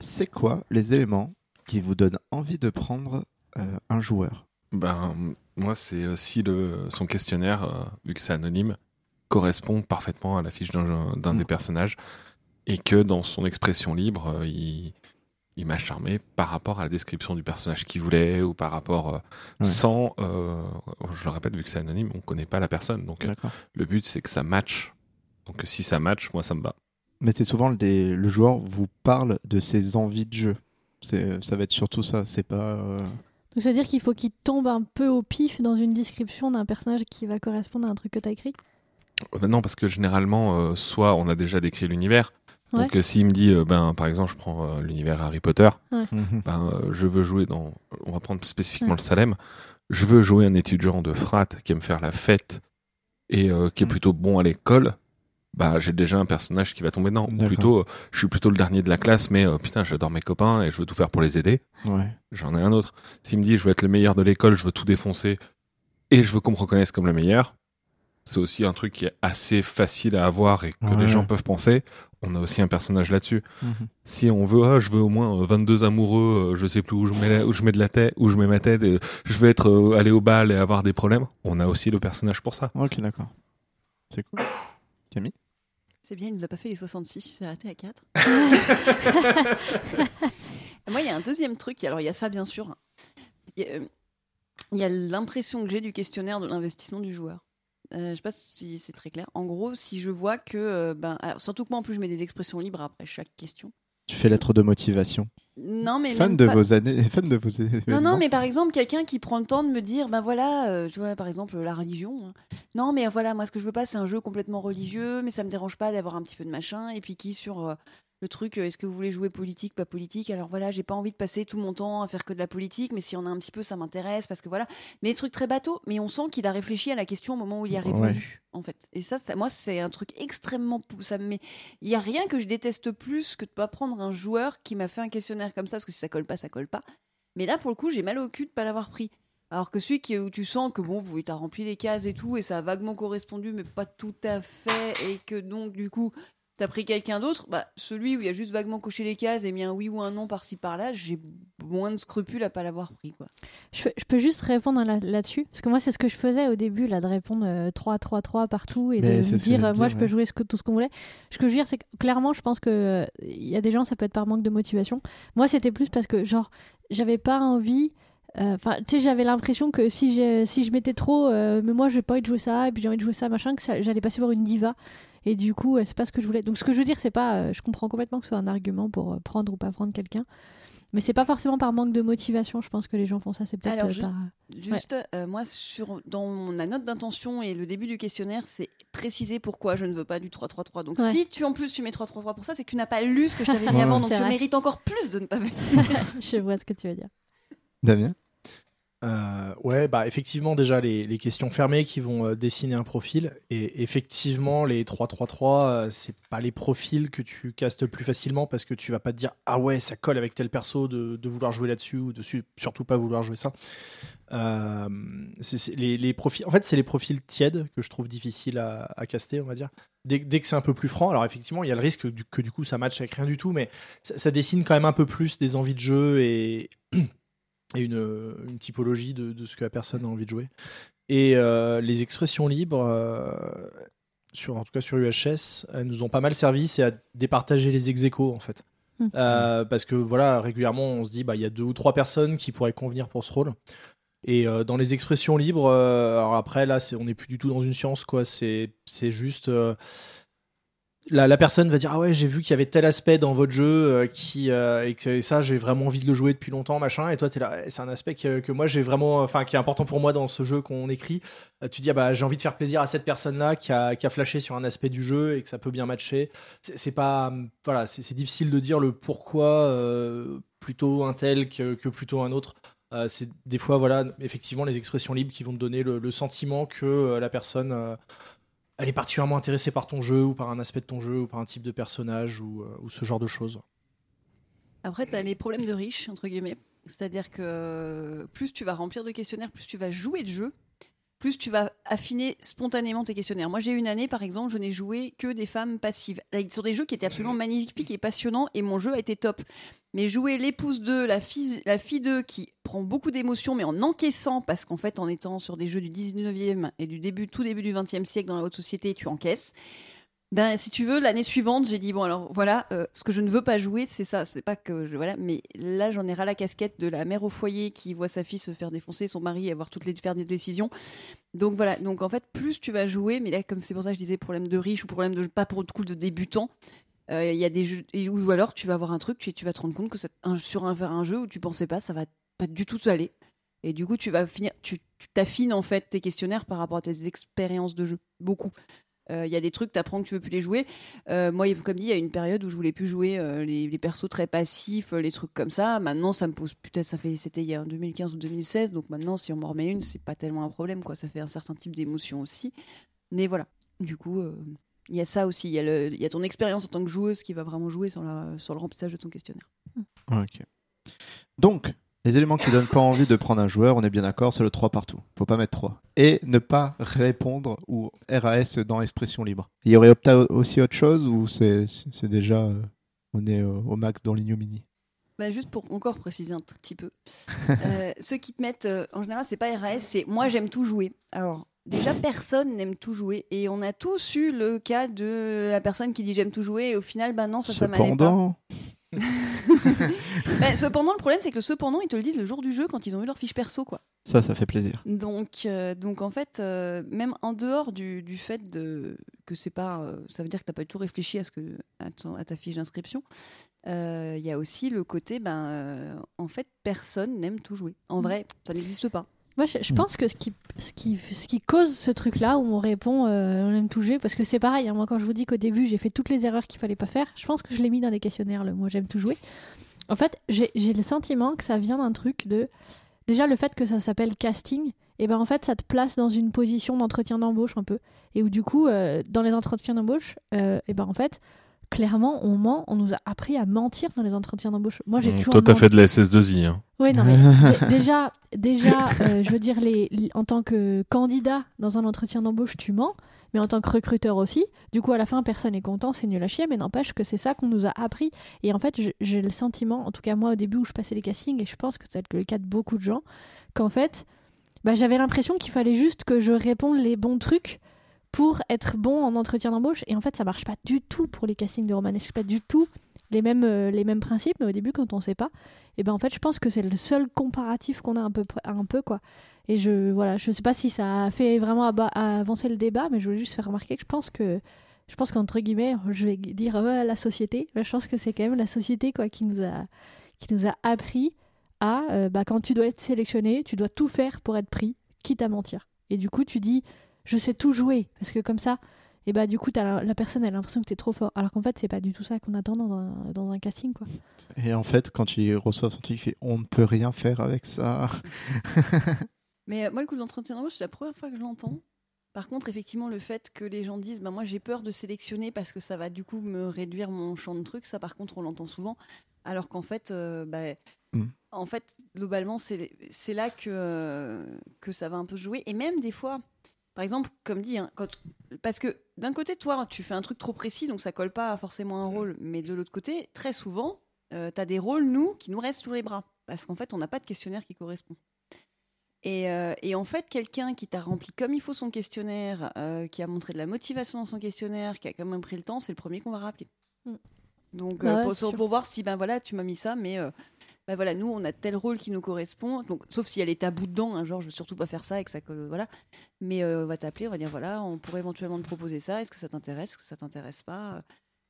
C'est quoi les éléments qui vous donnent envie de prendre euh, un joueur ? Ben, moi, c'est euh, si le, son questionnaire, euh, vu que c'est anonyme, correspond parfaitement à la fiche d'un, d'un mmh. des personnages et que dans son expression libre, euh, il... il m'a charmé par rapport à la description du personnage qu'il voulait ou par rapport euh, ouais. sans euh, je le répète, vu que c'est anonyme, on connaît pas la personne, donc euh, le but c'est que ça matche, donc si ça matche, moi ça me bat. Mais c'est souvent des, le joueur vous parle de ses envies de jeu, c'est, ça va être surtout ça, c'est pas euh... donc c'est à dire qu'il faut qu'il tombe un peu au pif dans une description d'un personnage qui va correspondre à un truc que t'as écrit. Euh, non, parce que généralement euh, soit on a déjà décrit l'univers. Donc ouais. euh, s'il me dit, euh, ben, par exemple, je prends euh, l'univers Harry Potter, ouais. mmh. ben, euh, je veux jouer dans... On va prendre spécifiquement ouais. le Salem. Je veux jouer un étudiant de frat qui aime faire la fête et euh, qui est plutôt bon à l'école. Bah, j'ai déjà un personnage qui va tomber dedans. Ou plutôt, euh, je suis plutôt le dernier de la classe, mais euh, putain, j'adore mes copains et je veux tout faire pour les aider. Ouais. J'en ai un autre. S'il me dit, je veux être le meilleur de l'école, je veux tout défoncer et je veux qu'on me reconnaisse comme le meilleur. C'est aussi un truc qui est assez facile à avoir et que ouais. les gens peuvent penser. On a aussi un personnage là-dessus. Mmh. Si on veut, ah, je veux au moins euh, vingt-deux amoureux, euh, je sais plus où je mets, la, où je mets de la tête, où je mets ma tête, et, euh, je veux être euh, aller au bal et avoir des problèmes. On a aussi le personnage pour ça. Ok, d'accord. C'est cool. Camille ? C'est bien, il nous a pas fait les soixante-six, il s'est arrêté à quatre. Moi, il y a un deuxième truc. Alors, il y a ça, bien sûr. Il y, euh, y a l'impression que j'ai du questionnaire de l'investissement du joueur. Euh, je sais pas si c'est très clair. En gros, si je vois que... Euh, ben, alors, surtout que moi, en plus, je mets des expressions libres après chaque question. Tu fais lettre de motivation. Non, mais... Fan de pas... vos années... Fan de vos événements. Non, non, mais par exemple, quelqu'un qui prend le temps de me dire, ben voilà, euh, tu vois, par exemple, la religion. Hein. Non, mais voilà, moi, ce que je veux pas, c'est un jeu complètement religieux, mais ça me dérange pas d'avoir un petit peu de machin. Et puis qui, sur... Euh, le truc, est-ce que vous voulez jouer politique, pas politique ? Alors voilà, j'ai pas envie de passer tout mon temps à faire que de la politique, mais si on a un petit peu, ça m'intéresse, parce que voilà. Mais des trucs très bateaux, mais on sent qu'il a réfléchi à la question au moment où il y a répondu, ouais. en fait. Et ça, ça, moi, c'est un truc extrêmement... Ça me met... Il n'y a rien que je déteste plus que de pas prendre un joueur qui m'a fait un questionnaire comme ça, parce que si ça colle pas, ça colle pas. Mais là, pour le coup, j'ai mal au cul de pas l'avoir pris. Alors que celui qui, où tu sens que bon, tu as rempli les cases et tout, et ça a vaguement correspondu, mais pas tout à fait, et que donc, du coup... T'as pris quelqu'un d'autre, bah, celui où il a juste vaguement coché les cases et mis un oui ou un non par-ci par-là, j'ai moins de scrupules à pas l'avoir pris, quoi. Je, je peux juste répondre là, là-dessus, parce que moi c'est ce que je faisais au début, là, de répondre euh, trois, trois, trois partout et mais de me dire, euh, moi dire, je ouais. peux jouer ce que, tout ce qu'on voulait. Ce que je veux dire, c'est que clairement, je pense qu'il euh, y a des gens, ça peut être par manque de motivation. Moi c'était plus parce que, genre, j'avais pas envie... Enfin, euh, tu sais, j'avais l'impression que si, j'ai, si je mettais trop, euh, mais moi j'ai pas envie de jouer ça, et puis j'ai envie de jouer ça, machin, que ça, j'allais passer pour une diva. Et du coup, c'est pas ce que je voulais. Donc, ce que je veux dire, c'est pas. Euh, je comprends complètement que ce soit un argument pour euh, prendre ou pas prendre quelqu'un. Mais c'est pas forcément par manque de motivation, je pense que les gens font ça. C'est peut-être Alors, euh, juste, par. Juste, ouais. euh, moi, sur, dans la note d'intention et le début du questionnaire, c'est préciser pourquoi je ne veux pas du trois trois trois. Donc, ouais. si tu en plus tu mets trois trois trois pour ça, c'est que tu n'as pas lu ce que je t'avais dit avant. Donc, tu mérites encore plus de ne pas venir. Je vois ce que tu veux dire. Damien ? Euh, ouais, bah effectivement, déjà les, les questions fermées qui vont euh, dessiner un profil. Et effectivement, les trois trois trois, euh, c'est pas les profils que tu castes plus facilement parce que tu vas pas te dire ah ouais, ça colle avec tel perso de, de vouloir jouer là-dessus ou de su- surtout pas vouloir jouer ça. Euh, c'est, c'est les, les profils, en fait, c'est les profils tièdes que je trouve difficiles à, à caster, on va dire. Dès, dès que c'est un peu plus franc, alors effectivement, il y a le risque du, que du coup ça matche avec rien du tout, mais ça, ça dessine quand même un peu plus des envies de jeu et. et une, une typologie de, de ce que la personne a envie de jouer. Et euh, les expressions libres, euh, sur, en tout cas sur U H S, elles nous ont pas mal servi, c'est à départager les ex-aequo, en fait. Mmh. Euh, parce que voilà, régulièrement, on se dit, bah, y a deux ou trois personnes qui pourraient convenir pour ce rôle. Et euh, dans les expressions libres, euh, alors après, là, c'est, on n'est plus du tout dans une science, quoi. C'est, c'est juste... Euh, La, la personne va dire ah ouais, j'ai vu qu'il y avait tel aspect dans votre jeu euh, qui euh, et, que, et ça j'ai vraiment envie de le jouer depuis longtemps machin, et toi t'es là, c'est un aspect que, que moi j'ai vraiment, enfin qui est important pour moi dans ce jeu qu'on écrit. Euh, tu dis ah bah j'ai envie de faire plaisir à cette personne là qui a qui a flashé sur un aspect du jeu et que ça peut bien matcher. C'est, c'est pas voilà, c'est, c'est difficile de dire le pourquoi euh, plutôt un tel que, que plutôt un autre. Euh, c'est des fois voilà effectivement les expressions libres qui vont te donner le, le sentiment que euh, la personne euh, elle est particulièrement intéressée par ton jeu ou par un aspect de ton jeu ou par un type de personnage ou, euh, ou ce genre de choses. Après, tu as les problèmes de riches, entre guillemets. C'est-à-dire que plus tu vas remplir de questionnaires, plus tu vas jouer de jeu, plus tu vas affiner spontanément tes questionnaires. Moi, j'ai eu une année, par exemple, je n'ai joué que des femmes passives. Ce sont des jeux qui étaient absolument magnifiques et passionnants, et mon jeu a été top. Mais jouer l'épouse deux, la fille, la fille deux, qui prend beaucoup d'émotions, mais en encaissant, parce qu'en fait, en étant sur des jeux du dix-neuvième et du début, tout début du vingtième siècle dans la haute société, tu encaisses. Ben, si tu veux, l'année suivante, j'ai dit, bon, alors voilà, euh, ce que je ne veux pas jouer, c'est ça. C'est pas que je. Voilà, mais là, j'en ai ras la casquette de la mère au foyer qui voit sa fille se faire défoncer, son mari avoir toutes les faire des décisions. Donc voilà, donc en fait, plus tu vas jouer, mais là, comme c'est pour ça que je disais problème de riche ou problème de. Pas pour le coup de débutant. Il euh, y a des jeux ou alors tu vas avoir un truc tu, tu vas te rendre compte que ça, un, sur un, un jeu où tu pensais pas ça va pas du tout aller et du coup tu vas finir tu, tu t'affines en fait tes questionnaires par rapport à tes expériences de jeu beaucoup. Il euh, y a des trucs, t'apprends que tu veux plus les jouer. Euh, moi, comme dit, il y a une période où je voulais plus jouer euh, les, les persos très passifs, euh, les trucs comme ça. Maintenant, ça me pose peut-être, ça fait, c'était il y a deux mille quinze ou deux mille seize, donc maintenant, si on m'en remet une, c'est pas tellement un problème, quoi. Ça fait un certain type d'émotion aussi. Mais voilà, du coup, il euh, y a ça aussi. Il y a le, il y a ton expérience en tant que joueuse qui va vraiment jouer sur la, sur le remplissage de ton questionnaire. Ok. Donc. Les éléments qui donnent pas envie de prendre un joueur, on est bien d'accord, c'est le trois partout. Faut pas mettre trois. Et ne pas répondre ou R A S dans expression libre. Il y aurait opta aussi autre chose ou c'est, c'est déjà euh, on est euh, au max dans l'ignominie. Bah juste pour encore préciser un tout petit peu. euh, ceux qui te mettent euh, en général c'est pas R A S, c'est moi j'aime tout jouer. Alors déjà personne n'aime tout jouer et on a tous eu le cas de la personne qui dit j'aime tout jouer et au final bah non ça ça m'allait pas. Ben, cependant, le problème c'est que le cependant ils te le disent le jour du jeu quand ils ont eu leur fiche perso, quoi. Ça, ça fait plaisir. Donc, euh, donc en fait, euh, même en dehors du, du fait de, que c'est pas, euh, ça veut dire que t'as pas du tout réfléchi à ce que à, ton, à ta fiche d'inscription. Il euh, y a aussi le côté, ben, euh, en fait, personne n'aime tout jouer. En vrai, ça n'existe pas. Moi, je, je pense que ce qui, ce, qui, ce qui cause ce truc-là, où on répond euh, « on aime tout jouer », parce que c'est pareil, hein, moi, quand je vous dis qu'au début, j'ai fait toutes les erreurs qu'il ne fallait pas faire, je pense que je l'ai mis dans les questionnaires, le « moi, j'aime tout jouer ». En fait, j'ai, j'ai le sentiment que ça vient d'un truc de... Déjà, le fait que ça s'appelle « casting », et ben en fait, ça te place dans une position d'entretien d'embauche un peu. Et où du coup, euh, dans les entretiens d'embauche, euh, et ben en fait... Clairement, on ment, on nous a appris à mentir dans les entretiens d'embauche. Moi, j'ai mmh, toujours. Toi, t'as menti. Fait de la S S deux I. Hein. Oui, non, mais d- déjà, déjà euh, je veux dire, les, les, en tant que candidat dans un entretien d'embauche, tu mens, mais en tant que recruteur aussi. Du coup, à la fin, personne n'est content, c'est nul à chier, mais n'empêche que c'est ça qu'on nous a appris. Et en fait, j'ai, j'ai le sentiment, en tout cas, moi, au début où je passais les castings, et je pense que c'est le cas de beaucoup de gens, qu'en fait, bah, j'avais l'impression qu'il fallait juste que je réponde les bons trucs. Pour être bon en entretien d'embauche. Et en fait, ça marche pas du tout pour les castings de Romain. Je sais pas du tout les mêmes, euh, les mêmes principes, mais au début, quand on sait pas, et ben en fait, je pense que c'est le seul comparatif qu'on a un peu, un peu quoi. Et je, voilà, je sais pas si ça a fait vraiment ab- avancer le débat, mais je voulais juste faire remarquer que je pense que, je pense qu'entre guillemets, je vais dire euh, la société, mais je pense que c'est quand même la société quoi, qui nous a, qui nous a appris à, euh, bah, quand tu dois être sélectionné, tu dois tout faire pour être pris, quitte à mentir. Et du coup, tu dis... Je sais tout jouer, parce que comme ça, et bah, du coup, t'as la, la personne elle a l'impression que t'es trop fort. Alors qu'en fait, c'est pas du tout ça qu'on attend dans un, dans un casting, quoi. Et en fait, quand il reçoit son truc, il fait « on ne peut rien faire avec ça ». Mais euh, moi, le coup de l'entretien d'embauche, c'est la première fois que je l'entends. Par contre, effectivement, le fait que les gens disent bah, « moi, j'ai peur de sélectionner parce que ça va du coup me réduire mon champ de trucs », ça, par contre, on l'entend souvent. Alors qu'en fait... Euh, bah, mm. En fait, globalement, c'est, c'est là que, euh, que ça va un peu jouer. Et même des fois... Par exemple, comme dit, hein, quand, parce que d'un côté, toi, tu fais un truc trop précis, donc ça colle pas forcément à un rôle. Mais de l'autre côté, très souvent, euh, tu as des rôles, nous, qui nous restent sous les bras. Parce qu'en fait, on n'a pas de questionnaire qui correspond. Et, euh, et en fait, quelqu'un qui t'a rempli comme il faut son questionnaire, euh, qui a montré de la motivation dans son questionnaire, qui a quand même pris le temps, c'est le premier qu'on va rappeler. Mmh. Donc, bah euh, ouais, pour, pour voir si, ben voilà, tu m'as mis ça, mais... Euh, Ben voilà, nous, on a tel rôle qui nous correspond. Donc, sauf si elle est à bout dedans, hein, genre, je veux surtout pas faire ça et que ça colle, voilà. Mais euh, on va t'appeler, on va dire, voilà, on pourrait éventuellement te proposer ça. Est-ce que ça t'intéresse ? Est-ce que ça t'intéresse pas ?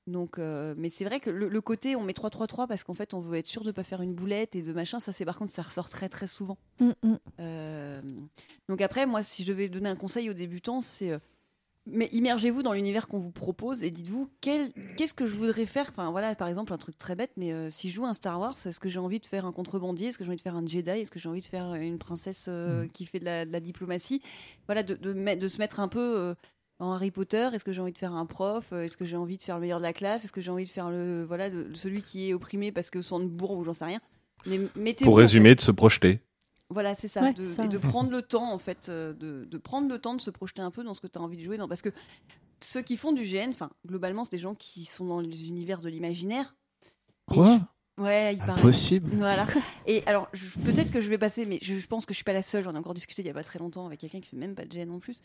Donc, euh, mais c'est vrai que le, le côté, on met trois trois trois parce qu'en fait, on veut être sûr de pas faire une boulette et de machin. Ça, c'est par contre, ça ressort très, très souvent. Euh, donc après, moi, si je devais donner un conseil aux débutants, c'est... Euh, mais immergez-vous dans l'univers qu'on vous propose et dites-vous quel, qu'est-ce que je voudrais faire. Enfin voilà, par exemple un truc très bête, mais euh, si je joue un Star Wars, est-ce que j'ai envie de faire un contrebandier, est-ce que j'ai envie de faire un Jedi, est-ce que j'ai envie de faire une princesse euh, qui fait de la, de la diplomatie, voilà, de, de, me, de se mettre un peu euh, en Harry Potter. Est-ce que j'ai envie de faire un prof, est-ce que j'ai envie de faire le meilleur de la classe, est-ce que j'ai envie de faire le voilà de, celui qui est opprimé parce que son bourg ou j'en sais rien. Mais mettez-vous, pour résumer, en fait, de se projeter. Voilà, c'est ça, ouais, de, ça. Et de prendre le temps, en fait, de, de prendre le temps de se projeter un peu dans ce que tu as envie de jouer. Dans, parce que ceux qui font du G N, enfin, globalement, c'est des gens qui sont dans les univers de l'imaginaire. Quoi ? Ouais, il paraît. Impossible. Voilà. Et alors, je, peut-être que je vais passer, mais je, je pense que je suis pas la seule. J'en ai encore discuté il y a pas très longtemps avec quelqu'un qui fait même pas de G N en plus.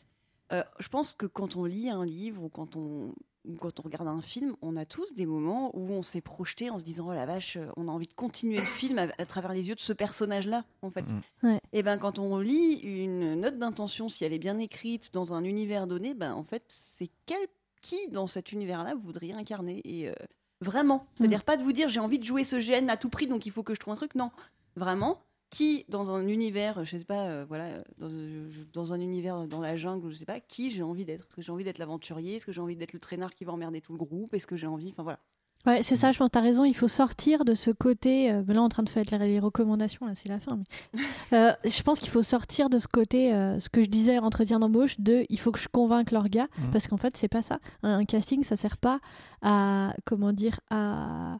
Euh, je pense que quand on lit un livre ou quand on, ou quand on regarde un film, on a tous des moments où on s'est projeté en se disant « Oh la vache, on a envie de continuer le film à, à travers les yeux de ce personnage-là, en fait. Mmh. » Ouais. Et ben quand on lit une note d'intention, si elle est bien écrite dans un univers donné, ben en fait, c'est quel, qui dans cet univers-là vous voudriez incarner. Et euh, vraiment, c'est-à-dire mmh. pas de vous dire « J'ai envie de jouer ce G N à tout prix, donc il faut que je trouve un truc. » Non, vraiment. Qui dans un univers, je sais pas, euh, voilà, dans, euh, dans un univers dans la jungle, je sais pas, qui j'ai envie d'être. Est-ce que j'ai envie d'être l'aventurier ? Est-ce que j'ai envie d'être le traînard qui va emmerder tout le groupe ? Est-ce que j'ai envie, enfin voilà. Ouais, c'est ça. Je pense t'as raison. Il faut sortir de ce côté. Euh, là, en train de faire les recommandations, là, c'est la fin. Mais euh, je pense qu'il faut sortir de ce côté, euh, ce que je disais, entretien d'embauche, de il faut que je convainque leur gars, mmh. parce qu'en fait, c'est pas ça. Un, un casting, ça sert pas à comment dire à,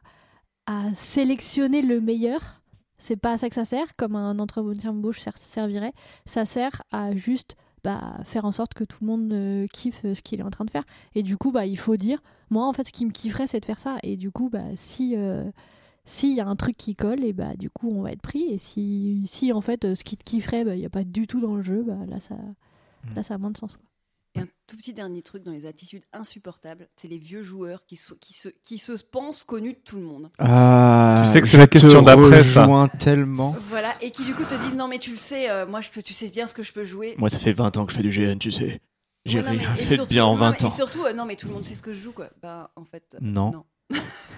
à sélectionner le meilleur. C'est pas à ça que ça sert, comme un entretien d'embauche servirait. Ça sert à juste bah, faire en sorte que tout le monde euh, kiffe ce qu'il est en train de faire. Et du coup, bah, il faut dire, moi, en fait, ce qui me kifferait, c'est de faire ça. Et du coup, bah, si euh, s'il y a un truc qui colle, et bah, du coup, on va être pris. Et si, si en fait, ce qui te kifferait, bah, y a pas du tout dans le jeu, bah, là, ça, mmh. là, ça a moins de sens, quoi. Et un tout petit dernier truc dans les attitudes insupportables, c'est les vieux joueurs qui, so- qui, se, qui se pensent connus de tout le monde. Ah, tu sais que c'est la question d'après, ça. Tellement. Voilà, et qui du coup te disent non mais tu le sais, euh, moi je peux, tu sais bien ce que je peux jouer. Moi ça fait vingt ans que je fais du G N, tu sais. J'ai ouais, non, rien mais, fait surtout, de bien en vingt ans. Et surtout, euh, non mais tout le monde sait ce que je joue, quoi. Bah en fait, euh, non. non.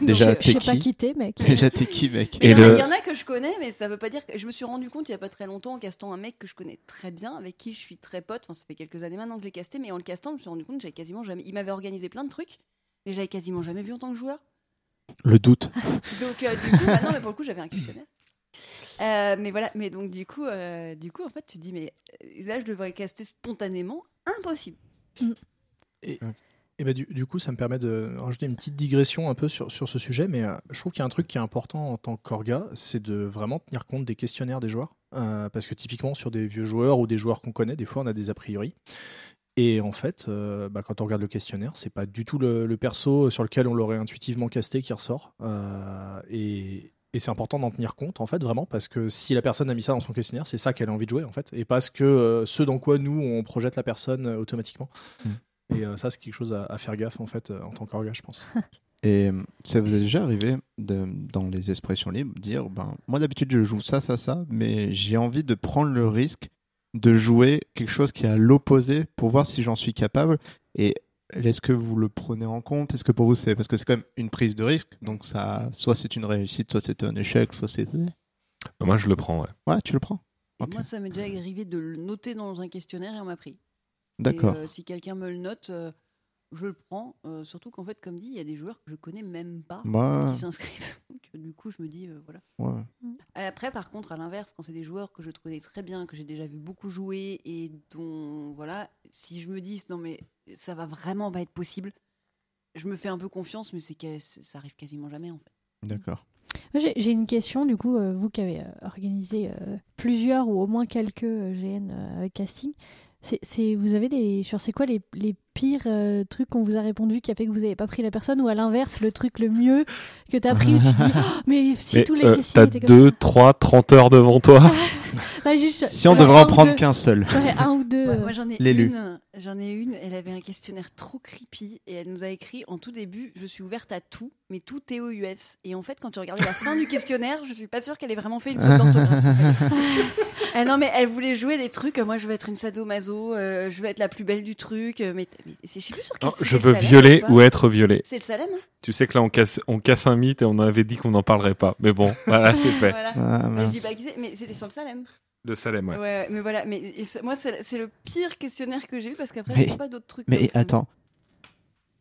Déjà, je sais pas quitter, mec. Déjà, t'es qui, mec ? Il y, le... y en a que je connais, mais ça veut pas dire que je me suis rendu compte il y a pas très longtemps en castant un mec que je connais très bien, avec qui je suis très pote. Enfin, ça fait quelques années maintenant que je l'ai casté, mais en le castant, je me suis rendu compte que j'avais quasiment jamais. Il m'avait organisé plein de trucs, mais j'avais quasiment jamais vu en tant que joueur. Le doute. Donc, euh, du coup, bah non, mais pour le coup, j'avais un questionnaire. Euh, mais voilà, mais donc du coup, euh, du coup, en fait, tu te dis, mais là, je devrais le caster spontanément, impossible. Mm. Et... Okay. Eh ben, du, du coup, ça me permet de rajouter une petite digression un peu sur, sur ce sujet, mais euh, je trouve qu'il y a un truc qui est important en tant qu'orga, c'est de vraiment tenir compte des questionnaires des joueurs, euh, parce que typiquement sur des vieux joueurs ou des joueurs qu'on connaît, des fois on a des a priori, et en fait, euh, bah, quand on regarde le questionnaire, c'est pas du tout le, le perso sur lequel on l'aurait intuitivement casté qui ressort, euh, et... Et c'est important d'en tenir compte, en fait, vraiment, parce que si la personne a mis ça dans son questionnaire, c'est ça qu'elle a envie de jouer, en fait, et pas ce que euh, ce dans quoi nous, on projette la personne euh, automatiquement. Mmh. Et euh, ça, c'est quelque chose à, à faire gaffe, en fait, euh, en tant qu'orga, je pense. Et ça vous est déjà arrivé, de, dans les expressions libres, dire ben, moi, d'habitude, je joue ça, ça, ça, mais j'ai envie de prendre le risque de jouer quelque chose qui est à l'opposé pour voir si j'en suis capable. Et est-ce que vous le prenez en compte ? Est-ce que pour vous, c'est... Parce que c'est quand même une prise de risque, donc ça, soit c'est une réussite, soit c'est un échec, soit c'est... Moi, je le prends, ouais. Ouais, tu le prends. Okay. Moi, ça m'est déjà arrivé de le noter dans un questionnaire et on m'a pris. D'accord. Et, euh, si quelqu'un me le note, euh, je le prends. Euh, surtout qu'en fait, comme dit, il y a des joueurs que je connais même pas bah... qui s'inscrivent. Donc, du coup, je me dis, euh, voilà. Ouais. Après, par contre, à l'inverse, quand c'est des joueurs que je connais très bien, que j'ai déjà vu beaucoup jouer et dont, voilà, si je me dis, non mais ça va vraiment pas être possible, je me fais un peu confiance, mais c'est ça arrive quasiment jamais en fait. D'accord. J'ai, j'ai une question, du coup, euh, vous qui avez euh, organisé euh, plusieurs ou au moins quelques euh, G N euh, avec casting. C'est, c'est, vous avez des, genre, c'est quoi les, les pires euh, trucs qu'on vous a répondu qui a fait que vous n'avez pas pris la personne, ou à l'inverse le truc le mieux que t'as pris où tu te dis oh, mais si mais tous les euh, castings étaient comme deux, ça. T'as deux, trois, trente heures devant toi. Là, juste, si on devrait en prendre qu'un seul. Ouais, un ou deux. Ouais, moi j'en ai l'élu. Une. J'en ai une. Elle avait un questionnaire trop creepy et elle nous a écrit en tout début je suis ouverte à tout, mais tout est O U S. Et en fait quand tu regardais la fin du questionnaire, je suis pas sûre qu'elle ait vraiment fait une faute d'orthographe. Ah non mais elle voulait jouer des trucs. Moi je veux être une sadomaso, euh, je veux être la plus belle du truc. Mais, mais c'est, je sais plus sur quel. Non, je veux Salem, violer ou, ou être violée. C'est le Salem. Hein tu sais que là on casse, on casse un mythe et on avait dit qu'on n'en parlerait pas. Mais bon, voilà c'est fait. Voilà. Ah, mais je dis pas qui c'est, mais c'était sur le Salem. Le Salem, ouais. Ouais, mais voilà. Mais c'est, moi c'est, c'est le pire questionnaire que j'ai eu parce qu'après mais, je ne pas d'autres trucs. Mais attends.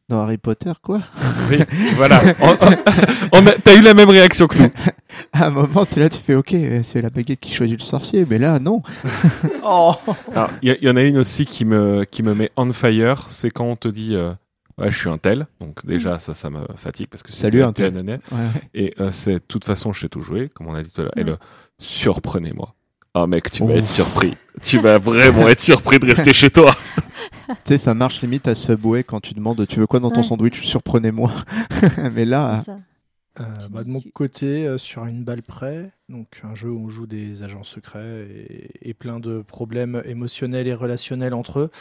Dans Harry Potter, quoi ? Oui, voilà. On, on, on a, t'as eu la même réaction que nous. À un moment, t'es là, tu fais OK, c'est la baguette qui choisit le sorcier, mais là, non. Oh. Alors, il y, y en a une aussi qui me, qui me met on fire, c'est quand on te dit euh, ouais, je suis un tel, donc déjà, ça, ça me fatigue parce que c'est salut, un tel. tel. Ouais, ouais. Et euh, c'est de toute façon, je sais tout jouer, comme on a dit tout à l'heure. Et le surprenez-moi. Ah mec, tu Ouh. vas être surpris. Tu vas vraiment être surpris de rester chez toi. Tu sais, ça marche limite à Subway quand tu demandes tu veux quoi dans ton ouais. sandwich, surprenez-moi. Mais là... Euh, bah, de mon côté, euh, sur une balle près, donc un jeu où on joue des agents secrets et, et plein de problèmes émotionnels et relationnels entre eux.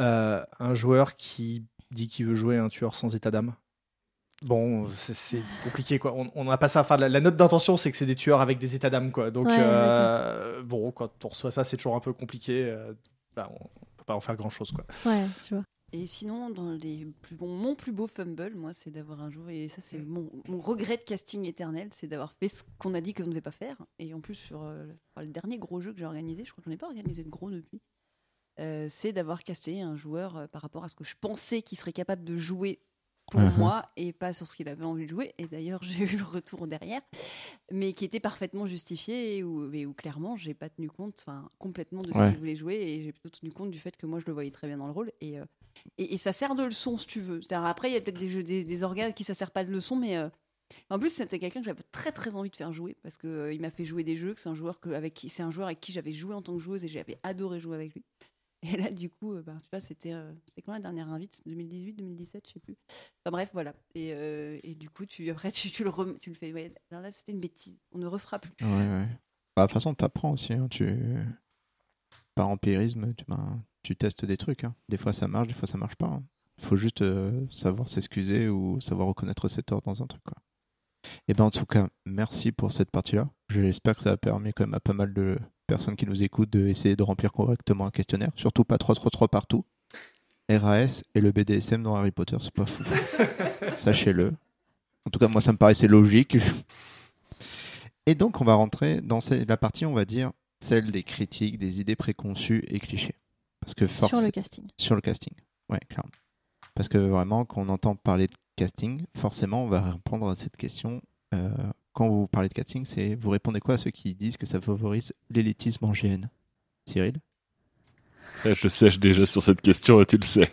Euh, un joueur qui dit qu'il veut jouer un tueur sans état d'âme. Bon, c'est, c'est compliqué quoi. On n'a pas ça. Enfin, la, la note d'intention, c'est que c'est des tueurs avec des états d'âme quoi. Donc ouais, euh, ouais. bon, quand on reçoit ça, c'est toujours un peu compliqué. Euh, bah, on peut pas en faire grand chose quoi. Ouais, je vois. Et sinon, dans les plus bons, mon plus beau fumble, moi, c'est d'avoir un jour, et ça, c'est mon, mon regret de casting éternel, c'est d'avoir fait ce qu'on a dit que je ne devais pas faire. Et en plus, sur euh, le dernier gros jeu que j'ai organisé, je crois que je n'en ai pas organisé de gros depuis, euh, c'est d'avoir casté un joueur euh, par rapport à ce que je pensais qu'il serait capable de jouer pour uh-huh. moi, et pas sur ce qu'il avait envie de jouer. Et d'ailleurs, j'ai eu le retour derrière, mais qui était parfaitement justifié, et où, et où clairement, je n'ai pas tenu compte complètement de ce ouais. qu'il voulait jouer, et j'ai plutôt tenu compte du fait que moi, je le voyais très bien dans le rôle. Et... Euh, Et, et ça sert de leçon si tu veux. C'est-à-dire, après il y a peut-être des, jeux, des, des orgas qui ça sert pas de leçon, mais euh... en plus c'était quelqu'un que j'avais très très envie de faire jouer parce que euh, il m'a fait jouer des jeux que c'est un joueur que avec qui c'est un joueur avec qui j'avais joué en tant que joueuse et j'avais adoré jouer avec lui. Et là du coup euh, bah, tu vois c'était euh, c'est quand la dernière invite, deux mille dix-huit, deux mille dix-sept, je sais plus. Enfin bref voilà. Et, euh, et du coup tu après tu, tu le rem... tu le fais. Ouais, là c'était une bêtise. On ne refera plus. Ouais ouais. Bah, de toute façon t'apprends aussi. Hein. Tu par empirisme tu ben... tu testes des trucs. Hein. Des fois, ça marche, des fois, ça marche pas. Il hein. faut juste euh, savoir s'excuser ou savoir reconnaître ses torts dans un truc. Quoi. Et ben, en tout cas, merci pour cette partie-là. J'espère que ça a permis quand même à pas mal de personnes qui nous écoutent d'essayer de remplir correctement un questionnaire. Surtout pas trois trois trois partout. R A S et le B D S M dans Harry Potter, c'est pas fou. Sachez-le. En tout cas, moi, ça me paraissait logique. Et donc, on va rentrer dans la partie, on va dire, celle des critiques, des idées préconçues et clichés. Parce que force... Sur le casting. Sur le casting, ouais, clairement. Parce que vraiment, quand on entend parler de casting, forcément, on va répondre à cette question. Euh, quand vous parlez de casting, c'est vous répondez quoi à ceux qui disent que ça favorise l'élitisme en G N ? Cyril ? Je sèche déjà sur cette question et tu le sais.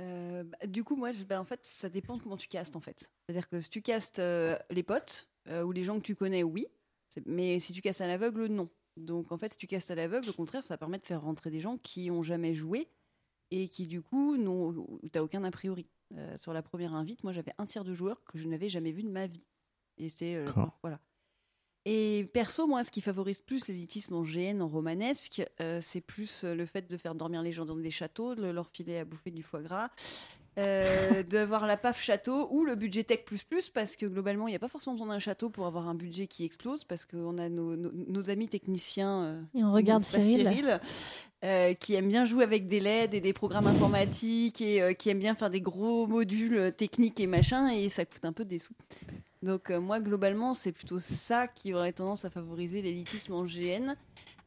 euh, bah, du coup, moi, je, bah, en fait, ça dépend de comment tu castes, en fait. C'est-à-dire que si tu castes euh, les potes euh, ou les gens que tu connais, oui. C'est... Mais si tu castes à l'aveugle, non. Donc en fait, si tu castes à l'aveugle, au contraire, ça permet de faire rentrer des gens qui n'ont jamais joué et qui du coup, n'ont, t'as aucun a priori. Euh, sur la première invite, moi j'avais un tiers de joueurs que je n'avais jamais vu de ma vie. Et c'est euh, bon, voilà. Et perso, moi, ce qui favorise plus l'élitisme en G N, en romanesque, euh, c'est plus le fait de faire dormir les gens dans des châteaux, de leur filer à bouffer du foie gras, euh, d'avoir la paf château ou le budget tech plus plus, parce que globalement, il n'y a pas forcément besoin d'un château pour avoir un budget qui explose, parce qu'on a nos, nos, nos amis techniciens, euh, et on regarde Cyril, Cyril euh, qui aiment bien jouer avec des L E D et des programmes informatiques et euh, qui aiment bien faire des gros modules techniques et machin, et ça coûte un peu des sous. Donc euh, moi, globalement, c'est plutôt ça qui aurait tendance à favoriser l'élitisme en G N.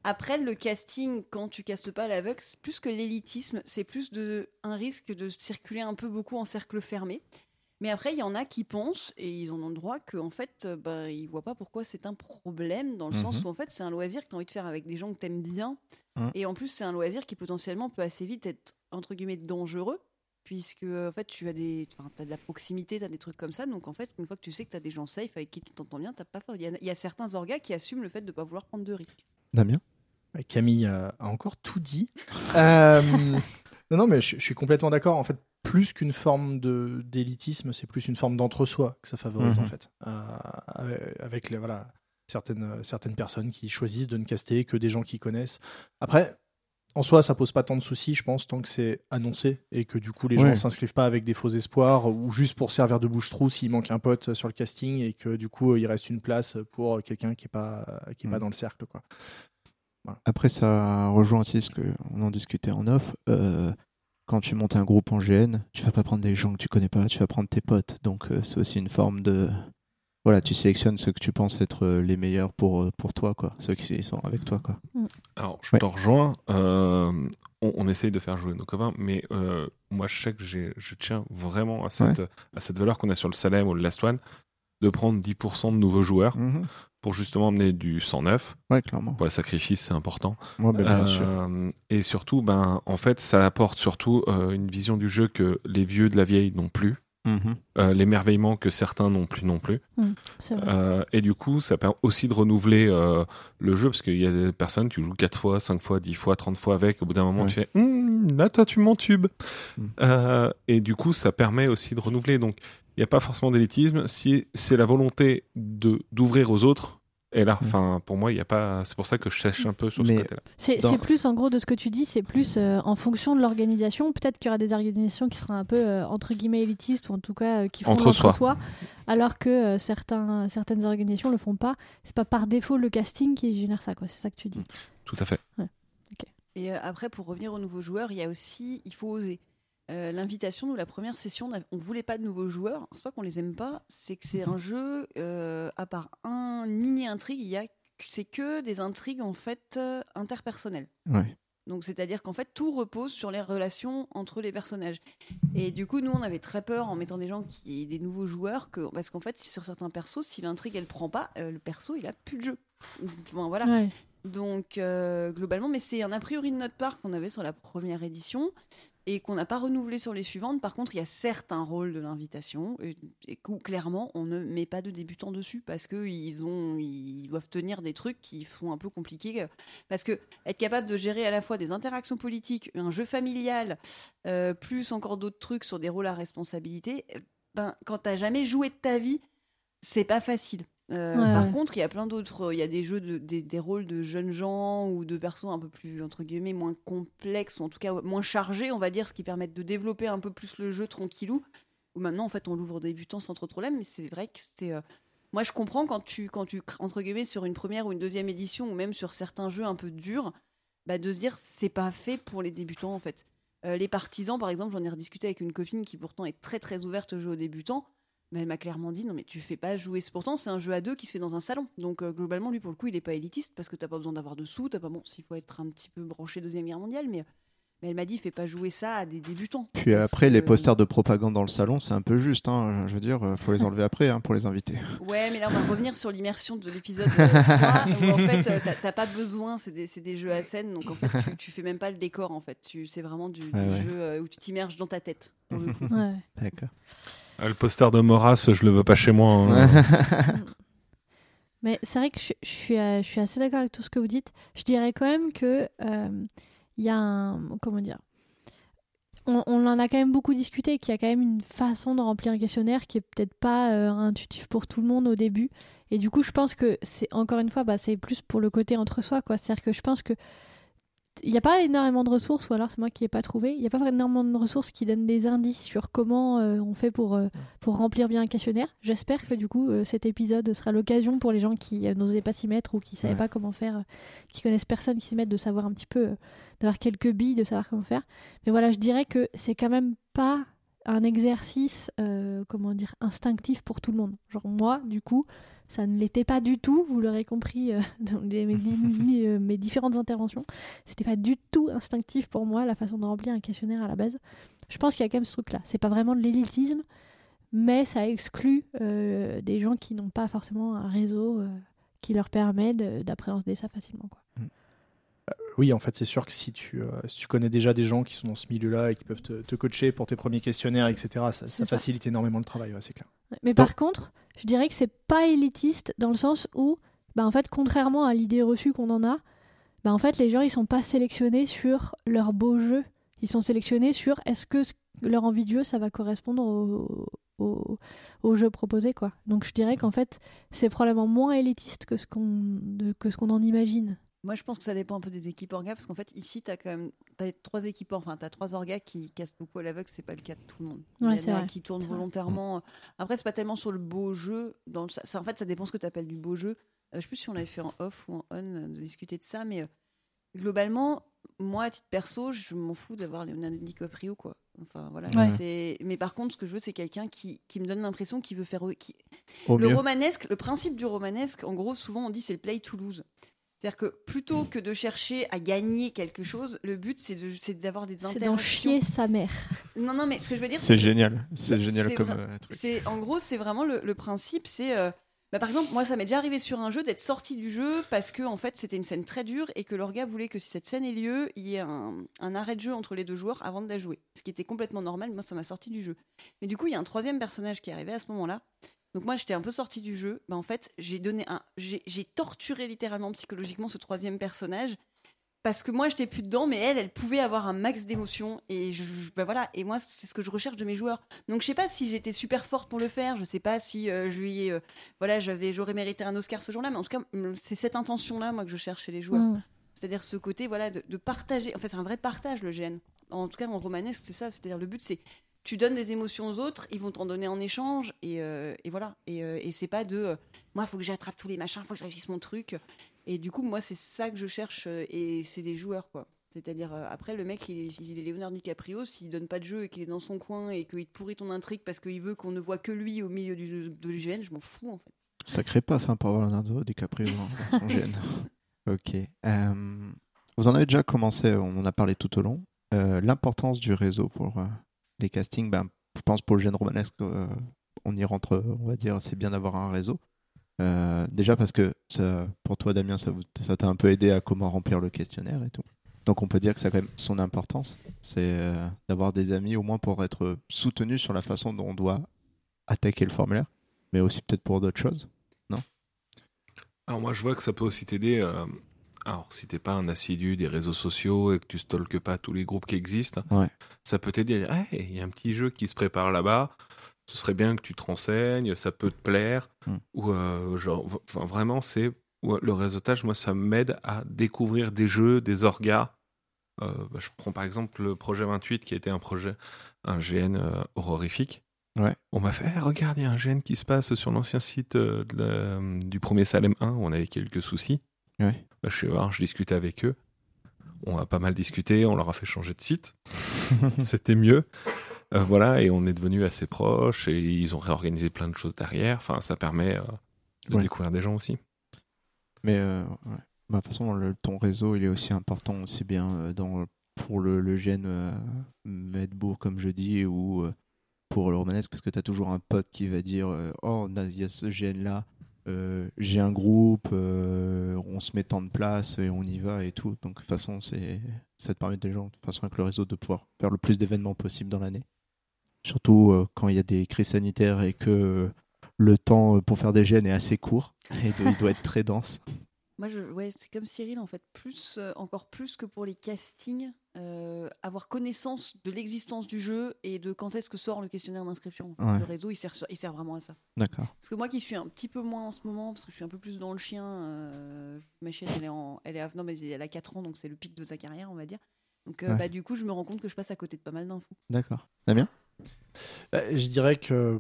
Après, le casting, quand tu castes pas à l'aveugle, c'est plus que l'élitisme, c'est plus de, un risque de circuler un peu beaucoup en cercle fermé. Mais après, il y en a qui pensent, et ils en ont le droit, qu'en fait, euh, bah, ils voient pas pourquoi c'est un problème, dans le mmh. sens où en fait, c'est un loisir que tu as envie de faire avec des gens que tu aimes bien. Mmh. Et en plus, c'est un loisir qui potentiellement peut assez vite être, entre guillemets, dangereux. Puisque en fait, tu as des, enfin, t'as de la proximité, tu as des trucs comme ça. Donc, en fait, une fois que tu sais que tu as des gens safe avec qui tu t'entends bien, t'as pas... il, y a, il y a certains orgas qui assument le fait de ne pas vouloir prendre de risques. Damien ? Camille euh, a encore tout dit. euh, non, non, mais je, je suis complètement d'accord. En fait, plus qu'une forme de, d'élitisme, c'est plus une forme d'entre-soi que ça favorise, mmh. en fait. Euh, avec les, voilà, certaines, certaines personnes qui choisissent de ne caster que des gens qu'ils connaissent. Après... En soi, ça pose pas tant de soucis, je pense, tant que c'est annoncé et que du coup, les ouais. gens s'inscrivent pas avec des faux espoirs ou juste pour servir de bouche-trou s'il manque un pote sur le casting et que du coup, il reste une place pour quelqu'un qui est pas, qui est mmh. pas dans le cercle, quoi. Voilà. Après, ça rejoint aussi ce qu'on en discutait en off. Euh, quand tu montes un groupe en G N, tu vas pas prendre des gens que tu connais pas, tu vas prendre tes potes. Donc, euh, c'est aussi une forme de... Voilà, tu sélectionnes ceux que tu penses être les meilleurs pour, pour toi, quoi. Ceux qui sont avec toi, quoi. Alors, je ouais. t'en rejoins. Euh, on, on essaye de faire jouer nos copains, mais euh, moi, je sais que j'ai, je tiens vraiment à cette, ouais. à cette valeur qu'on a sur le Salem ou le Last One, de prendre dix pour cent de nouveaux joueurs mm-hmm. pour justement amener du cent neuf. Ouais, clairement. Pour les sacrifices, c'est important. Ouais, ben, bien euh, sûr. Et surtout, ben, en fait, ça apporte surtout euh, une vision du jeu que les vieux de la vieille n'ont plus. Mmh. Euh, l'émerveillement que certains n'ont plus non plus. Mmh, c'est vrai. Euh, et du coup, ça permet aussi de renouveler euh, le jeu, parce qu'il y a des personnes qui jouent quatre fois, cinq fois, dix fois, trente fois avec. Au bout d'un moment, ouais. tu fais mmh, là, toi, tu m'entubes. Mmh. Euh, et du coup, ça permet aussi de renouveler. Donc, il n'y a pas forcément d'élitisme. Si c'est la volonté de, d'ouvrir aux autres, et là, enfin, mmh. pour moi, il y a pas. C'est pour ça que je sèche un peu sur mais ce côté-là. C'est, Dans... c'est plus, en gros, de ce que tu dis, c'est plus euh, en fonction de l'organisation. Peut-être qu'il y aura des organisations qui seront un peu euh, entre guillemets élitistes ou en tout cas euh, qui font entre soi. soi, alors que euh, certains, certaines organisations le font pas. C'est pas par défaut le casting qui génère ça, quoi. C'est ça que tu dis. Tout à fait. Ouais. Okay. Et euh, après, pour revenir aux nouveaux joueurs, il y a aussi, il faut oser. Euh, l'invitation, nous, la première session, on ne voulait pas de nouveaux joueurs. C'est pas qu'on les aime pas, c'est que c'est un jeu, euh, à part un mini-intrigue, il y a, c'est que des intrigues en fait euh, interpersonnelles. Ouais. Donc, c'est-à-dire qu'en fait, tout repose sur les relations entre les personnages. Et du coup, nous, on avait très peur en mettant des gens qui, des nouveaux joueurs, que, parce qu'en fait, sur certains persos, si l'intrigue elle prend pas, euh, le perso il a plus de jeu. Bon, voilà. Ouais. Donc, euh, globalement, mais c'est un a priori de notre part qu'on avait sur la première édition et qu'on n'a pas renouvelé sur les suivantes. Par contre, il y a certains rôles de l'invitation et, et où, clairement, on ne met pas de débutants dessus parce qu'ils ont, ils doivent tenir des trucs qui sont un peu compliqués. Parce que être capable de gérer à la fois des interactions politiques, un jeu familial, euh, plus encore d'autres trucs sur des rôles à responsabilité, ben, quand tu n'as jamais joué de ta vie, c'est pas facile. Euh, ouais. Par contre, il y a plein d'autres. Il y a des jeux, de, des, des rôles de jeunes gens ou de persos un peu plus, entre guillemets, moins complexes ou en tout cas moins chargés, on va dire, ce qui permettent de développer un peu plus le jeu tranquillou. Ou maintenant, en fait, on l'ouvre aux débutants sans trop de problème, mais c'est vrai que c'est. Euh... Moi, je comprends quand tu, quand tu, entre guillemets, sur une première ou une deuxième édition ou même sur certains jeux un peu durs, bah, de se dire c'est pas fait pour les débutants en fait. Euh, les partisans, par exemple, j'en ai rediscuté avec une copine qui pourtant est très très ouverte au jeu aux débutants. Mais elle m'a clairement dit non mais tu fais pas jouer. Pourtant c'est un jeu à deux qui se fait dans un salon. Donc euh, globalement lui pour le coup il est pas élitiste parce que t'as pas besoin d'avoir de sous, t'as pas bon s'il faut être un petit peu branché Deuxième Guerre mondiale, mais mais elle m'a dit fais pas jouer ça à des débutants. Puis après que... les posters de propagande dans le salon c'est un peu juste, hein, je veux dire faut les enlever après hein, pour les inviter. Ouais mais là on va revenir sur l'immersion de l'épisode trois où en fait t'as, t'as pas besoin, c'est des, c'est des jeux à scène donc en fait tu, tu fais même pas le décor en fait, tu, c'est vraiment du, ah, du ouais. jeu où tu t'immerges dans ta tête. Ouais. D'accord. Le poster de Maurras, je le veux pas chez moi. Hein. Mais c'est vrai que je, je, suis, je suis assez d'accord avec tout ce que vous dites. Je dirais quand même que il euh, y a un, comment dire, on, on en a quand même beaucoup discuté, qu'il y a quand même une façon de remplir un questionnaire qui est peut-être pas euh, intuitive pour tout le monde au début. Et du coup, je pense que c'est encore une fois, bah, c'est plus pour le côté entre soi, quoi. C'est-à-dire que je pense que il n'y a pas énormément de ressources, ou alors c'est moi qui n'ai pas trouvé, il n'y a pas énormément de ressources qui donnent des indices sur comment euh, on fait pour, euh, pour remplir bien un questionnaire. J'espère que du coup euh, cet épisode sera l'occasion pour les gens qui euh, n'osaient pas s'y mettre ou qui ne savaient ouais. pas comment faire, euh, qui connaissent personne qui s'y mettent, de savoir un petit peu, euh, d'avoir quelques billes, de savoir comment faire. Mais voilà, je dirais que c'est quand même pas un exercice euh, comment dire, instinctif pour tout le monde. Genre moi, du coup, ça ne l'était pas du tout, vous l'aurez compris euh, dans les, mes, mes, mes différentes interventions. C'était pas du tout instinctif pour moi, la façon de remplir un questionnaire à la base. Je pense qu'il y a quand même ce truc-là. C'est pas vraiment de l'élitisme, mais ça exclut euh, des gens qui n'ont pas forcément un réseau euh, qui leur permet de, d'appréhender ça facilement, quoi. Mmh. Oui, en fait, c'est sûr que si tu, euh, si tu connais déjà des gens qui sont dans ce milieu-là et qui peuvent te, te coacher pour tes premiers questionnaires, et cetera, ça, ça, ça facilite énormément le travail, ouais, c'est clair. Mais par contre, je dirais que c'est pas élitiste dans le sens où, bah, en fait, contrairement à l'idée reçue qu'on en a, bah, en fait, les gens ils sont pas sélectionnés sur leur beau jeu. Ils sont sélectionnés sur est-ce que leur envie de jeu, ça va correspondre au, au, au jeu proposé, quoi. Donc je dirais qu'en fait, c'est probablement moins élitiste que ce qu'on, de, que ce qu'on en imagine. Moi, je pense que ça dépend un peu des équipes orgas, parce qu'en fait, ici, tu as quand même t'as trois équipes, enfin, tu as trois orgas qui cassent beaucoup à l'aveugle, c'est pas le cas de tout le monde. Ouais, il y en a qui tournent c'est volontairement. Vrai. Après, c'est pas tellement sur le beau jeu. Dans le... ça, en fait, ça dépend ce que tu appelles du beau jeu. Euh, je sais plus si on l'avait fait en off ou en on, de discuter de ça, mais euh, globalement, moi, à titre perso, je m'en fous d'avoir Leonardo DiCaprio, quoi. Enfin, voilà. Ouais. C'est... Mais par contre, ce que je veux, c'est quelqu'un qui, qui me donne l'impression qu'il veut faire. Qui... Le mieux. Romanesque, le principe du romanesque, en gros, souvent, on dit c'est le play to lose. C'est-à-dire que plutôt que de chercher à gagner quelque chose, le but, c'est, de, c'est d'avoir des interactions. C'est d'en chier sa mère. Non, non, mais ce que je veux dire... C'est, c'est génial. C'est, c'est génial c'est comme vra- truc. C'est, en gros, c'est vraiment le, le principe, c'est... Euh, Bah, par exemple, moi, ça m'est déjà arrivé sur un jeu d'être sortie du jeu parce que en fait, c'était une scène très dure et que l'orga voulait que si cette scène ait lieu, il y ait un, un arrêt de jeu entre les deux joueurs avant de la jouer. Ce qui était complètement normal, moi, ça m'a sortie du jeu. Mais du coup, il y a un troisième personnage qui est arrivé à ce moment-là. Donc moi, j'étais un peu sortie du jeu. Bah, en fait, j'ai, donné un, j'ai, j'ai torturé littéralement psychologiquement ce troisième personnage parce que moi, j'étais plus dedans, mais elle, elle pouvait avoir un max d'émotions. Et, je, je, bah voilà, et moi, c'est ce que je recherche de mes joueurs. Donc, je ne sais pas si j'étais super forte pour le faire. Je ne sais pas si euh, je lui, euh, voilà, j'avais, j'aurais mérité un Oscar ce jour-là. Mais en tout cas, c'est cette intention-là, moi, que je cherche chez les joueurs. Mmh. C'est-à-dire ce côté voilà, de, de partager. En fait, c'est un vrai partage, le G N. En tout cas, en romanesque, c'est ça. C'est-à-dire le but, c'est tu donnes des émotions aux autres, ils vont t'en donner en échange. Et, euh, et voilà. Et, euh, et ce n'est pas de euh, moi, il faut que j'attrape tous les machins, il faut que je réussisse mon truc. Et du coup, moi, c'est ça que je cherche, et c'est des joueurs, quoi. C'est-à-dire, euh, après, le mec, il est, il est Léonard DiCaprio, s'il donne pas de jeu et qu'il est dans son coin et qu'il te pourrit ton intrigue parce qu'il veut qu'on ne voit que lui au milieu du, de l'U G N, je m'en fous, en fait. Ça crée pas, enfin, pour avoir Leonardo DiCaprio dans son G N. Ok. Euh, vous en avez déjà commencé, on en a parlé tout au long. Euh, l'importance du réseau pour euh, les castings, ben, je pense pour le G N romanesque, euh, on y rentre, on va dire, c'est bien d'avoir un réseau. Euh, déjà parce que ça, pour toi Damien ça, vous, ça t'a un peu aidé à comment remplir le questionnaire et tout, donc on peut dire que ça a quand même son importance, c'est euh, d'avoir des amis au moins pour être soutenu sur la façon dont on doit attaquer le formulaire, mais aussi peut-être pour d'autres choses, non? Alors moi je vois que ça peut aussi t'aider euh... alors si t'es pas un assidu des réseaux sociaux et que tu stalkes pas tous les groupes qui existent, ouais. Ça peut t'aider, il hey, y a un petit jeu qui se prépare là-bas, ce serait bien que tu te renseignes, ça peut te plaire. Mmh. Ou euh, genre, v- enfin, vraiment, c'est ouais, le réseautage, moi, ça m'aide à découvrir des jeux, des orgas. Euh, bah, je prends par exemple le projet vingt-huit qui était un projet, un G N euh, horrorifique. Ouais. On m'a fait, eh, regarde, il y a un G N qui se passe sur l'ancien site euh, de, euh, du premier Salem un où on avait quelques soucis. Ouais. Bah, je suis voir, je discute avec eux. On a pas mal discuté, on leur a fait changer de site. C'était mieux. Euh, voilà, et on est devenus assez proches et ils ont réorganisé plein de choses derrière. Enfin, ça permet euh, de ouais. découvrir des gens aussi. Mais euh, ouais. bah, de toute façon, le, ton réseau, il est aussi important aussi bien dans, pour le, le G N euh, Medbourg, comme je dis, ou euh, pour le romanesque, parce que tu as toujours un pote qui va dire euh, « Oh, il y a ce G N-là, euh, j'ai un groupe, euh, on se met tant de place et on y va et tout. » Donc, de toute façon, c'est, ça te permet des gens, de toute façon, avec le réseau, de pouvoir faire le plus d'événements possible dans l'année. Surtout euh, quand il y a des crises sanitaires et que euh, le temps pour faire des gènes est assez court et de, il doit être très dense. Moi, je, ouais, c'est comme Cyril, en fait, plus, euh, encore plus que pour les castings, euh, avoir connaissance de l'existence du jeu et de quand est-ce que sort le questionnaire d'inscription. Ouais. Le réseau, il sert, il sert vraiment à ça. D'accord. Parce que moi qui suis un petit peu moins en ce moment, parce que je suis un peu plus dans le chien, euh, ma chienne, elle est, en, elle, est à, non, mais elle a quatre ans, donc c'est le pic de sa carrière, on va dire. Donc euh, ouais. bah, du coup, je me rends compte que je passe à côté de pas mal d'infos. D'accord. Damien ? Je dirais que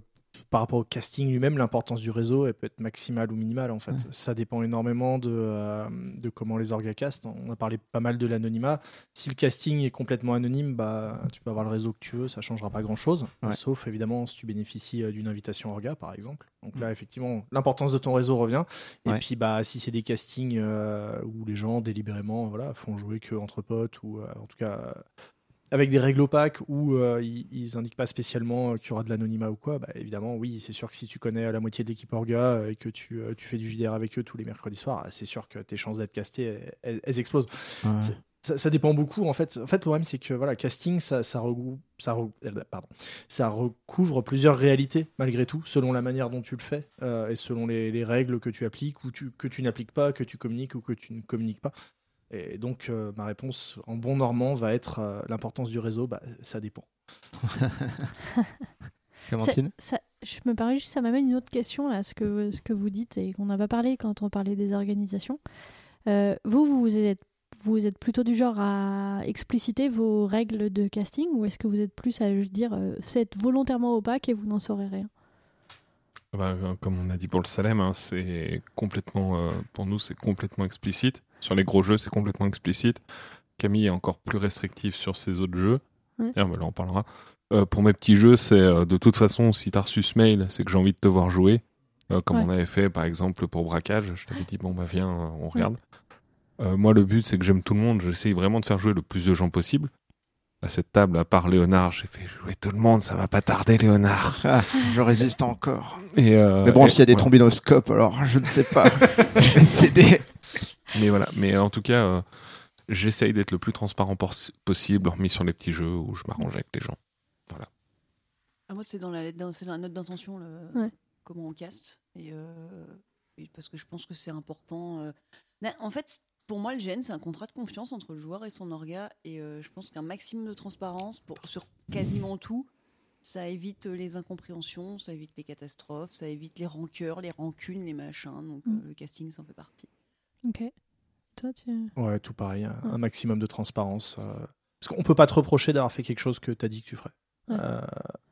par rapport au casting lui-même, l'importance du réseau, elle peut être maximale ou minimale en fait. Ouais. Ça dépend énormément de, euh, de comment les orgas castent. On a parlé pas mal de l'anonymat. Si le casting est complètement anonyme, bah, tu peux avoir le réseau que tu veux, ça ne changera pas grand-chose. Ouais. Sauf évidemment si tu bénéficies d'une invitation orga par exemple. Donc là, effectivement, l'importance de ton réseau revient. Et ouais. puis, bah, si c'est des castings euh, où les gens délibérément voilà, font jouer qu'entre potes ou euh, en tout cas... Euh, avec des règles opaques où euh, ils n'indiquent pas spécialement qu'il y aura de l'anonymat ou quoi, bah, évidemment, oui, c'est sûr que si tu connais la moitié de l'équipe Orga et que tu, euh, tu fais du J D R avec eux tous les mercredis soirs, c'est sûr que tes chances d'être casté, elles, elles explosent. Ouais. Ça, ça dépend beaucoup, en fait. En fait, le problème, c'est que voilà, casting, ça, ça, regroupe, ça, re... Pardon. ça recouvre plusieurs réalités, malgré tout, selon la manière dont tu le fais euh, et selon les, les règles que tu appliques ou tu, que tu n'appliques pas, que tu communiques ou que tu ne communiques pas. Et donc, euh, ma réponse en bon normand va être euh, l'importance du réseau, bah, ça dépend. Clémentine ? ça, ça, Je me parais juste, ça m'amène une autre question, là, ce que, ce que vous dites et qu'on n'a pas parlé quand on parlait des organisations. Euh, vous, vous êtes, vous êtes plutôt du genre à expliciter vos règles de casting ou est-ce que vous êtes plus à dire euh, c'est volontairement opaque et vous n'en saurez rien ? Bah, comme on a dit pour le Salem, hein, c'est complètement, euh, pour nous, c'est complètement explicite. Sur les gros jeux, c'est complètement explicite. Camille est encore plus restrictive sur ses autres jeux. Mmh. Tiens, bah là, on parlera. Euh, pour mes petits jeux, c'est euh, de toute façon, si t'as reçu ce mail, c'est que j'ai envie de te voir jouer. Euh, comme ouais. on avait fait, par exemple, pour Braquage. Je t'avais dit, bon, bah viens, on regarde. Mmh. Euh, moi, le but, c'est que j'aime tout le monde. J'essaye vraiment de faire jouer le plus de gens possible. à cette table, à part Léonard. J'ai fait jouer tout le monde, ça va pas tarder, Léonard. Ah, je résiste encore. Et euh, mais bon, et, s'il y a des ouais. trombinoscopes, alors je ne sais pas. Je vais céder. Mais voilà, mais en tout cas, euh, j'essaye d'être le plus transparent pos- possible, hormis sur les petits jeux où je m'arrange avec les gens. Voilà. Ah, moi, c'est dans la, dans, c'est la note d'intention, le, ouais. comment on caste. Et, euh, et parce que je pense que c'est important. Euh... Mais, en fait, pour moi, le G N, c'est un contrat de confiance entre le joueur et son orga. Et euh, je pense qu'un maximum de transparence pour, sur quasiment tout, ça évite les incompréhensions, ça évite les catastrophes, ça évite les rancœurs, les rancunes, les machins. Donc, mm. euh, le casting, ça en fait partie. Ok. Toi, tu... Ouais, tout pareil. Un, ouais. un maximum de transparence. Euh, parce qu'on peut pas te reprocher d'avoir fait quelque chose que t'as dit que tu ferais. Ouais. Euh,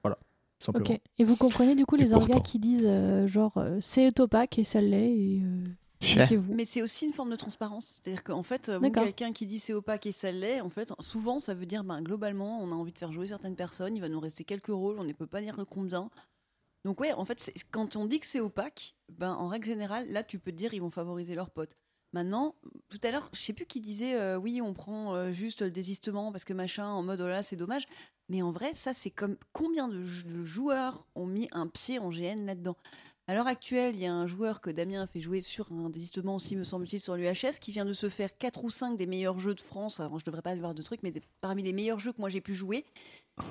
voilà. Simplement. Ok. Et vous comprenez, du coup, et les pourtant... orgas qui disent euh, genre, euh, c'est opaque et ça l'est et... Euh... Mais c'est aussi une forme de transparence, c'est-à-dire qu'en fait, bon, quelqu'un qui dit c'est opaque et ça l'est, en fait, souvent ça veut dire ben, globalement on a envie de faire jouer certaines personnes, il va nous rester quelques rôles, on ne peut pas dire le combien. Donc ouais, en fait, c'est, quand on dit que c'est opaque, ben en règle générale, là tu peux te dire ils vont favoriser leurs potes. Maintenant, tout à l'heure, je sais plus qui disait euh, oui, on prend euh, juste le désistement parce que machin, en mode oh là c'est dommage. Mais en vrai, ça c'est comme combien de, j- de joueurs ont mis un pied en G N là-dedans. À l'heure actuelle, il y a un joueur que Damien a fait jouer sur un désistement aussi, me semble-t-il, sur l'U H S, qui vient de se faire quatre ou cinq des meilleurs jeux de France. Alors, je ne devrais pas avoir de trucs, mais des, parmi les meilleurs jeux que moi j'ai pu jouer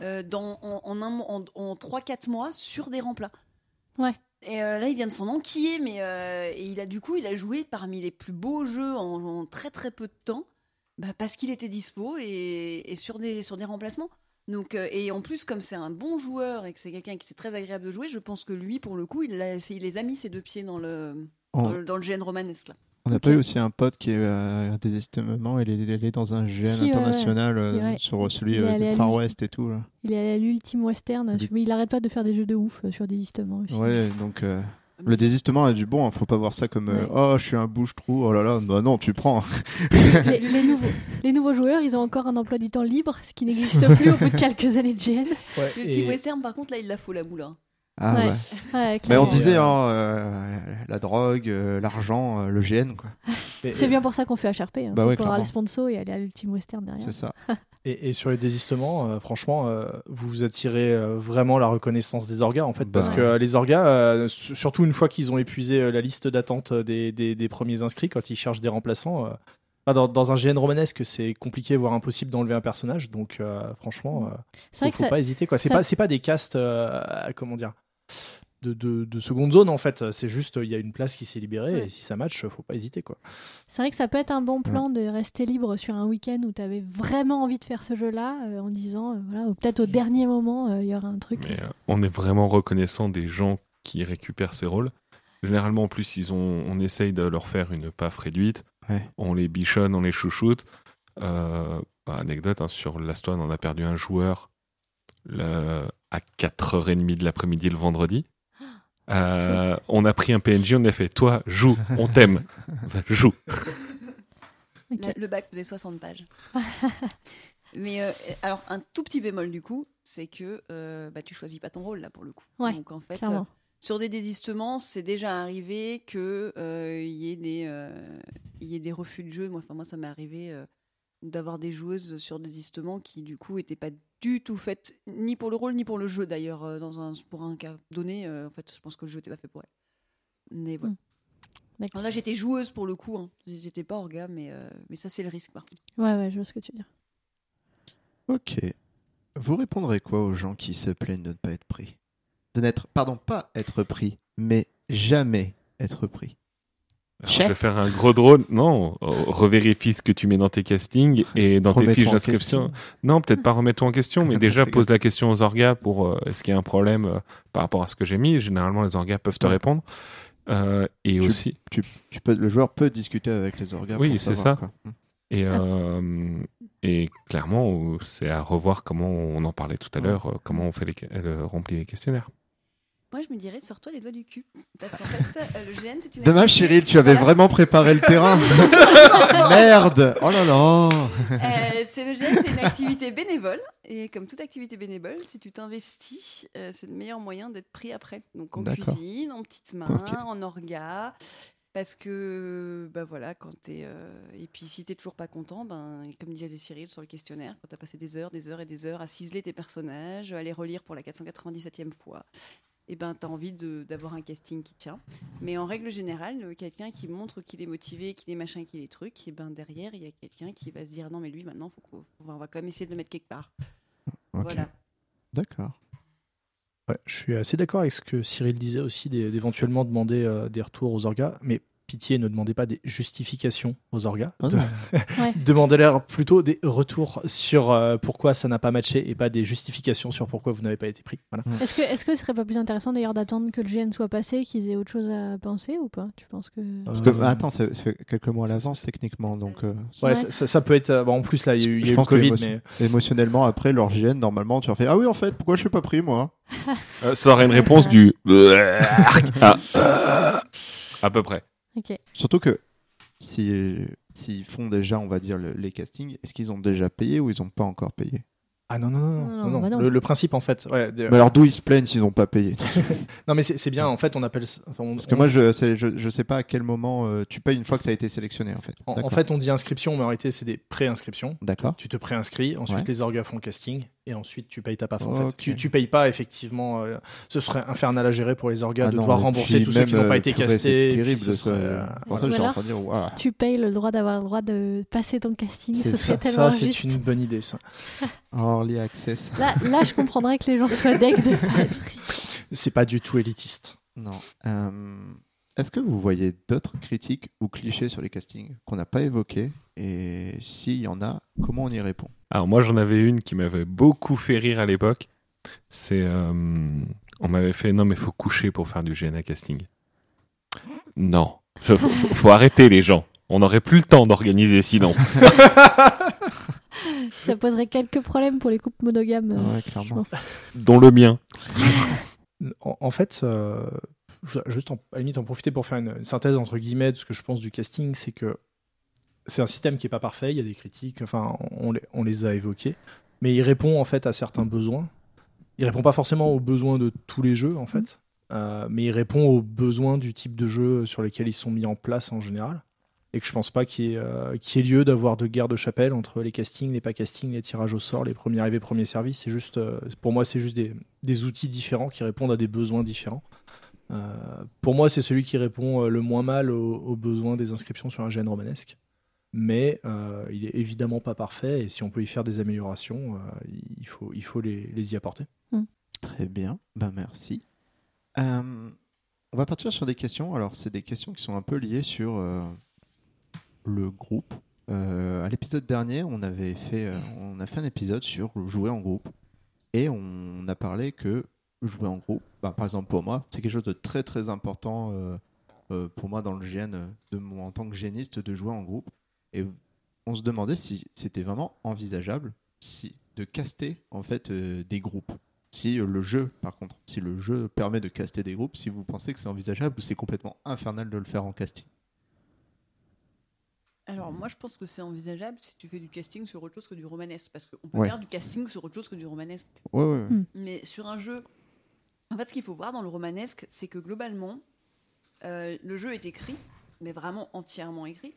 euh, dans, en, en, un, en, en trois quatre mois sur des remplats. Ouais. Et euh, là, il vient de s'en enquiller, mais euh, et il a, du coup, il a joué parmi les plus beaux jeux en, en très très peu de temps, bah, parce qu'il était dispo et, et sur, des, sur des remplacements. Donc, euh, et en plus, comme c'est un bon joueur et que c'est quelqu'un qui c'est très agréable de jouer, je pense que lui, pour le coup, il, a, il les a mis ses deux pieds dans le, on... dans le, dans le G N romanesque. Là. On n'a okay. pas eu aussi un pote qui est euh, désistement, il est allé dans un G N si, international ouais, ouais. Euh, ouais. sur celui du euh, Far West et tout. Là. Il est allé à l'Ultime Western, du... mais il n'arrête pas de faire des jeux de ouf euh, sur désistement. Aussi. Ouais, donc euh, le désistement a du bon, hein, faut pas voir ça comme euh, ouais. oh, je suis un bouche-trou, oh là là, bah non, tu prends. les, les nouveaux. Les nouveaux joueurs, ils ont encore un emploi du temps libre, ce qui n'existe plus au bout de quelques années de G N. Ouais, le Team et... Western, par contre, là, il la faut la boule. Hein. Ah ouais. Ouais. Ouais, mais on disait euh... Hein, euh, la drogue, euh, l'argent, euh, le G N, quoi. Et, c'est et... bien pour ça qu'on fait H R P. Hein, bah c'est ouais, pour avoir les sponsors et aller à l'Ultime Western derrière. C'est ça. et, et sur les désistements, euh, franchement, euh, vous vous attirez euh, vraiment la reconnaissance des orgas, en fait, bah, parce ouais. que euh, les orgas, euh, s- surtout une fois qu'ils ont épuisé euh, la liste d'attente des, des, des premiers inscrits, quand ils cherchent des remplaçants. Euh, Dans, dans un G N romanesque, c'est compliqué voire impossible d'enlever un personnage, donc euh, franchement, euh, c'est faut, faut ça, pas hésiter. Quoi. C'est ça... pas c'est pas des castes, euh, comment dire, de, de, de seconde zone en fait. C'est juste il y a une place qui s'est libérée ouais. et si ça match, faut pas hésiter quoi. C'est vrai que ça peut être un bon plan ouais. de rester libre sur un week-end où t'avais vraiment envie de faire ce jeu-là, euh, en disant euh, voilà, ou peut-être au dernier moment il euh, y aura un truc. Mais, euh, on est vraiment reconnaissant des gens qui récupèrent ces rôles. Généralement, en plus, ils ont, on essaye de leur faire une paf réduite. Ouais. On les bichonne, on les chouchoute. Euh, bah, anecdote, hein, sur Last One, on a perdu un joueur le, à quatre heures trente de l'après-midi le vendredi. Euh, on a pris un P N J, on lui a fait « Toi, joue, on t'aime, enfin, joue okay. ». Le bac faisait soixante pages. Mais euh, alors, un tout petit bémol du coup, c'est que euh, bah, tu choisis pas ton rôle là pour le coup. Ouais, donc en fait, euh, sur des désistements, c'est déjà arrivé que euh, y ait des... Euh, il y a des refus de jeu. Moi, enfin, moi ça m'est arrivé euh, d'avoir des joueuses sur désistement qui, du coup, n'étaient pas du tout faites ni pour le rôle, ni pour le jeu, d'ailleurs, euh, dans un, pour un cas donné. Euh, en fait, je pense que le jeu n'était pas fait pour elle. Mais voilà. Mmh. Alors là, j'étais joueuse, pour le coup. Hein. J'étais pas orga, mais, euh, mais ça, c'est le risque, parfois. Ouais, ouais, je vois ce que tu veux dire. Ok. Vous répondrez quoi aux gens qui se plaignent de ne pas être pris ? De n'être... Pardon, pas être pris, mais jamais être pris. Alors, je vais faire un gros drôle. Non, revérifie ce que tu mets dans tes castings et dans remettre tes fiches d'inscription. Non, peut-être pas remettre tout en question, mais déjà pose la question aux orgas pour euh, est-ce qu'il y a un problème euh, par rapport à ce que j'ai mis. Généralement, les orgas peuvent te répondre. Euh, et tu, aussi, tu, tu peux, le joueur peut discuter avec les orgas. Oui, pour c'est savoir, ça. Quoi. Et, euh, et clairement, c'est à revoir comment on en parlait tout à l'heure, comment on fait les, euh, remplit les questionnaires. Moi, je me dirais, sors-toi les doigts du cul. Parce qu'en fait, euh, le G N, c'est une... Dommage, Cyril, tu avais voilà. vraiment préparé le terrain. Merde. Oh là là. euh, c'est le G N, c'est une activité bénévole. Et comme toute activité bénévole, si tu t'investis, euh, c'est le meilleur moyen d'être pris après. Donc en D'accord. cuisine, en petites mains, okay. en orga. Parce que, bah voilà, quand t'es. Euh... Et puis, si t'es toujours pas content, ben, comme disait Cyril sur le questionnaire, quand t'as passé des heures, des heures et des heures à ciseler tes personnages, à les relire pour la quatre cent quatre-vingt-dix-septième fois, et ben, t'as envie de, d'avoir un casting qui tient. Mais en règle générale, quelqu'un qui montre qu'il est motivé, qu'il est machin, qu'il est truc, et ben, derrière, il y a quelqu'un qui va se dire non, mais lui, maintenant, faut qu'on... on va quand même essayer de le mettre quelque part. Okay. Voilà. D'accord. Ouais, je suis assez d'accord avec ce que Cyril disait aussi d'é- d'éventuellement demander euh, des retours aux orgas, mais pitié, ne demandez pas des justifications aux orgas. Oh de... ouais. Demandez-leur plutôt des retours sur euh, pourquoi ça n'a pas matché et pas des justifications sur pourquoi vous n'avez pas été pris. Voilà. Est-ce que est-ce que ce serait pas plus intéressant d'ailleurs d'attendre que le G N soit passé, qu'ils aient autre chose à penser ou pas ? Tu penses que... Parce que euh... attends, ça fait quelques mois à l'avance techniquement, donc. Euh... Ouais, ouais. Ça, ça peut être. Bon, en plus là, il y a eu, y a eu le Covid, mais émotionnellement après leur G N normalement tu leur fais ah oui en fait pourquoi je suis pas pris moi. Euh, ça aurait une réponse du ah, euh, à peu près. Okay. Surtout que si, s'ils font déjà, on va dire, le, les castings, est-ce qu'ils ont déjà payé ou ils n'ont pas encore payé ? Ah non, non, non, non, non, non, non. Le, le principe en fait. Ouais, de... Mais alors d'où ils se plaignent s'ils n'ont pas payé ? Non mais c'est, c'est bien, en fait on appelle... Enfin, on, Parce que on... moi je, c'est, je, je sais pas à quel moment euh, tu payes une fois que tu as été sélectionné en fait. En, en fait on dit inscription, mais en réalité c'est des pré-inscriptions. D'accord. Tu te pré-inscris, ensuite ouais. les orgas font le casting, et ensuite tu payes ta paf en oh, fait. Okay. Tu, tu payes pas effectivement, euh, ce serait infernal à gérer pour les orgas ah, de non, devoir rembourser tous ceux qui n'ont pas été castés. C'est terrible, ce serait... Euh... Pour ça je suis en train de dire, wow. Tu payes le droit d'avoir le droit de passer ton casting, ce serait tellement injuste. Ça c'est une bonne idée ça. Early access. Là, là, je comprendrais que les gens soient deg de Patrick. C'est pas du tout élitiste. Non. Euh, est-ce que vous voyez d'autres critiques ou clichés sur les castings qu'on n'a pas évoqués ? Et s'il y en a, comment on y répond ? Alors moi, j'en avais une qui m'avait beaucoup fait rire à l'époque. C'est, euh, on m'avait fait, non mais faut coucher pour faire du G N A casting. Non, faut, faut, faut arrêter les gens. On n'aurait plus le temps d'organiser sinon. Ça poserait quelques problèmes pour les couples monogames, euh, ouais, clairement. Dont le mien. en, en fait, euh, juste en, à la limite en profiter pour faire une, une synthèse entre guillemets de ce que je pense du casting, c'est que c'est un système qui n'est pas parfait, il y a des critiques, enfin, on les, on les a évoquées, mais il répond en fait à certains besoins. Il répond pas forcément aux besoins de tous les jeux en fait, euh, mais il répond aux besoins du type de jeu sur lesquels ils sont mis en place en général. Et que je pense pas qu'il y, ait, euh, qu'il y ait lieu d'avoir de guerre de chapelle entre les castings, les pas castings, les tirages au sort, les premiers arrivés, premiers servis. C'est juste, euh, pour moi, c'est juste des, des outils différents qui répondent à des besoins différents. Euh, pour moi, c'est celui qui répond le moins mal aux, aux besoins des inscriptions sur un G N romanesque. Mais euh, il est évidemment pas parfait. Et si on peut y faire des améliorations, euh, il faut, il faut les, les y apporter. Mmh. Très bien. Ben merci. Euh, on va partir sur des questions. Alors, c'est des questions qui sont un peu liées sur... Euh... le groupe. Euh, à l'épisode dernier, on avait fait, euh, on a fait un épisode sur jouer en groupe et on a parlé que jouer en groupe, bah, par exemple pour moi, c'est quelque chose de très très important euh, euh, pour moi dans le G N, de mon, en tant que G Niste, de jouer en groupe. Et on se demandait si c'était vraiment envisageable, si de caster en fait euh, des groupes. Si euh, le jeu, par contre, si le jeu permet de caster des groupes, si vous pensez que c'est envisageable ou c'est complètement infernal de le faire en casting. Alors moi je pense que c'est envisageable si tu fais du casting sur autre chose que du romanesque, parce qu'on peut ouais. faire du casting sur autre chose que du romanesque. Ouais, ouais, ouais. Mm. Mais sur un jeu, en fait ce qu'il faut voir dans le romanesque, c'est que globalement, euh, le jeu est écrit, mais vraiment entièrement écrit,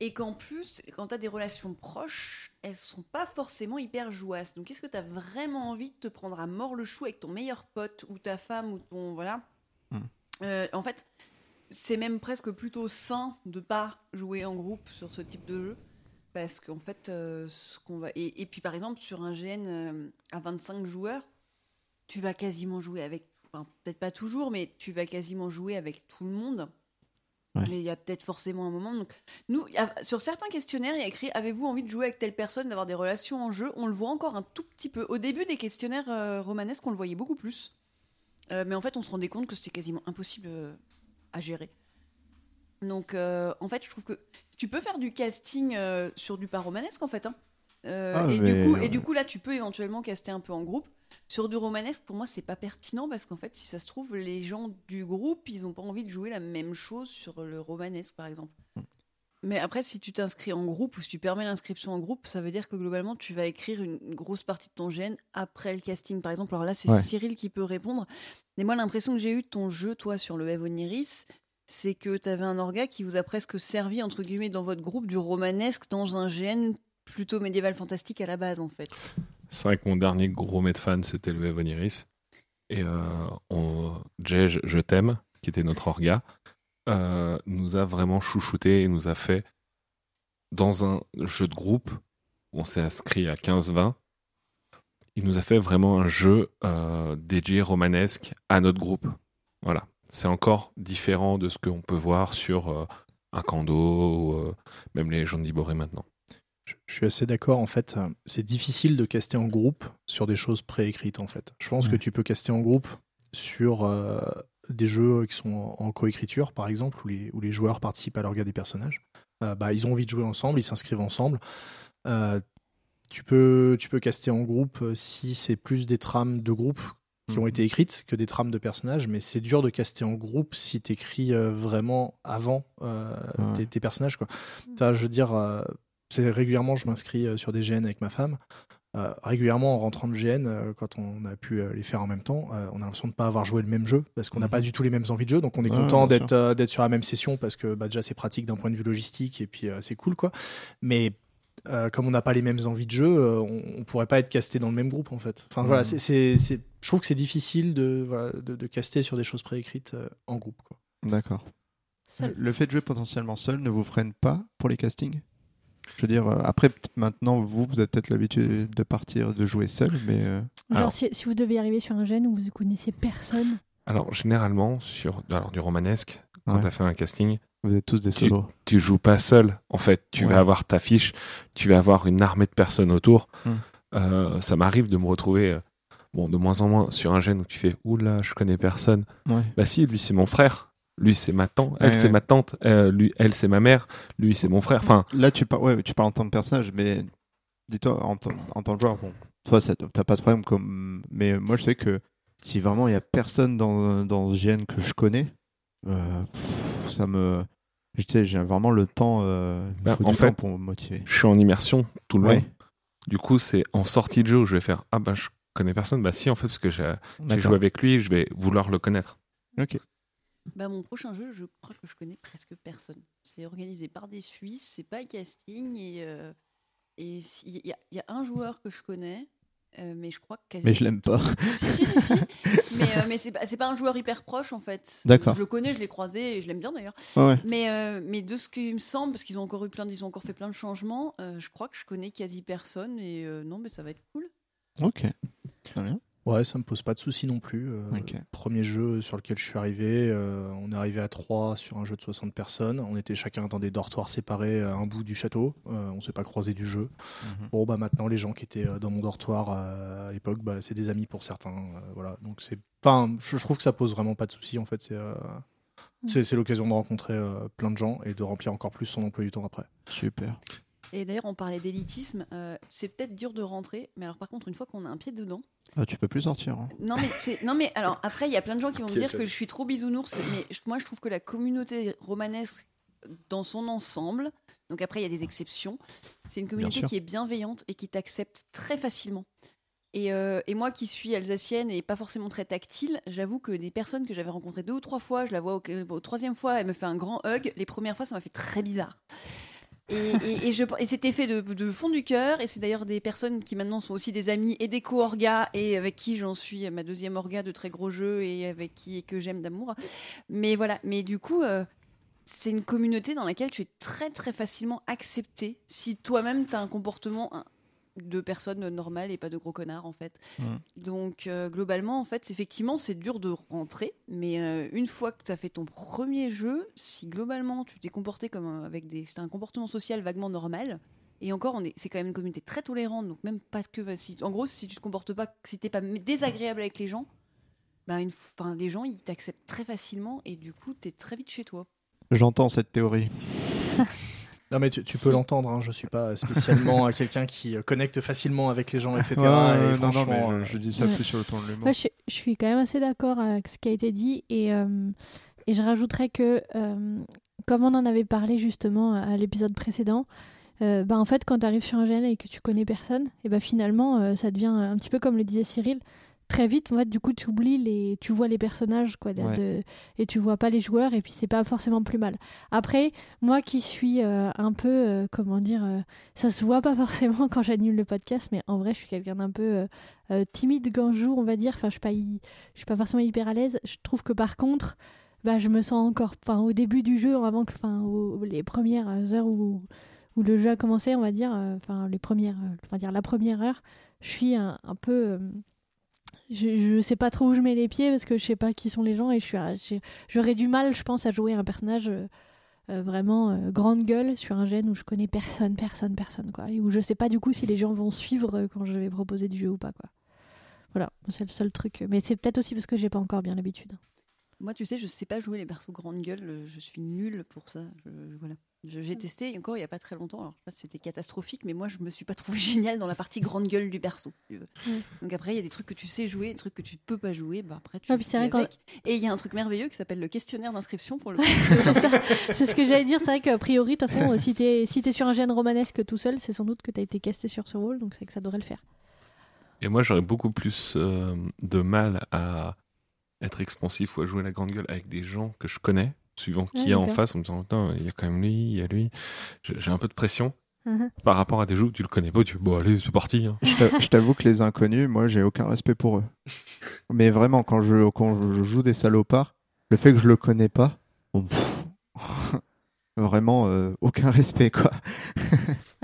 et qu'en plus, quand t'as des relations proches, elles sont pas forcément hyper jouasses. Donc est-ce que t'as vraiment envie de te prendre à mort le chou avec ton meilleur pote, ou ta femme, ou ton... voilà. Mm. Euh, en fait... C'est même presque plutôt sain de pas jouer en groupe sur ce type de jeu, parce qu'en fait, euh, ce qu'on va et, et puis par exemple sur un G N euh, à vingt-cinq joueurs, tu vas quasiment jouer avec, enfin, peut-être pas toujours, mais tu vas quasiment jouer avec tout le monde. Ouais. Il y a peut-être forcément un moment. Donc nous, a, sur certains questionnaires, il y a écrit avez-vous envie de jouer avec telle personne, d'avoir des relations en jeu ? On le voit encore un tout petit peu. Au début des questionnaires euh, romanesques, on le voyait beaucoup plus, euh, mais en fait, on se rendait compte que c'était quasiment impossible. Euh, à gérer. Donc, euh, en fait, je trouve que tu peux faire du casting euh, sur du paromanesque, en fait. Hein. Euh, ah, et, du coup, ouais. et du coup, là, tu peux éventuellement caster un peu en groupe. Sur du romanesque, pour moi, c'est pas pertinent parce qu'en fait, si ça se trouve, les gens du groupe, ils ont pas envie de jouer la même chose sur le romanesque, par exemple. Hum. Mais après, si tu t'inscris en groupe ou si tu permets l'inscription en groupe, ça veut dire que globalement, tu vas écrire une grosse partie de ton G N après le casting, par exemple. Alors là, c'est ouais. Cyril qui peut répondre. Mais moi, l'impression que j'ai eue de ton jeu, toi, sur le Evoniris, c'est que t'avais un orga qui vous a presque servi, entre guillemets, dans votre groupe du romanesque dans un G N plutôt médiéval fantastique à la base, en fait. C'est vrai que mon dernier gros Medfan, c'était le Evoniris. Et euh, on... Jej, je, je t'aime, qui était notre orga, euh, nous a vraiment chouchouté et nous a fait, dans un jeu de groupe, où on s'est inscrit à quinze vingt, il nous a fait vraiment un jeu euh, dédié romanesque à notre groupe. Voilà. C'est encore différent de ce qu'on peut voir sur euh, un Kando ou euh, même les Légendes d'Iboré maintenant. Je, je suis assez d'accord. En fait, c'est difficile de caster en groupe sur des choses préécrites. En fait, je pense ouais. que tu peux caster en groupe sur euh, des jeux qui sont en, en coécriture, par exemple, où les, où les joueurs participent à l'orga des personnages. Euh, bah, ils ont envie de jouer ensemble, ils s'inscrivent ensemble. Euh, tu peux, tu peux caster en groupe si c'est plus des trames de groupe qui ont été écrites que des trames de personnages, mais c'est dur de caster en groupe si t'écris euh, vraiment avant euh, ouais. tes, tes personnages, quoi. Ça, je veux dire, euh, c'est régulièrement je m'inscris euh, sur des G N avec ma femme. Euh, régulièrement en rentrant de G N, euh, quand on a pu euh, les faire en même temps, euh, on a l'impression de ne pas avoir joué le même jeu parce qu'on n'a mmh. pas du tout les mêmes envies de jeu, donc on est ouais, content d'être, euh, d'être sur la même session parce que bah, déjà c'est pratique d'un point de vue logistique et puis euh, c'est cool, quoi. Mais Euh, comme on n'a pas les mêmes envies de jeu, euh, on ne pourrait pas être casté dans le même groupe, en fait. Enfin, mmh. voilà, c'est, c'est, c'est... je trouve que c'est difficile de, voilà, de, de caster sur des choses préécrites euh, en groupe, quoi. D'accord. Seul. Le fait de jouer potentiellement seul ne vous freine pas pour les castings ? Je veux dire, euh, après, maintenant, vous, vous avez peut-être l'habitude de partir, de jouer seul, mais... Euh... Genre, alors... si, si vous devez arriver sur un gène où vous ne connaissez personne ? Alors, généralement, sur alors, du romanesque, quand ouais. tu as fait un casting... Vous êtes tous des solos. Tu, tu joues pas seul. En fait, tu ouais. vas avoir ta fiche, tu vas avoir une armée de personnes autour. Hum. Euh, ça m'arrive de me retrouver, euh, bon, de moins en moins, sur un gène où tu fais « Oula, je connais personne. Ouais. » Bah si, lui, c'est mon frère. Lui, c'est ma tante. Elle, ouais, c'est ouais. ma tante. Euh, lui, elle, c'est ma mère. Lui, c'est mon frère. Enfin, là, tu, par... ouais, tu parles en tant que personnage, mais dis-toi, en, t- en tant que joueur, bon, toi, ça, t'as pas ce problème. Comme... Mais moi, je sais que si vraiment il y a personne dans, dans ce gène que je connais, euh, pff, ça me... Je sais, j'ai vraiment le temps, euh, ben, en fait, temps pour me motiver. Je suis en immersion tout le ouais. long. Du coup, c'est en sortie de jeu où je vais faire ah ben je connais personne. Bah si, en fait, parce que j'ai, j'ai joué avec lui, je vais vouloir le connaître. Ok. Bah mon prochain jeu, je crois que je connais presque personne. C'est organisé par des Suisses, c'est pas casting et euh, et il y, y a un joueur que je connais. Euh, mais je crois que quasi... Mais je l'aime pas. Si, si, si, si. Mais, euh, mais c'est, c'est pas un joueur hyper proche, en fait. D'accord. Je le connais, je l'ai croisé et je l'aime bien d'ailleurs. Oh ouais. Mais, euh, mais de ce qu'il me semble, parce qu'ils ont encore eu plein, ils ont encore fait plein de changements, euh, je crois que je connais quasi personne et euh, non, mais ça va être cool. Ok. Très bien. Ouais, ça me pose pas de soucis non plus. Euh, okay. Premier jeu sur lequel je suis arrivé, euh, on est arrivé à trois sur un jeu de soixante personnes. On était chacun dans des dortoirs séparés à un bout du château. Euh, on s'est pas croisés du jeu. Mm-hmm. Bon, bah maintenant, les gens qui étaient dans mon dortoir euh, à l'époque, bah, c'est des amis pour certains. Euh, voilà. Donc, c'est pas un... je, je trouve que ça pose vraiment pas de soucis. En fait, c'est, euh, c'est, c'est l'occasion de rencontrer euh, plein de gens et de remplir encore plus son emploi du temps après. Super. Et d'ailleurs, on parlait d'élitisme. Euh, c'est peut-être dur de rentrer, mais alors par contre, une fois qu'on a un pied dedans, ah, tu peux plus sortir. Hein. Non mais c'est, non mais alors après, il y a plein de gens qui vont me dire fait. que je suis trop bisounours, mais je, moi, je trouve que la communauté romanesque dans son ensemble, donc après il y a des exceptions, c'est une communauté qui est bienveillante et qui t'accepte très facilement. Et, euh, et moi qui suis alsacienne et pas forcément très tactile, j'avoue que des personnes que j'avais rencontrées deux ou trois fois, je la vois au, au troisième fois, elle me fait un grand hug. Les premières fois, ça m'a fait très bizarre. Et, et, et, je, et c'était fait de, de fond du cœur, et c'est d'ailleurs des personnes qui maintenant sont aussi des amis et des co-orgas, et avec qui j'en suis ma deuxième orga de très gros jeux, et avec qui et que j'aime d'amour. Mais voilà, mais du coup, euh, c'est une communauté dans laquelle tu es très très facilement accepté si toi-même t'as un comportement un, de personne normale et pas de gros connard en fait. Mmh. Donc euh, globalement, en fait, effectivement, c'est dur de rentrer, mais euh, une fois que t'as fait ton premier jeu, si globalement tu t'es comporté comme un, avec des, c'est un comportement social vaguement normal, et encore, on est, c'est quand même une communauté très tolérante, donc même parce que si, en gros, si tu te comportes pas, si t'es pas désagréable avec les gens, ben une, enfin les gens ils t'acceptent très facilement et du coup t'es très vite chez toi. J'entends cette théorie. Non mais tu, tu peux si. l'entendre, hein, je suis pas spécialement quelqu'un qui connecte facilement avec les gens, et cetera. Ouais, et euh, franchement, non, non, mais je, je dis ça ouais. plus sur le ton de l'humour. Moi, je, je suis quand même assez d'accord avec ce qui a été dit et, euh, et je rajouterais que, euh, comme on en avait parlé justement à l'épisode précédent, euh, bah en fait quand tu arrives sur un gène et que tu connais personne, et bah finalement euh, ça devient un petit peu comme le disait Cyril, très vite, en fait, du coup, tu oublies les, tu vois les personnages, quoi, de, ouais. de, et tu vois pas les joueurs, et puis c'est pas forcément plus mal. Après, moi qui suis euh, un peu, euh, comment dire, euh, ça se voit pas forcément quand j'anime le podcast, mais en vrai, je suis quelqu'un d'un peu euh, euh, timide, ganjou, on va dire. Enfin, je suis pas, hi... je suis pas forcément hyper à l'aise. Je trouve que par contre, bah, je me sens encore, enfin, au début du jeu, avant que, enfin, au... les premières heures où, où le jeu a commencé, on va dire, enfin, euh, les premières, euh, on va dire la première heure, je suis un, un peu. Euh... Je, je sais pas trop où je mets les pieds parce que je sais pas qui sont les gens et je suis à, je, j'aurais du mal, je pense, à jouer un personnage euh, vraiment euh, grande gueule sur un gène où je connais personne, personne, personne, quoi. Et où je sais pas du coup si les gens vont suivre quand je vais proposer du jeu ou pas, quoi. Voilà, c'est le seul truc. Mais c'est peut-être aussi parce que j'ai pas encore bien l'habitude. Moi, tu sais, je sais pas jouer les persos grande gueule, je suis nulle pour ça. Je, je, voilà. Je, j'ai testé encore il n'y a pas très longtemps, alors je sais pas si c'était catastrophique, mais moi je me suis pas trouvée géniale dans la partie grande gueule du perso. Mmh. Donc après il y a des trucs que tu sais jouer, des trucs que tu peux pas jouer, bah après tu ah, fais avec. Quand... Et il y a un truc merveilleux qui s'appelle le questionnaire d'inscription pour le c'est, ça. C'est ce que j'allais dire, c'est vrai qu'a priori, de toute façon, si t'es, si t'es sur un gène romanesque tout seul, c'est sans doute que t'as été casté sur ce rôle, donc c'est que ça devrait le faire. Et moi j'aurais beaucoup plus euh, de mal à être expansif ou à jouer la grande gueule avec des gens que je connais, suivant qui ouais, y a d'accord. en face, en me disant « il y a quand même lui, il y a lui ». J'ai un peu de pression uh-huh. par rapport à des jeux où tu le connais pas, tu dis « bon allez, c'est parti hein. ». Je t'avoue que les inconnus, moi, j'ai aucun respect pour eux. Mais vraiment, quand je, quand je joue des salopards, le fait que je le connais pas, on... vraiment, euh, aucun respect, quoi.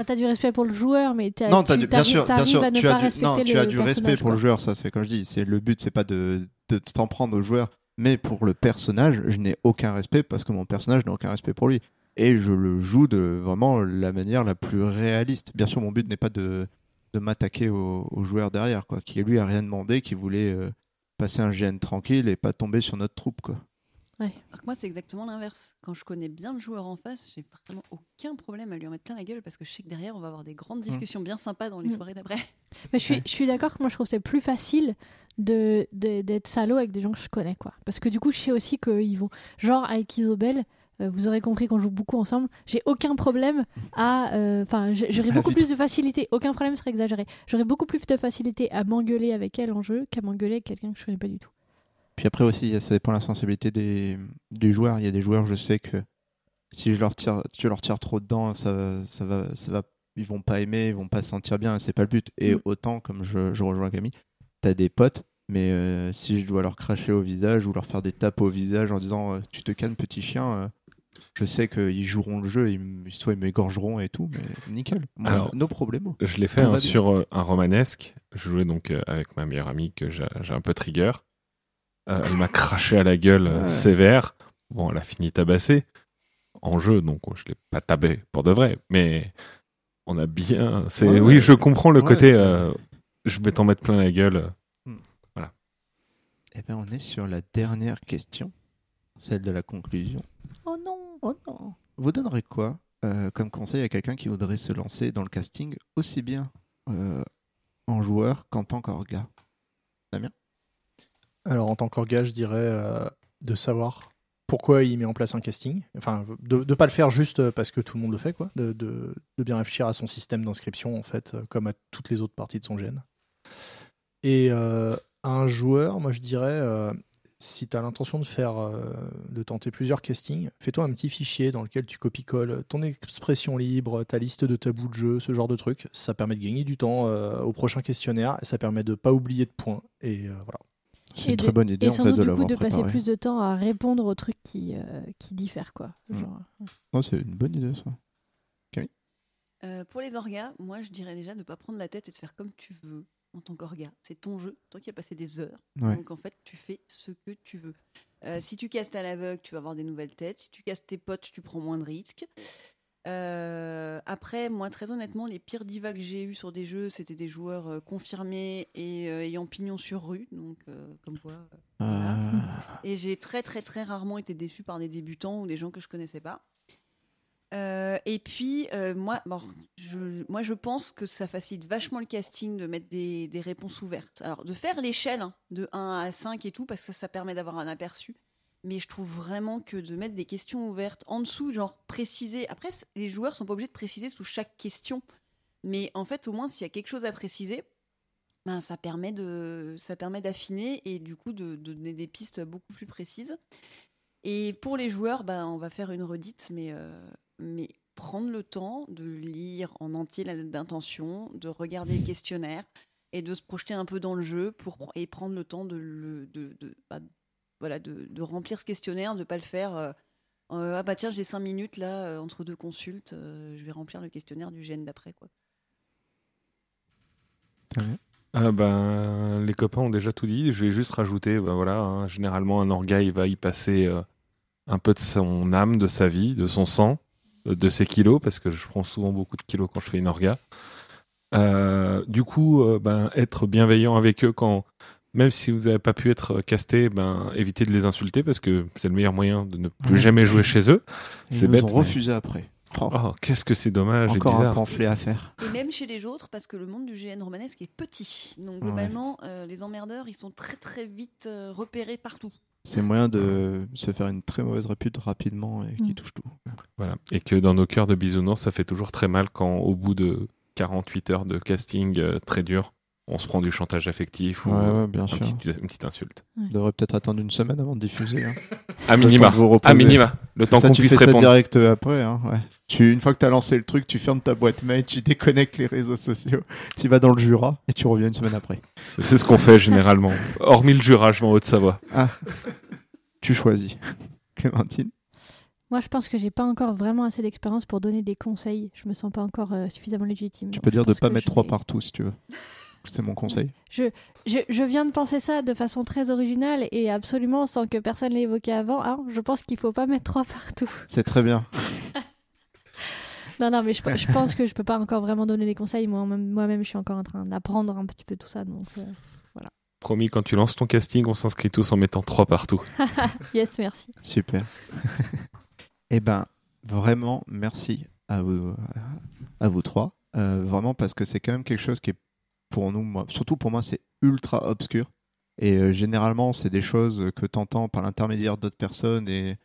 Ah, t'as du respect pour le joueur, mais t'as, non, t'as tu, du, bien sûr, bien sûr, tu as du, non, tu as du respect pour quoi. Le joueur, ça, c'est comme je dis, c'est, le but, c'est pas de, de t'en prendre au joueur. Mais pour le personnage, je n'ai aucun respect parce que mon personnage n'a aucun respect pour lui. Et je le joue de vraiment la manière la plus réaliste. Bien sûr, mon but n'est pas de, de m'attaquer au, au joueur derrière, quoi, qui lui a rien demandé, qui voulait euh, passer un G N tranquille et pas tomber sur notre troupe, quoi. Ouais. Alors que moi, c'est exactement l'inverse. Quand je connais bien le joueur en face, j'ai vraiment aucun problème à lui en mettre plein la gueule parce que je sais que derrière, on va avoir des grandes discussions mmh. bien sympas dans les mmh. soirées d'après. Mais je suis, je suis d'accord que moi, je trouve que c'est plus facile de, de, d'être salaud avec des gens que je connais, quoi. Parce que du coup, je sais aussi qu'ils vont... Genre, avec Isobel, euh, vous aurez compris qu'on joue beaucoup ensemble, j'ai aucun problème à... Enfin, euh, j'aurais ah, beaucoup putain. plus de facilité. Aucun problème serait exagéré. J'aurais beaucoup plus de facilité à m'engueuler avec elle en jeu qu'à m'engueuler avec quelqu'un que je connais pas du tout. Puis après aussi, ça dépend de la sensibilité des, des joueurs. Il y a des joueurs, je sais que si je leur tire, tu leur tires trop dedans, ça, ça va, ça va, ils vont pas aimer, ils vont pas se sentir bien, c'est pas le but. Et mmh. autant, comme je, je rejoins Camille, t'as des potes, mais euh, si je dois leur cracher au visage ou leur faire des tapes au visage en disant euh, « tu te calmes petit chien euh, », je sais qu'ils joueront le jeu, ils, soit ils m'égorgeront et tout, mais nickel. Moi, alors, nos problèmes. Je l'ai fait hein, sur euh, un romanesque, je jouais donc euh, avec ma meilleure amie que j'ai, j'ai un peu trigger. Euh, elle m'a craché à la gueule euh, ouais. sévère. Bon, elle a fini tabassée en jeu, donc je l'ai pas tabé pour de vrai. Mais on a bien. C'est ouais, oui, ouais. je comprends le ouais, côté. Euh, je vais t'en mettre plein la gueule. Hmm. Voilà. Eh ben, on est sur la dernière question, celle de la conclusion. Oh non, oh non. Vous donnerez quoi euh, comme conseil à quelqu'un qui voudrait se lancer dans le casting aussi bien euh, en joueur qu'en tant qu'orga ? Damien ? Alors, en tant qu'orga, je dirais euh, de savoir pourquoi il met en place un casting. Enfin, de ne pas le faire juste parce que tout le monde le fait, quoi. De, de, de bien réfléchir à son système d'inscription, en fait, comme à toutes les autres parties de son gène. Et euh, un joueur, moi, je dirais, euh, si tu as l'intention de, faire, euh, de tenter plusieurs castings, fais-toi un petit fichier dans lequel tu copies-colles ton expression libre, ta liste de tabous de jeu, ce genre de trucs. Ça permet de gagner du temps euh, au prochain questionnaire et ça permet de ne pas oublier de points. Et euh, voilà. C'est une très bonne idée en fait de l'avoir préparé. Et sans doute du coup de passer plus de temps à répondre aux trucs qui, euh, qui diffèrent, quoi. Genre. Non, c'est une bonne idée ça. Camille ? euh, Pour les orgas, moi je dirais déjà de ne pas prendre la tête et de faire comme tu veux en tant qu'orga. C'est ton jeu, toi qui as passé des heures. Ouais. Donc en fait tu fais ce que tu veux. Euh, si tu castes à l'aveugle, tu vas avoir des nouvelles têtes. Si tu castes tes potes, tu prends moins de risques. Euh, après, moi, très honnêtement, les pires divas que j'ai eues sur des jeux, c'était des joueurs euh, confirmés et euh, ayant pignon sur rue, donc euh, comme quoi. Euh, voilà. ah. Et j'ai très, très, très rarement été déçue par des débutants ou des gens que je connaissais pas. Euh, et puis, euh, moi, bon, je, moi, je pense que ça facilite vachement le casting de mettre des, des réponses ouvertes. Alors, de faire l'échelle hein, de un à cinq et tout, parce que ça, ça permet d'avoir un aperçu. Mais je trouve vraiment que de mettre des questions ouvertes en dessous, genre préciser... Après, les joueurs ne sont pas obligés de préciser sous chaque question. Mais en fait, au moins, s'il y a quelque chose à préciser, ben, ça permet de, ça permet d'affiner et du coup de, de donner des pistes beaucoup plus précises. Et pour les joueurs, ben, on va faire une redite, mais, euh, mais prendre le temps de lire en entier la lettre d'intention, de regarder le questionnaire et de se projeter un peu dans le jeu pour, et prendre le temps de, le, de, de, bah, voilà, de, de remplir ce questionnaire, de ne pas le faire... Euh, Euh, ah bah tiens, j'ai cinq minutes là, euh, entre deux consultes, euh, je vais remplir le questionnaire du G N d'après, quoi. Ouais. Ah bah, les copains ont déjà tout dit, je vais juste rajouter, bah voilà, hein, généralement un orga, il va y passer euh, un peu de son âme, de sa vie, de son sang, euh, de ses kilos, parce que je prends souvent beaucoup de kilos quand je fais une orga. Euh, du coup, euh, bah, être bienveillant avec eux quand... Même si vous n'avez pas pu être casté, ben, évitez de les insulter parce que c'est le meilleur moyen de ne plus mmh. jamais jouer chez eux. Ils c'est nous bête, ont refusé mais... après. Oh. Oh, qu'est-ce que c'est dommage. Encore et bizarre. Un pamphlet à faire. Et même chez les autres, parce que le monde du G N romanesque est petit. Donc globalement, ouais. euh, les emmerdeurs, ils sont très très vite euh, repérés partout. C'est moyen de se faire une très mauvaise répute rapidement et mmh. qui touche tout. Voilà. Et que dans nos cœurs de bisounours, ça fait toujours très mal quand au bout de quarante-huit heures de casting euh, très dur, on se prend du chantage affectif ou ouais, ouais, bien un sûr. Petit, une petite insulte. Ouais. On devrait peut-être attendre une semaine avant de diffuser. Hein. À minima. À minima. Le temps ça, qu'on puisse répondre. Tu fais ça direct après. Hein, ouais. tu, une fois que tu as lancé le truc, tu fermes ta boîte mail, tu déconnectes les réseaux sociaux, tu vas dans le Jura et tu reviens une semaine après. C'est ce qu'on fait généralement. Hormis le Jura, je vais en Haute-Savoie. Ah. Tu choisis. Clémentine ? Moi, je pense que j'ai pas encore vraiment assez d'expérience pour donner des conseils. Je me sens pas encore euh, suffisamment légitime. Tu peux dire de pas mettre trois vais... partout si tu veux. C'est mon conseil. Je, je, je viens de penser ça de façon très originale et absolument sans que personne l'ait évoqué avant. Hein, je pense qu'il ne faut pas mettre trois partout. C'est très bien. non, non, mais je, je pense que je ne peux pas encore vraiment donner les conseils. Moi, même, moi-même, je suis encore en train d'apprendre un petit peu tout ça. Donc, euh, voilà. Promis, quand tu lances ton casting, on s'inscrit tous en mettant trois partout. Yes, merci. Super. Eh bien, vraiment, merci à vous, à vous trois. Euh, vraiment, parce que c'est quand même quelque chose qui est pour nous, moi, surtout pour moi, c'est ultra obscur. Et euh, généralement, c'est des choses que tu entends par l'intermédiaire d'autres personnes. Et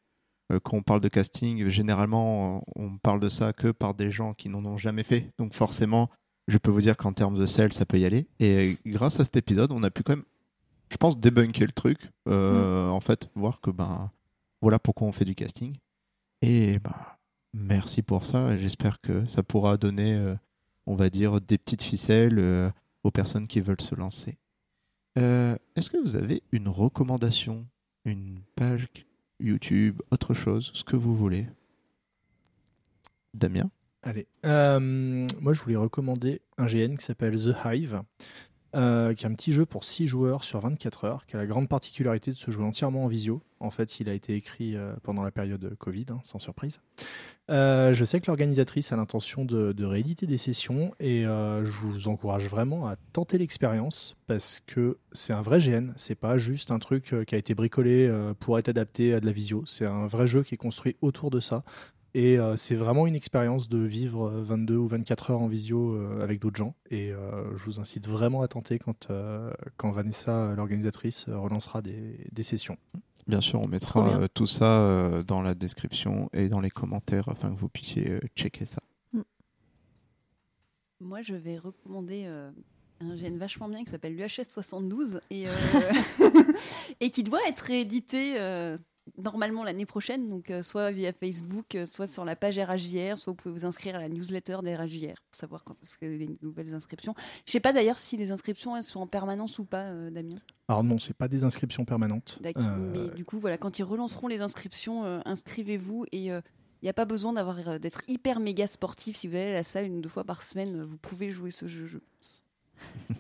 euh, quand on parle de casting, généralement, on parle de ça que par des gens qui n'en ont jamais fait. Donc forcément, je peux vous dire qu'en termes de sel, ça peut y aller. Et euh, grâce à cet épisode, on a pu quand même, je pense, débunker le truc. Euh, mmh. En fait, voir que ben, voilà pourquoi on fait du casting. Et ben, merci pour ça. Et j'espère que ça pourra donner, euh, on va dire, des petites ficelles... Euh, aux personnes qui veulent se lancer. Euh, est-ce que vous avez une recommandation, une page YouTube, autre chose, ce que vous voulez ? Damien ? Allez, euh, moi je voulais recommander un G N qui s'appelle The Hive, euh, qui est un petit jeu pour six joueurs sur vingt-quatre heures, qui a la grande particularité de se jouer entièrement en visio. En fait, il a été écrit euh, pendant la période Covid, hein, sans surprise. Euh, je sais que l'organisatrice a l'intention de, de rééditer des sessions et euh, je vous encourage vraiment à tenter l'expérience parce que c'est un vrai G N, c'est pas juste un truc qui a été bricolé euh, pour être adapté à de la visio, c'est un vrai jeu qui est construit autour de ça et euh, c'est vraiment une expérience de vivre vingt-deux ou vingt-quatre heures en visio euh, avec d'autres gens et euh, je vous incite vraiment à tenter quand, euh, quand Vanessa, l'organisatrice, relancera des, des sessions. Bien sûr, on mettra euh, tout ça euh, dans la description et dans les commentaires afin que vous puissiez euh, checker ça. Mm. Moi, je vais recommander euh, un G N vachement bien qui s'appelle U H S soixante-douze et, euh, et qui doit être réédité euh, normalement l'année prochaine, donc euh, soit via Facebook, euh, soit sur la page R A J R, soit vous pouvez vous inscrire à la newsletter des R A J R pour savoir quand ce seront les nouvelles inscriptions. Je ne sais pas d'ailleurs si les inscriptions elles sont en permanence ou pas, euh, Damien. Alors non, c'est pas des inscriptions permanentes. D'accord, euh... mais du coup, voilà, quand ils relanceront les inscriptions, euh, inscrivez-vous et il euh, n'y a pas besoin d'avoir, euh, d'être hyper méga sportif. Si vous allez à la salle une ou deux fois par semaine, vous pouvez jouer ce jeu, je pense.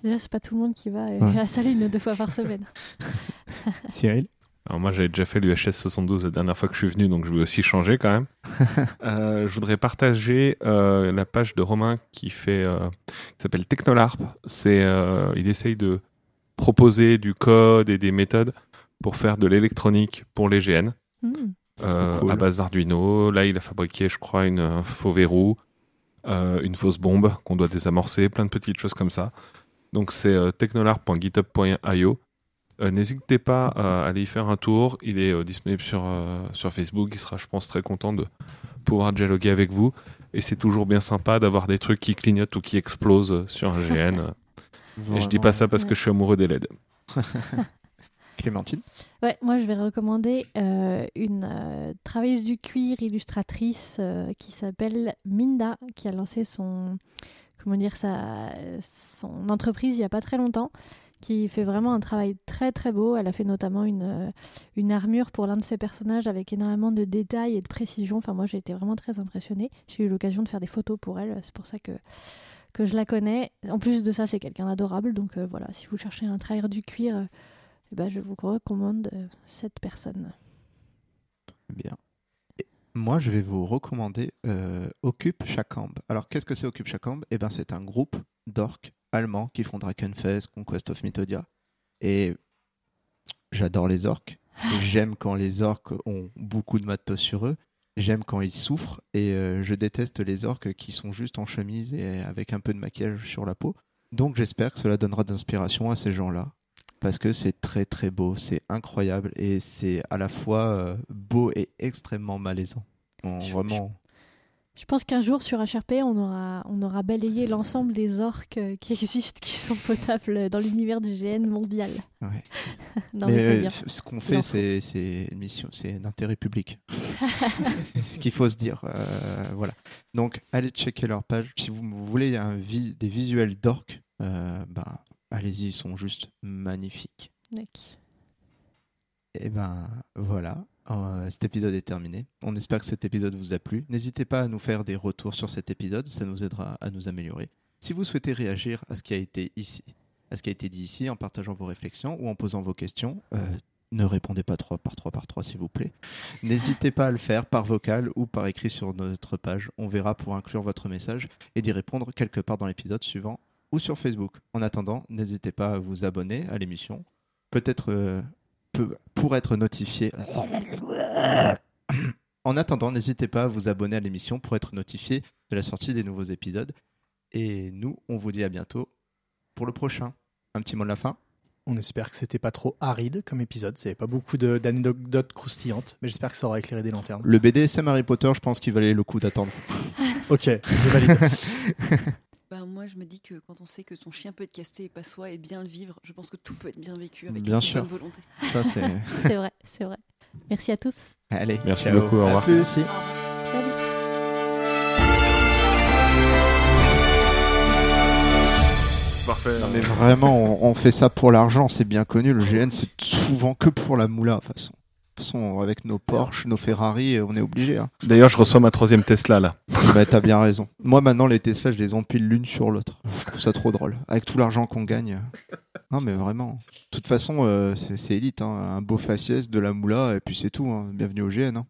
Déjà, c'est pas tout le monde qui va euh, ouais. à la salle une ou deux fois par semaine. Cyril ? Alors moi, j'avais déjà fait l'U H S soixante-douze la dernière fois que je suis venu, donc je vais aussi changer quand même. euh, je voudrais partager euh, la page de Romain qui, fait, euh, qui s'appelle Technolarp. C'est, euh, il essaye de proposer du code et des méthodes pour faire de l'électronique pour les G N mmh, euh, cool. à base d'Arduino. Là, il a fabriqué, je crois, une, un faux verrou, euh, une fausse bombe qu'on doit désamorcer, plein de petites choses comme ça. Donc, c'est euh, technolarp point github point io. Euh, n'hésitez pas à aller y faire un tour. Il est euh, disponible sur, euh, sur Facebook. Il sera, je pense, très content de pouvoir dialoguer avec vous. Et c'est toujours bien sympa d'avoir des trucs qui clignotent ou qui explosent sur un G N. Vraiment. Et je dis pas ça parce que je suis amoureux des L E D. Clémentine ? Ouais, moi je vais recommander euh, une euh, travailleuse du cuir, illustratrice euh, qui s'appelle Minda, qui a lancé son, comment dire, sa, son entreprise il n'y a pas très longtemps, qui fait vraiment un travail très très beau. Elle a fait notamment une, euh, une armure pour l'un de ses personnages avec énormément de détails et de précision. Enfin, moi j'ai été vraiment très impressionnée. J'ai eu l'occasion de faire des photos pour elle, c'est pour ça que... que je la connais. En plus de ça, c'est quelqu'un d'adorable. Donc euh, voilà, si vous cherchez un travailleur du cuir, euh, eh ben, je vous recommande euh, cette personne. Bien. Et moi, je vais vous recommander euh, Occup Chacombe. Alors, qu'est-ce que c'est Occup Chacombe ? Eh ben, c'est un groupe d'orques allemands qui font Drakenfest, Conquest of Mythodia. Et j'adore les orques. J'aime quand les orques ont beaucoup de matos sur eux. J'aime quand ils souffrent et euh, je déteste les orques qui sont juste en chemise et avec un peu de maquillage sur la peau. Donc j'espère que cela donnera d'inspiration à ces gens-là parce que c'est très très beau, c'est incroyable et c'est à la fois euh, beau et extrêmement malaisant. On, je, vraiment... je, je pense qu'un jour sur H R P, on aura, on aura balayé l'ensemble des orques qui existent, qui sont potables dans l'univers du G N mondial. Ouais. Non, mais, mais c'est bien. Ce qu'on fait, c'est, c'est une mission, c'est d'intérêt public. Ce qu'il faut se dire, euh, voilà. Donc, allez checker leur page. Si vous voulez un vis- des visuels d'orques, euh, ben, allez-y, ils sont juste magnifiques. D'accord. Et ben voilà, euh, cet épisode est terminé. On espère que cet épisode vous a plu. N'hésitez pas à nous faire des retours sur cet épisode, ça nous aidera à nous améliorer. Si vous souhaitez réagir à ce qui a été ici, à ce qui a été dit ici, en partageant vos réflexions ou en posant vos questions. Euh, Ne répondez pas trois par trois par trois, s'il vous plaît. N'hésitez pas à le faire par vocal ou par écrit sur notre page. On verra pour inclure votre message et d'y répondre quelque part dans l'épisode suivant ou sur Facebook. En attendant, n'hésitez pas à vous abonner à l'émission. Peut-être euh, peu, pour être notifié. En attendant, n'hésitez pas à vous abonner à l'émission pour être notifié de la sortie des nouveaux épisodes. Et nous, on vous dit à bientôt pour le prochain. Un petit mot de la fin ? On espère que c'était pas trop aride comme épisode, c'est pas beaucoup de, d'anecdotes croustillantes, mais j'espère que ça aura éclairé des lanternes. Le B D S M Harry Potter, je pense qu'il valait le coup d'attendre. Ok, je valide. Bah, moi, je me dis que quand on sait que son chien peut être casté et pas soi, et bien le vivre, je pense que tout peut être bien vécu avec bien une bonne volonté. Ça, c'est... c'est vrai, c'est vrai. Merci à tous. Allez, merci ciao. Beaucoup, au revoir. À plus, merci. Parfait. Non mais vraiment, on, on fait ça pour l'argent, c'est bien connu. Le G N, c'est souvent que pour la moula. De toute façon, avec nos Porsche, nos Ferrari, on est obligé. Hein. D'ailleurs, je reçois ma troisième Tesla là. Bah, t'as bien raison. Moi, maintenant, les Tesla, je les empile l'une sur l'autre. Je trouve ça trop drôle. Avec tout l'argent qu'on gagne. Non, mais vraiment. De toute façon, euh, c'est, c'est élite. Hein. Un beau faciès, de la moula, et puis c'est tout. Hein. Bienvenue au G N. Hein.